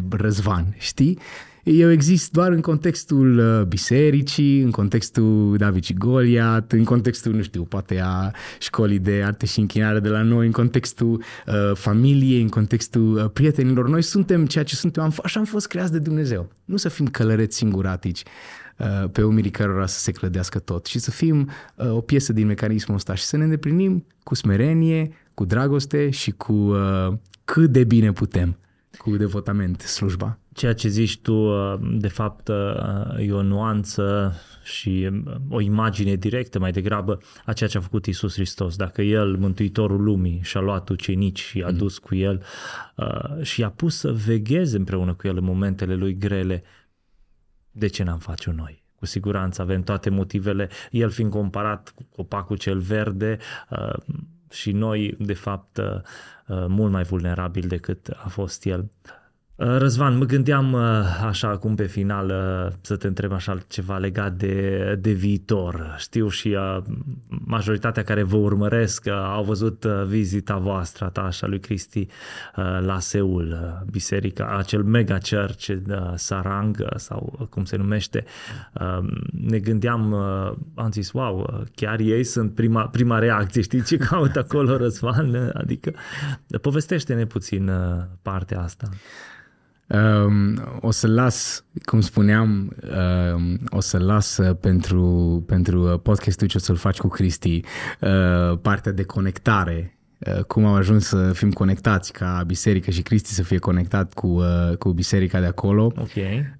Răzvan, știi? Eu exist doar în contextul bisericii, în contextul David și Goliat, în contextul, nu știu, poate a școlii de arte și închinare de la noi, în contextul familiei, în contextul prietenilor. Noi suntem ceea ce suntem, așa am fost creați de Dumnezeu. Nu să fim călăreți singuratici pe umerii cărora să se clădească tot, și să fim o piesă din mecanismul ăsta și să ne îndeplinim cu smerenie, cu dragoste și cu cât de bine putem, cu devotament, slujba. Ceea ce zici tu, de fapt, e o nuanță și o imagine directă mai degrabă a ceea ce a făcut Iisus Hristos. Dacă El, Mântuitorul lumii, și-a luat ucenici și a dus cu El și i-a pus să vegheze împreună cu El în momentele Lui grele, de ce n-am face-o noi? Cu siguranță avem toate motivele, El fiind comparat cu copacul cel verde și noi, de fapt, mult mai vulnerabili decât a fost El. Răzvan, mă gândeam așa acum pe final să te întreb așa ceva legat de viitor. Știu și majoritatea care vă urmăresc au văzut vizita voastră, a ta așa lui Cristi, la Seul, biserica, acel mega church Sarang sau cum se numește. Ne gândeam, am zis, wow, chiar ei sunt prima reacție, știi ce caut acolo, Răzvan? Adică povestește-ne puțin partea asta. O să las, cum spuneam, o să las pentru podcastul ce o să-l faci cu Cristi, partea de conectare, cum am ajuns să fim conectați ca biserică și Cristi să fie conectat cu biserica de acolo. Okay.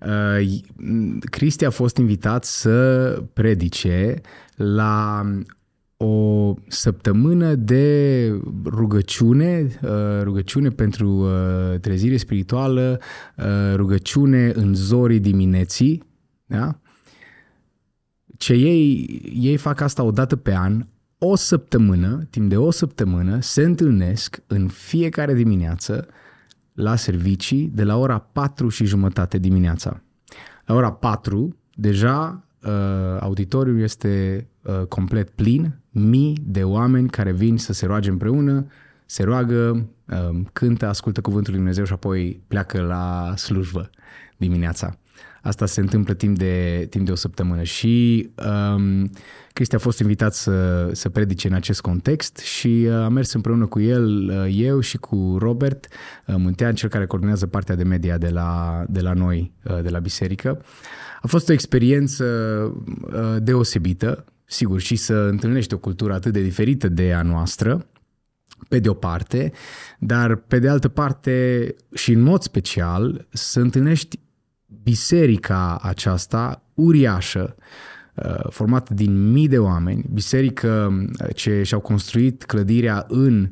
Cristi a fost invitat să predice la o săptămână de rugăciune pentru trezire spirituală, rugăciune în zorii dimineții. Da? Ce ei fac asta o dată pe an, o săptămână, timp de o săptămână, se întâlnesc în fiecare dimineață la servicii de la ora 4:30 dimineața. La ora 4 deja auditoriul este complet plin, mii de oameni care vin să se roage împreună, se roagă, cântă, ascultă Cuvântul lui Dumnezeu și apoi pleacă la slujbă dimineața. Asta se întâmplă timp de o săptămână și Cristi a fost invitat să predice în acest context și am mers împreună cu el, eu și cu Robert Muntean, cel care coordonează partea de media de la noi, de la biserică. A fost o experiență deosebită, sigur, și să întâlnești o cultură atât de diferită de a noastră, pe de o parte, dar pe de altă parte și în mod special să întâlnești biserica aceasta uriașă, formată din mii de oameni, biserică ce și-au construit clădirea în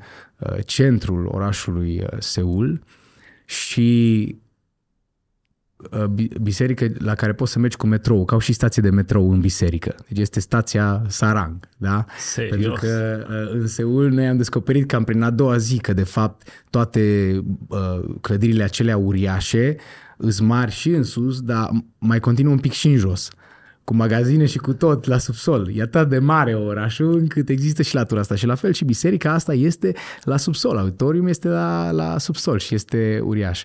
centrul orașului Seul și biserică la care poți să mergi cu metrou, că au și stație de metrou în biserică. Deci este stația Sarang, da? Serios? Pentru că în Seul noi am descoperit cam prin a doua zi că de fapt toate clădirile acelea uriașe îs mari și în sus, dar mai continuă un pic și în jos, cu magazine și cu tot la subsol. E atât de mare orașul încât există și latura asta. Și la fel și biserica asta este la subsol, auditorium este la subsol și este uriaș.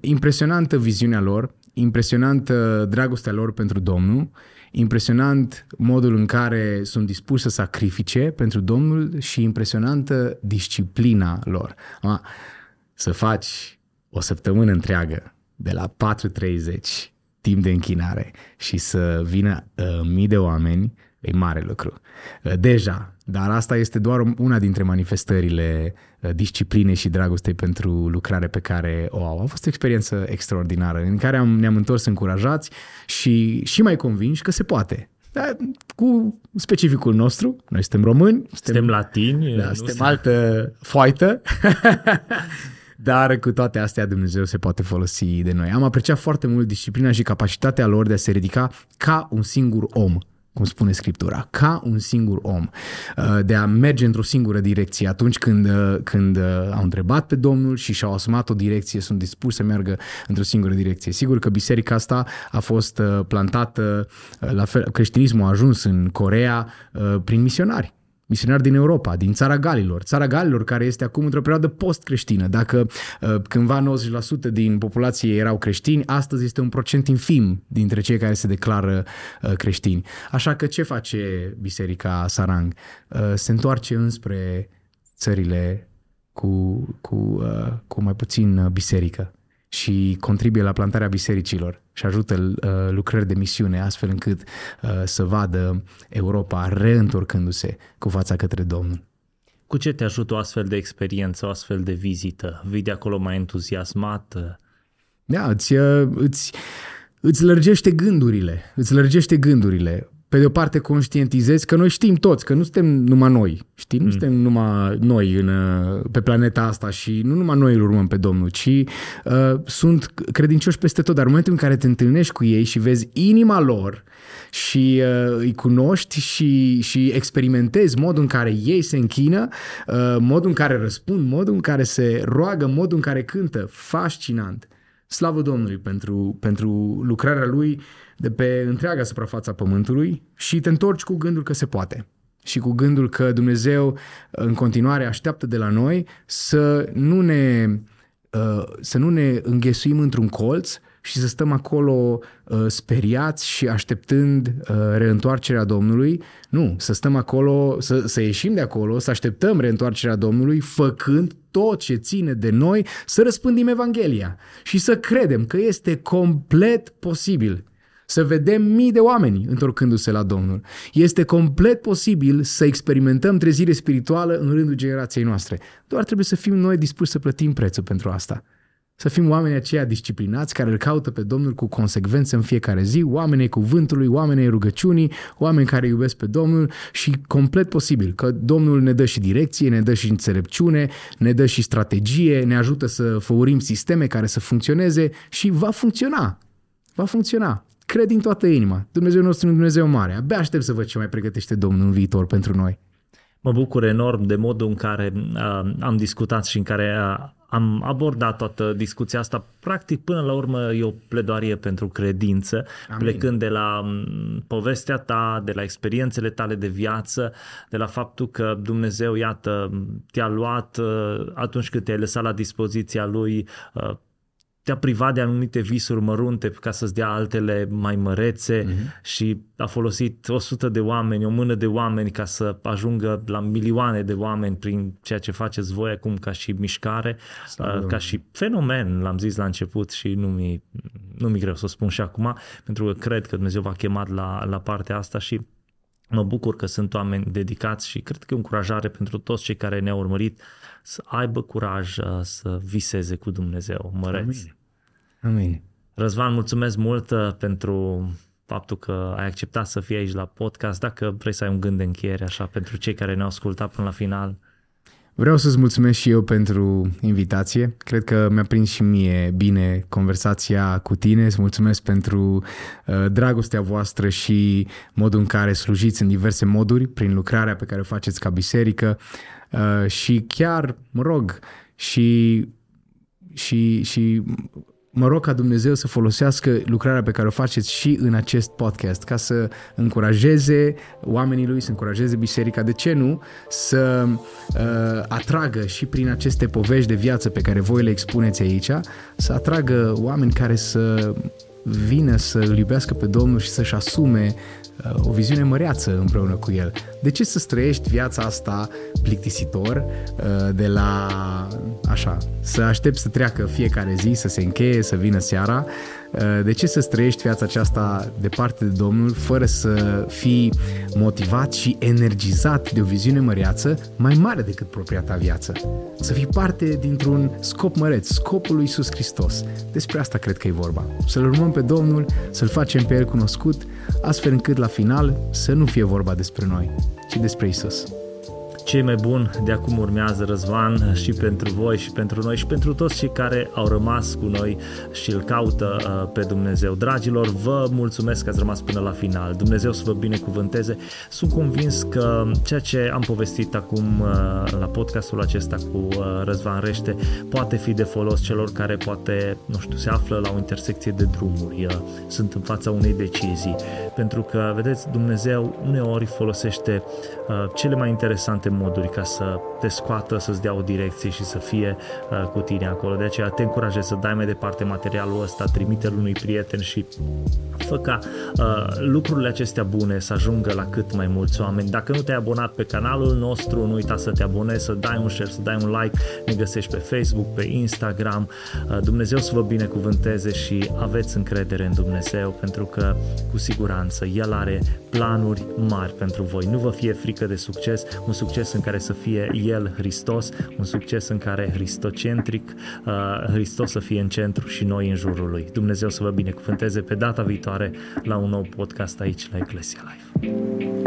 Impresionantă viziunea lor, impresionantă dragostea lor pentru Domnul, impresionant modul în care sunt dispuși să sacrifice pentru Domnul și impresionantă disciplina lor. Să faci o săptămână întreagă de la 4:30 timp de închinare și să vină mii de oameni, e mare lucru. Deja, dar asta este doar una dintre manifestările disciplinei și dragostei pentru lucrare pe care o au. A fost o experiență extraordinară în care ne-am întors încurajați și mai convinși că se poate. Dar cu specificul nostru, noi suntem români, suntem latini, da, suntem altă foaită. Dar cu toate astea Dumnezeu se poate folosi de noi. Am apreciat foarte mult disciplina și capacitatea lor de a se ridica ca un singur om, cum spune Scriptura, ca un singur om, de a merge într-o singură direcție. Atunci când au întrebat pe Domnul și și-au asumat o direcție, sunt dispuși să meargă într-o singură direcție. Sigur că biserica asta a fost plantată, la fel, creștinismul a ajuns în Coreea prin misionari. Misionari din Europa, din Țara Galilor, care este acum într-o perioadă post-creștină. Dacă cândva 90% din populație erau creștini, astăzi este un procent infim dintre cei care se declară creștini. Așa că ce face Biserica Sarang? Se întoarce înspre țările cu mai puțin biserică și contribuie la plantarea bisericilor și ajută lucrări de misiune astfel încât să vadă Europa reîntorcându-se cu fața către Domnul. Cu ce te ajută o astfel de experiență, o astfel de vizită? Vii de acolo mai entuziasmat? Da, îți lărgește gândurile, Pe de o parte conștientizezi că noi știm toți, că nu suntem numai noi, știi? Nu suntem numai noi pe planeta asta și nu numai noi îl urmăm pe Domnul, ci sunt credincioși peste tot, dar în momentul în care te întâlnești cu ei și vezi inima lor și îi cunoști și experimentezi modul în care ei se închină, modul în care răspund, modul în care se roagă, modul în care cântă, fascinant. Slavă Domnului pentru lucrarea Lui de pe întreaga suprafața Pământului și te întorci cu gândul că se poate și cu gândul că Dumnezeu în continuare așteaptă de la noi să nu ne înghesuim într-un colț și să stăm acolo speriați și așteptând reîntoarcerea Domnului. Nu, să stăm acolo, să ieșim de acolo, să așteptăm reîntoarcerea Domnului, făcând tot ce ține de noi să răspândim Evanghelia și să credem că este complet posibil să vedem mii de oameni întorcându-se la Domnul. Este complet posibil să experimentăm trezire spirituală în rândul generației noastre. Doar trebuie să fim noi dispuși să plătim prețul pentru asta. Să fim oamenii aceia disciplinați care îl caută pe Domnul cu consecvență în fiecare zi, oamenii cuvântului, oamenii rugăciunii, oameni care iubesc pe Domnul și complet posibil că Domnul ne dă și direcție, ne dă și înțelepciune, ne dă și strategie, ne ajută să făurim sisteme care să funcționeze și va funcționa. Va funcționa. Cred din toată inima. Dumnezeu nostru e un Dumnezeu mare. Abia aștept să văd ce mai pregătește Domnul în viitor pentru noi. Mă bucur enorm de modul în care am discutat și în care am abordat toată discuția asta. Practic, până la urmă, e o pledoarie pentru credință, Amin. Plecând de la povestea ta, de la experiențele tale de viață, de la faptul că Dumnezeu, iată, te-a luat atunci când te-ai lăsat la dispoziția Lui, te-a privat de anumite visuri mărunte ca să-ți dea altele mai mărețe și a folosit 100 de oameni, o mână de oameni ca să ajungă la milioane de oameni prin ceea ce faceți voi acum ca și mișcare, ca și fenomen, l-am zis la început și nu mi-e greu să o spun și acum, pentru că cred că Dumnezeu v-a chemat la partea asta și mă bucur că sunt oameni dedicați și cred că e o încurajare pentru toți cei care ne-au urmărit să aibă curaj să viseze cu Dumnezeu măreți. Amin. Răzvan, mulțumesc mult pentru faptul că ai acceptat să fii aici la podcast. Dacă vrei să ai un gând de încheiere așa pentru cei care ne-au ascultat până la final. Vreau să-ți mulțumesc și eu pentru invitație. Cred că mi-a prins și mie bine conversația cu tine. Îți mulțumesc pentru dragostea voastră și modul în care slujiți în diverse moduri prin lucrarea pe care o faceți ca biserică și chiar mă rog și mă rog ca Dumnezeu să folosească lucrarea pe care o faceți și în acest podcast ca să încurajeze oamenii lui, să încurajeze biserica, de ce nu, să atragă și prin aceste povești de viață pe care voi le expuneți aici, să atragă oameni care să vină să îl iubească pe Domnul și să-și asume o viziune măreață împreună cu el. De ce să trăiești viața asta plictisitor de la așa, să aștepți să treacă fiecare zi, să se încheie, să vină seara? De ce să trăiești viața aceasta departe de Domnul fără să fii motivat și energizat de o viziune măreață mai mare decât propria ta viață? Să fii parte dintr-un scop măreț, scopul lui Iisus Hristos. Despre asta cred că e vorba. Să-L urmăm pe Domnul, să-L facem pe El cunoscut, astfel încât la final să nu fie vorba despre noi, ci despre Iisus. Cei mai buni de acum urmează, Răzvan, și pentru voi și pentru noi și pentru toți cei care au rămas cu noi și îl caută pe Dumnezeu. Dragilor, vă mulțumesc că ați rămas până la final. Dumnezeu să vă binecuvânteze. Sunt convins că ceea ce am povestit acum la podcastul acesta cu Răzvan Rește poate fi de folos celor care poate, nu știu, se află la o intersecție de drumuri, sunt în fața unei decizii. Pentru că, vedeți, Dumnezeu uneori folosește cele mai interesante moduri ca să te scoată, să-ți dea o direcție și să fie cu tine acolo. De aceea te încurajez să dai mai departe materialul ăsta, trimite-l unui prieten și fă ca lucrurile acestea bune să ajungă la cât mai mulți oameni. Dacă nu te-ai abonat pe canalul nostru, nu uita să te abonezi, să dai un share, să dai un like, ne găsești pe Facebook, pe Instagram. Dumnezeu să vă binecuvânteze și aveți încredere în Dumnezeu, pentru că cu siguranță El are planuri mari pentru voi. Nu vă fie frică de succes, un succes în care să fie El Hristos, un succes în care Hristocentric, Hristos să fie în centru și noi în jurul Lui. Dumnezeu să vă binecuvânteze, pe data viitoare la un nou podcast aici la Ekklesia Life.